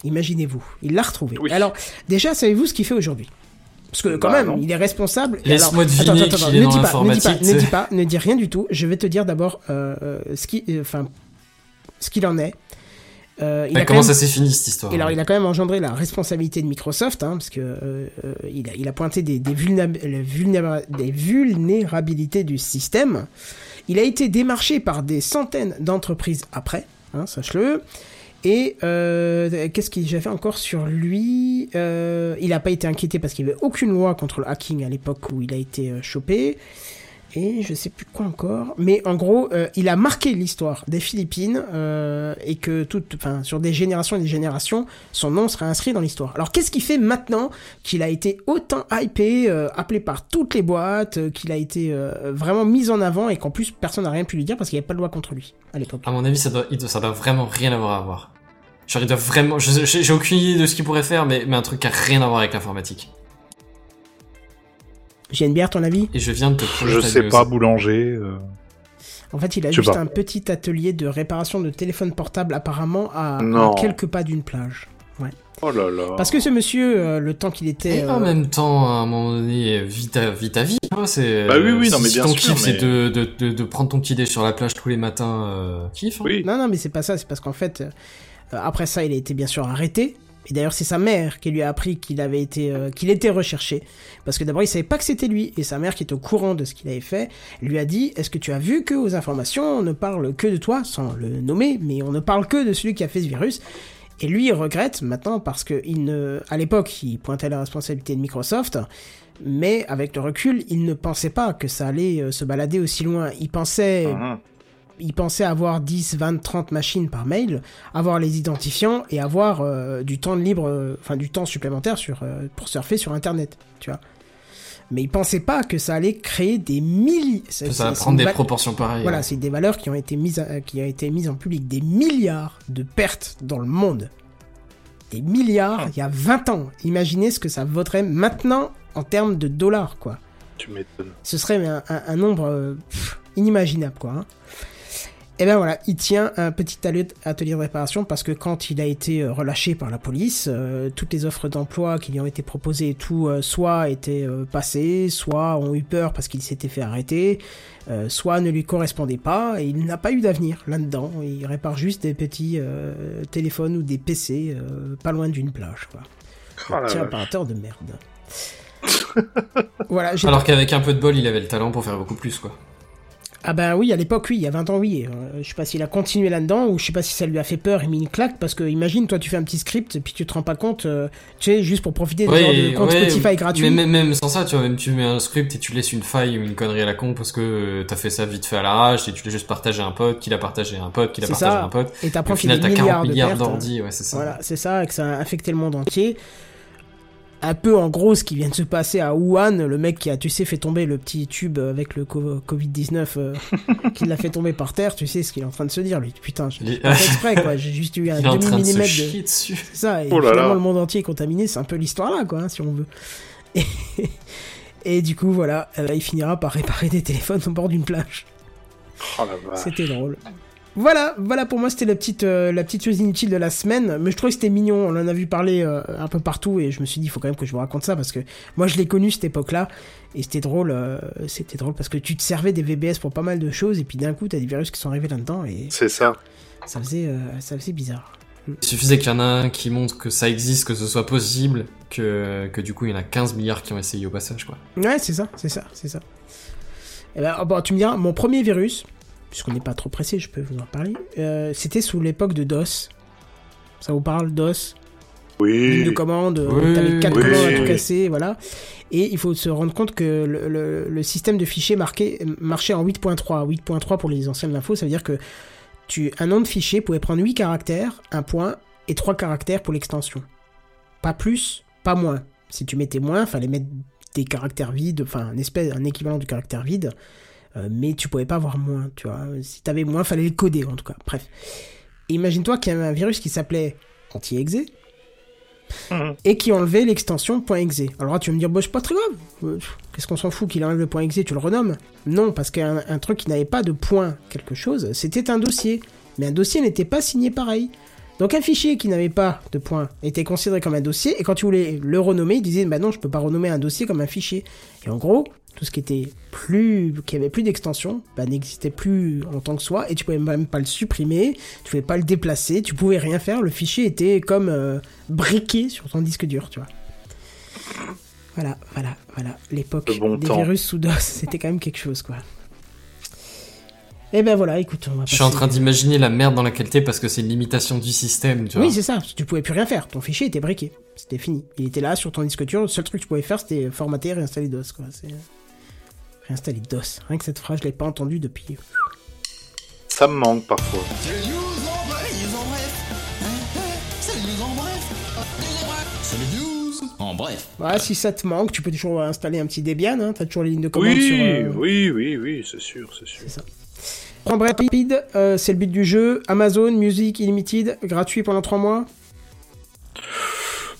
Imaginez-vous, il l'a retrouvé. Oui. Alors déjà, savez-vous ce qu'il fait aujourd'hui ? Parce que quand bah, même, non. il est responsable. Laisse-moi deviner qu'il est dans l'informatique. Ne dis pas, ne dis pas, ne dis rien du tout. Je vais te dire d'abord euh, ce qui, enfin, euh, ce qu'il en est. Euh, il bah, a comment même, ça s'est fini cette histoire ? Et alors, il a quand même engendré la responsabilité de Microsoft, hein, parce que euh, il, a, il a pointé des, des, vulnéra- vulnéra- des vulnérabilités du système. Il a été démarché par des centaines d'entreprises après, hein, sache-le. Et euh, qu'est-ce que j'avais encore sur lui ? euh, Il n'a pas été inquiété parce qu'il n'y avait aucune loi contre le hacking à l'époque où il a été euh, chopé. Et je ne sais plus quoi encore. Mais en gros, euh, il a marqué l'histoire des Philippines euh, et que toutes, enfin, sur des générations et des générations, son nom sera inscrit dans l'histoire. Alors qu'est-ce qu'il fait maintenant qu'il a été autant hypé, euh, appelé par toutes les boîtes, euh, qu'il a été euh, vraiment mis en avant et qu'en plus personne n'a rien pu lui dire parce qu'il n'y avait pas de loi contre lui à l'époque ? À mon avis, ça doit, ça doit vraiment rien avoir à voir. J'arrive à vraiment... J'ai aucune idée de ce qu'il pourrait faire, mais, mais un truc qui a rien à voir avec l'informatique. J N B R, ton avis ? Et je viens de te... Je sais pas, aussi. Boulanger... Euh... En fait, il a juste pas. Un petit atelier de réparation de téléphone portable, apparemment, à, à quelques pas d'une plage. Ouais. Oh là là. Parce que ce monsieur, euh, le temps qu'il était... Et euh... en même temps, à un moment donné, vite ta vie, vie hein, c'est... Bah oui, oui, non, mais bien ton sûr, kiff, mais... c'est de, de, de, de prendre ton petit dé sur la plage tous les matins, euh, kiff. Hein. Oui. Non, non, mais c'est pas ça, c'est parce qu'en fait, euh, après ça, il a été bien sûr arrêté. Et d'ailleurs, c'est sa mère qui lui a appris qu'il avait été, euh, qu'il était recherché. Parce que d'abord, il savait pas que c'était lui. Et sa mère, qui est au courant de ce qu'il avait fait, lui a dit, est-ce que tu as vu que aux informations, on ne parle que de toi, sans le nommer, mais on ne parle que de celui qui a fait ce virus. Et lui, il regrette maintenant parce que il ne, à l'époque, il pointait la responsabilité de Microsoft. Mais avec le recul, il ne pensait pas que ça allait se balader aussi loin. Il pensait... Mmh. Il pensait avoir dix, vingt, trente machines par mail, avoir les identifiants et avoir euh, du temps de libre, euh, enfin du temps supplémentaire sur, euh, pour surfer sur Internet, tu vois. Mais il pensait pas que ça allait créer des milliers. Ça, ça va prendre des val... proportions pareilles. Voilà, ouais. C'est des valeurs qui ont été mises, à, qui ont été mises en public, des milliards de pertes dans le monde, des milliards. Il y a vingt ans. Imaginez ce que ça vaudrait maintenant en termes de dollars, quoi. Tu m'étonnes. Ce serait un, un, un nombre euh, pff, inimaginable, quoi. Hein. Et ben voilà, il tient un petit atelier de réparation parce que quand il a été relâché par la police, euh, toutes les offres d'emploi qui lui ont été proposées et tout, euh, soit étaient euh, passées, soit ont eu peur parce qu'il s'était fait arrêter, euh, soit ne lui correspondaient pas, et il n'a pas eu d'avenir là-dedans. Il répare juste des petits euh, téléphones ou des P C euh, pas loin d'une plage, quoi. Oh un petit réparateur de merde. Voilà, j'ai... Alors qu'avec un peu de bol, il avait le talent pour faire beaucoup plus, quoi. Ah ben oui, à l'époque, oui, il y a vingt ans, oui. Euh, je sais pas s'il a continué là-dedans, ou je sais pas si ça lui a fait peur et mis une claque, parce que imagine, toi, tu fais un petit script, puis tu te rends pas compte, euh, tu sais, juste pour profiter ouais, de, genre de compte ouais, Spotify gratuit. Mais même sans ça, tu vois, même tu mets un script et tu laisses une faille ou une connerie à la con, parce que t'as fait ça vite fait à l'arrache, et tu l'as juste partagé à un pote, qui l'a partagé à un pote, qui l'a partagé à un pote. Et t'apprends qu'il y a des milliards de pertes, d'ordi, ouais, c'est ça. Voilà, c'est ça, et que ça a infecté le monde entier. Un peu en gros ce qui vient de se passer à Wuhan, le mec qui a, tu sais, fait tomber le petit tube avec le covid dix-neuf, euh, qui l'a fait tomber par terre, tu sais ce qu'il est en train de se dire, lui. Putain, je l'ai pas fait exprès, quoi, j'ai juste eu un demi-millimètre de... Chier dessus. C'est ça, et oh là finalement là. Le monde entier est contaminé, c'est un peu l'histoire là, quoi, hein, si on veut. Et, et du coup, voilà, euh, il finira par réparer des téléphones au bord d'une plage. Oh la vache. C'était drôle. Voilà, voilà pour moi c'était la petite euh, la petite chose inutile de la semaine, mais je trouvais que c'était mignon, on en a vu parler euh, un peu partout et je me suis dit il faut quand même que je vous raconte ça parce que moi je l'ai connu cette époque-là et c'était drôle, euh, c'était drôle parce que tu te servais des V B S pour pas mal de choses et puis d'un coup t'as des virus qui sont arrivés là-dedans et c'est ça. Ça faisait euh, ça faisait bizarre. Il suffisait qu'il y en a un qui montre que ça existe, que ce soit possible, que que du coup il y en a quinze milliards qui ont essayé au passage, quoi. Ouais, c'est ça, c'est ça, c'est ça. Et ben oh, bon, tu me diras mon premier virus. Puisqu'on n'est pas trop pressé, je peux vous en parler. Euh, c'était sous l'époque de DOS. Ça vous parle, DOS ? Oui. Une commande, oui, t'avais quatre oui. commandes à tout casser, voilà. Et il faut se rendre compte que le, le, le système de fichiers marqué, marchait en huit point trois. huit point trois pour les anciens de l'info, ça veut dire que tu, un nom de fichier pouvait prendre huit caractères, un point et trois caractères pour l'extension. Pas plus, pas moins. Si tu mettais moins, il fallait mettre des caractères vides, enfin un espèce, un équivalent du caractère vide. Mais tu pouvais pas avoir moins, tu vois. Si t'avais moins, fallait le coder, en tout cas. Bref. Et imagine-toi qu'il y avait un virus qui s'appelait anti-exe mmh. et qui enlevait l'extension .exe. Alors là, tu vas me dire, bah, c'est pas très grave. Qu'est-ce qu'on s'en fout qu'il enlève le .exe, tu le renommes ? Non, parce qu'un un truc qui n'avait pas de point quelque chose, c'était un dossier. Mais un dossier n'était pas signé pareil. Donc un fichier qui n'avait pas de point était considéré comme un dossier, et quand tu voulais le renommer, il disait, bah non, je peux pas renommer un dossier comme un fichier. Et en gros... Tout ce qui était plus, qui avait plus d'extension, bah, n'existait plus en tant que soi, et tu pouvais même pas le supprimer, tu pouvais pas le déplacer, tu pouvais rien faire, le fichier était comme euh, briqué sur ton disque dur, tu vois. Voilà, voilà, voilà, l'époque bon des temps. Virus sous DOS, c'était quand même quelque chose, quoi. Et ben voilà, écoute, on va. Je suis en train d'imaginer la merde dans laquelle t'es parce que c'est une limitation du système, tu vois. Oui, c'est ça, tu pouvais plus rien faire, ton fichier était briqué, c'était fini. Il était là sur ton disque dur, le seul truc que tu pouvais faire c'était formater et réinstaller DOS, quoi. C'est... Réinstaller DOS. Rien que cette phrase, je l'ai pas entendue depuis. Ça me manque parfois. C'est news en bref. C'est news en bref. C'est news en bref. Bah, si ça te manque, tu peux toujours installer un petit Debian. Hein. T'as toujours les lignes de commande oui, sur. Euh... Oui, oui, oui, c'est sûr, c'est sûr. C'est ça. Prends bref rapide, euh, c'est le but du jeu. Amazon Music Unlimited, gratuit pendant trois mois.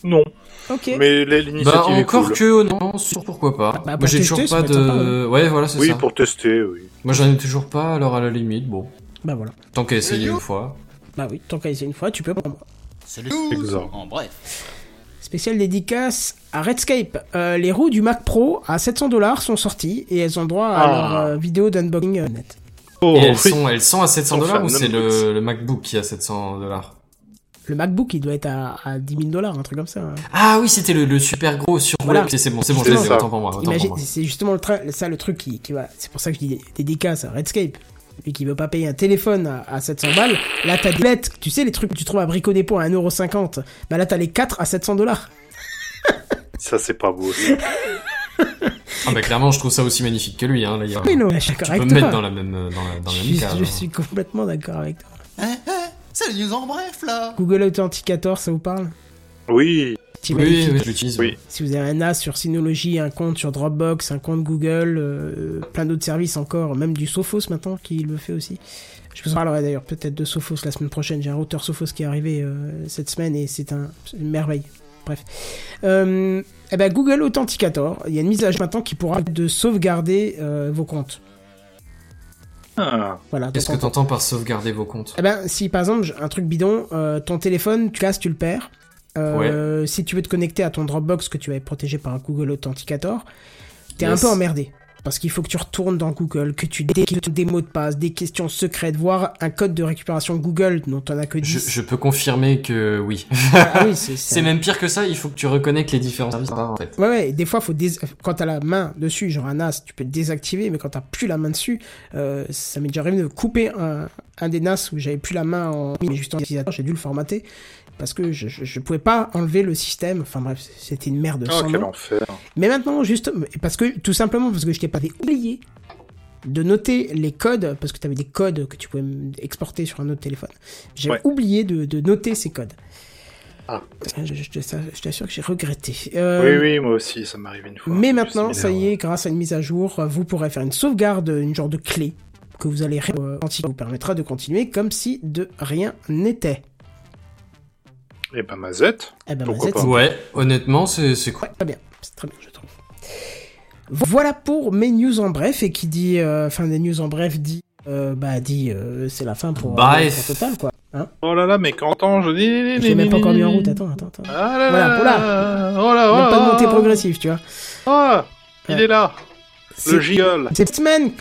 Non. Ok. Mais l'initiative bah, est cool. Encore que non, sur pourquoi pas. Bah, moi j'ai tester, toujours pas de. Sympa, ouais, voilà, c'est oui, ça. Oui, pour tester, oui. Moi j'en ai toujours pas, alors à la limite, bon. Bah voilà. Tant qu'à essayer une fois. Bah oui, tant qu'à essayer une fois, tu peux prendre. C'est le exact. En bref. Spéciale dédicace à Redscape. Euh, les roues du Mac Pro à sept cents dollars sont sorties et elles ont droit à ah. leur euh, vidéo d'unboxing euh, net. Oh, et elles, oui. sont, elles sont à sept cents dollars ou c'est le, le MacBook qui est à sept cents dollars? Le MacBook, il doit être à, à dix mille dollars, un truc comme ça. Ah oui, c'était le, le super gros sur voilà. Web. C'est bon, c'est bon, je l'ai dit, autant pour moi. Autant Imagine, pour moi. C'est justement le tra- ça le truc qui, qui va. C'est pour ça que je dis dédicace à Redscape. Lui qui veut pas payer un téléphone à, à sept cents balles, là t'as des lettres, tu sais les trucs que tu trouves à Brico Dépôt à un euro cinquante, bah là t'as les quatre à sept cents dollars. Ça c'est pas beau. Ah bah clairement je trouve ça aussi magnifique que lui hein, là, y a... Mais non, je suis d'accord avec toi. Tu peux me mettre dans la même, dans la, dans la même case. Je suis complètement d'accord avec toi. Eh, eh, c'est les news en bref là. Google Authenticator, ça vous parle? Oui. Oui, oui, je l'utilise. Oui. Si vous avez un NAS sur Synology, un compte sur Dropbox, un compte Google, euh, plein d'autres services encore, même du Sophos maintenant qui le fait aussi. Je vous en parlerai d'ailleurs peut-être de Sophos la semaine prochaine. J'ai un routeur Sophos qui est arrivé euh, cette semaine et c'est un, une merveille. Bref. Euh, eh ben Google Authenticator, il y a une mise à jour maintenant qui pourra de sauvegarder euh, vos comptes. Ah. Voilà, qu'est-ce que t'entends par sauvegarder vos comptes? Eh ben si par exemple un truc bidon, euh, ton téléphone, tu casses, tu le perds. Euh, ouais. Si tu veux te connecter à ton Dropbox que tu vas être protégé par un Google Authenticator, t'es yes. un peu emmerdé parce qu'il faut que tu retournes dans Google, que tu décryptes des mots de passe, des questions secrètes, voire un code de récupération Google dont on a que dix. Je, je peux confirmer que oui. Ah, oui c'est, c'est même pire que ça, il faut que tu reconnectes les différents services. Ah, en fait. Ouais, ouais, des fois, faut dés... quand t'as la main dessus, genre un NAS, tu peux le désactiver, mais quand t'as plus la main dessus, euh, ça m'est déjà arrivé de couper un, un des NAS où j'avais plus la main en mais juste en utilisateur, j'ai dû le formater. Parce que je, je, je pouvais pas enlever le système. Enfin bref, c'était une merde sans nom. Oh, quel enfer. Mais maintenant, juste, parce que, tout simplement, parce que je t'ai pas oublié de noter les codes, parce que t'avais des codes que tu pouvais exporter sur un autre téléphone. J'ai ouais. oublié de, de noter ces codes. Ah. Je, je, je, ça, je t'assure que j'ai regretté. Euh, oui, oui, moi aussi, ça m'est arrivé une fois. Mais maintenant, ça y est, grâce à une mise à jour, vous pourrez faire une sauvegarde, une genre de clé, que vous allez récupérer, qui vous permettra de continuer comme si de rien n'était. Et eh ben Mazette. Eh ben Mazette. Ouais, honnêtement, c'est, c'est cool. Ouais, très bien, c'est très bien, je trouve. Voilà pour mes news en bref. Et qui dit euh, fin des news en bref dit euh, bah dit euh, c'est la fin pour euh, total quoi. Hein oh là là, mais quand attends, je dis. J'ai même pas encore mis en route. Attends, attends, attends. Ah là voilà, là. Voilà. Oh là là. Même pas de montée progressive, tu vois. Oh, il ouais. est là. C'est, le gigole. C'est cette semaine.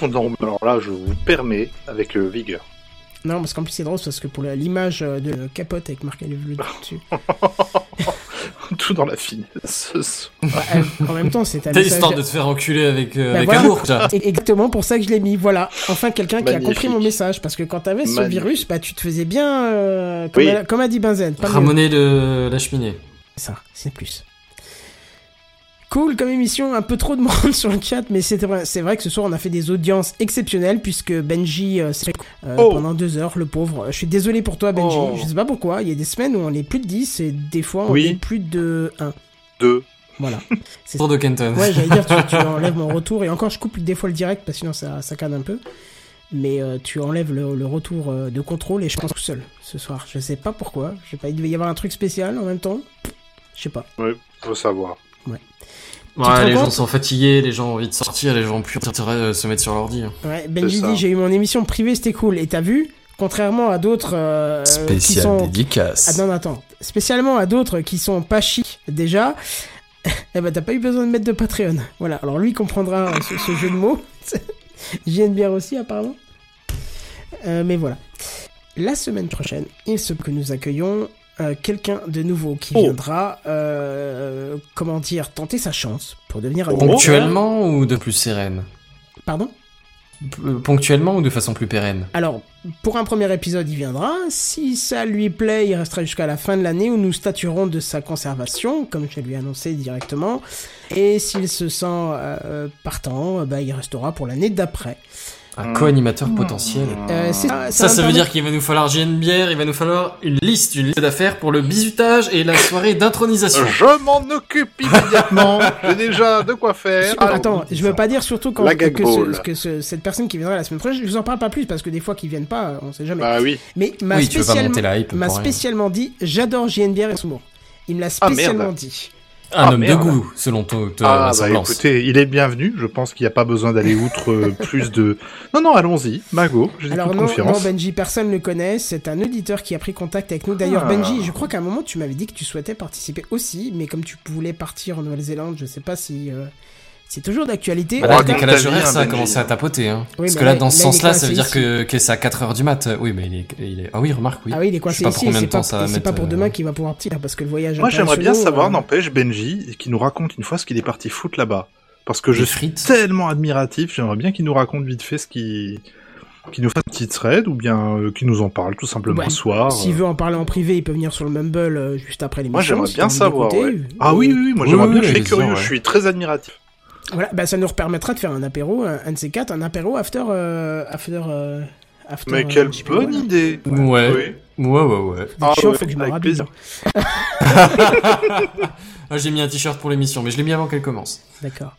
Comme non, mais alors là, je vous permets avec euh, vigueur. Non, parce qu'en plus c'est drôle, parce que pour l'image de capote avec marqué le bleu dessus. Tout dans la finesse. En même temps, c'est un message... T'as histoire de te faire enculer avec, euh, bah avec voilà. amour, ça. C'est exactement pour ça que je l'ai mis, voilà. Enfin, quelqu'un Magnifique. Qui a compris mon message, parce que quand t'avais ce Magnifique. Virus, bah tu te faisais bien... Euh, comme, oui. a, comme a dit Benzen. Ramoner de la cheminée. Ça, c'est plus. Cool comme émission, un peu trop de monde sur le chat, mais c'est vrai, c'est vrai que ce soir on a fait des audiences exceptionnelles puisque Benji euh, s'est euh, oh. pendant deux heures, le pauvre. Je suis désolé pour toi Benji, oh. je sais pas pourquoi, il y a des semaines où on est plus de dix et des fois on oui. est plus de un. deux. Voilà. C'est pour de Kenton. Ouais, j'allais dire, tu, tu enlèves mon retour et encore je coupe des fois le direct parce que sinon ça, ça cadre un peu. Mais euh, tu enlèves le, le retour euh, de contrôle et je pense tout seul ce soir. Je sais pas pourquoi, je sais pas, il devait y avoir un truc spécial en même temps. Je sais pas. Ouais, faut savoir. Ouais. Ouais, les gens sont fatigués, les gens ont envie de sortir, les gens ont plus intérêt de se mettre sur l'ordi. Ouais, Benji dit j'ai eu mon émission privée, c'était cool. Et t'as vu, contrairement à d'autres euh, qui sont dédicace. Ah non, attends, spécialement à d'autres qui sont pas chics déjà. Eh ben t'as pas eu besoin de mettre de Patreon. Voilà, alors lui comprendra euh, ce, ce jeu de mots. J N B R aussi apparemment. Euh, mais voilà. La semaine prochaine, il se peut que nous accueillons Euh, quelqu'un de nouveau qui oh. viendra, euh, comment dire, tenter sa chance pour devenir un oh. Ponctuellement ou de plus pérenne? Pardon? P- Ponctuellement ou de façon plus pérenne? Alors, pour un premier épisode, il viendra. Si ça lui plaît, il restera jusqu'à la fin de l'année où nous statuerons de sa conservation, comme je lui ai annoncé directement. Et s'il se sent euh, partant, bah, il restera pour l'année d'après. Un co-animateur potentiel. Euh, c'est, ça, ça, ça veut dire qu'il va nous falloir J N B R, il va nous falloir une liste, une liste d'affaires pour le bisutage et la soirée d'intronisation. Je m'en occupe immédiatement. J'ai déjà de quoi faire. Super, ah, attends, je veux pas dire surtout quand que, que, ce, que ce, cette personne qui viendra la semaine prochaine, je vous en parle pas plus parce que des fois qu'ils viennent pas, on sait jamais. Bah oui. Mais m'a oui, spécialement, hype, m'a spécialement dit, j'adore J N B R et son mot. Il me l'a spécialement ah, dit. Un ah, homme merde. de goût, selon toi. Ah, bah écoutez, il est bienvenu. Je pense qu'il n'y a pas besoin d'aller outre euh, plus de... Non, non, allons-y. Mago, j'ai toute non, confiance. Alors non, Benji, personne ne le connaît. C'est un auditeur qui a pris contact avec nous. D'ailleurs, ah. Benji, je crois qu'à un moment, tu m'avais dit que tu souhaitais participer aussi, mais comme tu voulais partir en Nouvelle-Zélande, je ne sais pas si... Euh... C'est toujours d'actualité. Bah là, le décalage horaire, ça a commencé à tapoter. Hein. Oui, parce que là, dans ce là, sens-là, ça veut dire que, que c'est à quatre heures du mat. Oui, mais il est, il est... Ah oui, remarque, oui. Ah oui, il est coincé ici. Je sais pas pour combien de temps ça va mettre. C'est pas pour demain qu'il va pouvoir partir, parce que le voyage... Moi, j'aimerais bien savoir, euh... n'empêche, Benji, qui nous raconte une fois ce qu'il est parti foutre là-bas. Parce que je suis tellement admiratif, j'aimerais bien qu'il nous raconte vite fait ce qui... Qui nous fasse un petit thread ou bien euh, qui nous en parle tout simplement ouais. soir. S'il veut en parler en privé, il peut venir sur le Mumble euh, juste après l'émission. Moi j'aimerais si bien savoir. Ouais. Euh, ah oui, oui, oui, moi oui, j'aimerais oui, bien. Oui, je suis curieux, ouais. je suis très admiratif. Voilà, bah ça nous permettra de faire un apéro, un, un de ces quatre, un apéro after, euh, after, euh, after. Mais quelle euh, bonne voilà. idée. Ouais. Ouais. ouais. Ouais, ouais, ouais. Ah, chiant, ouais, faut que je me rapide. Ah, j'ai mis un t-shirt pour l'émission, mais je l'ai mis avant qu'elle commence. D'accord.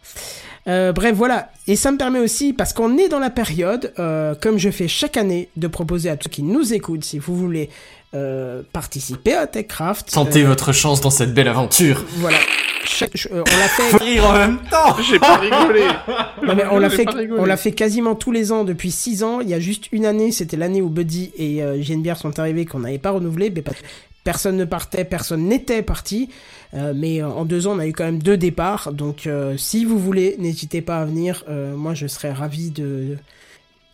Euh, bref, voilà. Et ça me permet aussi, parce qu'on est dans la période, euh, comme je fais chaque année, de proposer à tous qui nous écoutent, si vous voulez euh, participer à Techcraft. Tentez euh... votre chance dans cette belle aventure. Voilà. Chaque... Euh, on l'a fait. Faut rire en même temps. J'ai pas rigolé. Non, mais on l'a fait. On l'a fait quasiment tous les ans depuis six ans. Il y a juste une année, c'était l'année où Buddy et euh, J N B R sont arrivés, qu'on n'avait pas renouvelé, mais parce que personne ne partait, personne n'était parti. Euh, mais en deux ans, on a eu quand même deux départs. Donc, euh, si vous voulez, n'hésitez pas à venir. Euh, moi, je serais ravi de.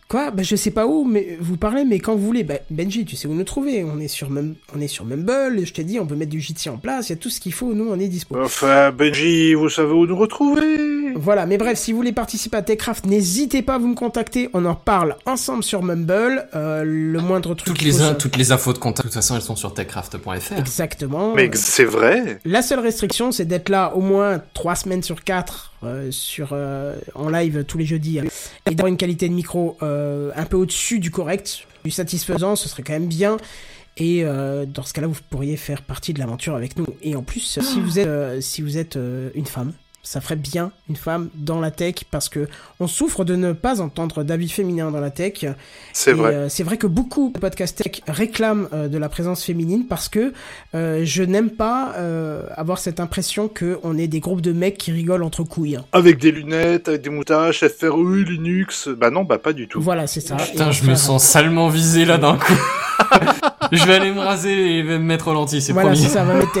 Quoi ? Bah, je sais pas où, mais vous parlez, mais quand vous voulez. Bah, Benji, tu sais où nous trouver. On est sur Mum... on est sur Mumble. Je t'ai dit, on peut mettre du Jitsi en place. Il y a tout ce qu'il faut. Nous, on est dispo. Enfin, Benji, vous savez où nous retrouver. Voilà. Mais bref, si vous voulez participer à Techcraft, n'hésitez pas à vous me contacter. On en parle ensemble sur Mumble. Euh, le moindre truc. Toutes les, un, ça... toutes les infos de contact, de toute façon, elles sont sur techcraft point f r. Exactement. Mais c'est vrai. La seule restriction, c'est d'être là au moins trois semaines sur quatre. Euh, sur euh, en live tous les jeudis hein. Et d'avoir une qualité de micro euh, un peu au-dessus du correct, du satisfaisant, ce serait quand même bien. Et euh, dans ce cas-là, vous pourriez faire partie de l'aventure avec nous. Et en plus, si vous êtes euh, si vous êtes euh, une femme, ça ferait bien une femme dans la tech, parce que on souffre de ne pas entendre d'avis féminin dans la tech. C'est et, vrai. Euh, c'est vrai que beaucoup de podcasts tech réclament euh, de la présence féminine, parce que euh, je n'aime pas euh, avoir cette impression que on est des groupes de mecs qui rigolent entre couilles. Hein. Avec des lunettes, avec des moutaches, F R U, Linux, bah non, bah pas du tout. Voilà, c'est ça. Putain, et je me faire... sens salement visé là d'un coup. Je vais aller me raser et me mettre au lentille, c'est voilà, promis. Voilà, ça va mettre tes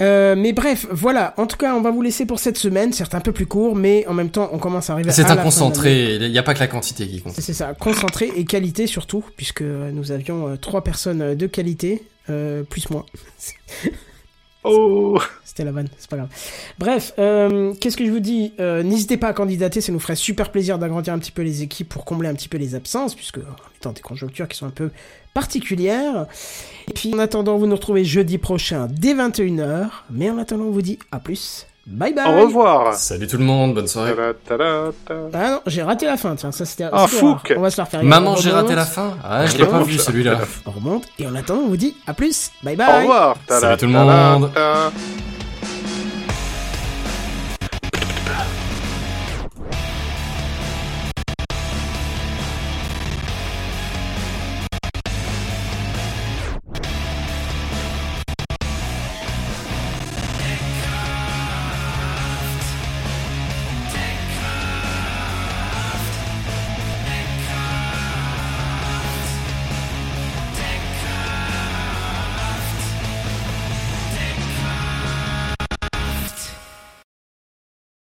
Euh, mais bref, voilà. En tout cas, on va vous laisser pour cette semaine. Certes, un peu plus court, mais en même temps, on commence à arriver c'est à la concentré. Fin. C'est un concentré. Il n'y a pas que la quantité qui compte. C'est ça. Concentré et qualité surtout, puisque nous avions euh, trois personnes de qualité, euh, plus moi. Oh. C'était la vanne, c'est pas grave. Bref, euh, qu'est-ce que je vous dis euh, n'hésitez pas à candidater, ça nous ferait super plaisir d'agrandir un petit peu les équipes pour combler un petit peu les absences, puisque en étant des conjonctures qui sont un peu particulières. Et puis en attendant, vous nous retrouvez jeudi prochain dès vingt et une heures. Mais en attendant, on vous dit à plus. Bye bye. Au revoir. Salut tout le monde, bonne soirée. Ta-da, ta-da. Ah non, j'ai raté la fin, tiens, ça c'était... Ah, fouque. On va se la refaire. Maman, j'ai raté la fin. Ah, je l'ai pas vu celui-là. On remonte, et en attendant, on vous dit à plus. Bye bye. Au revoir. Ta-da, salut tout le monde. Ta-da, ta-da.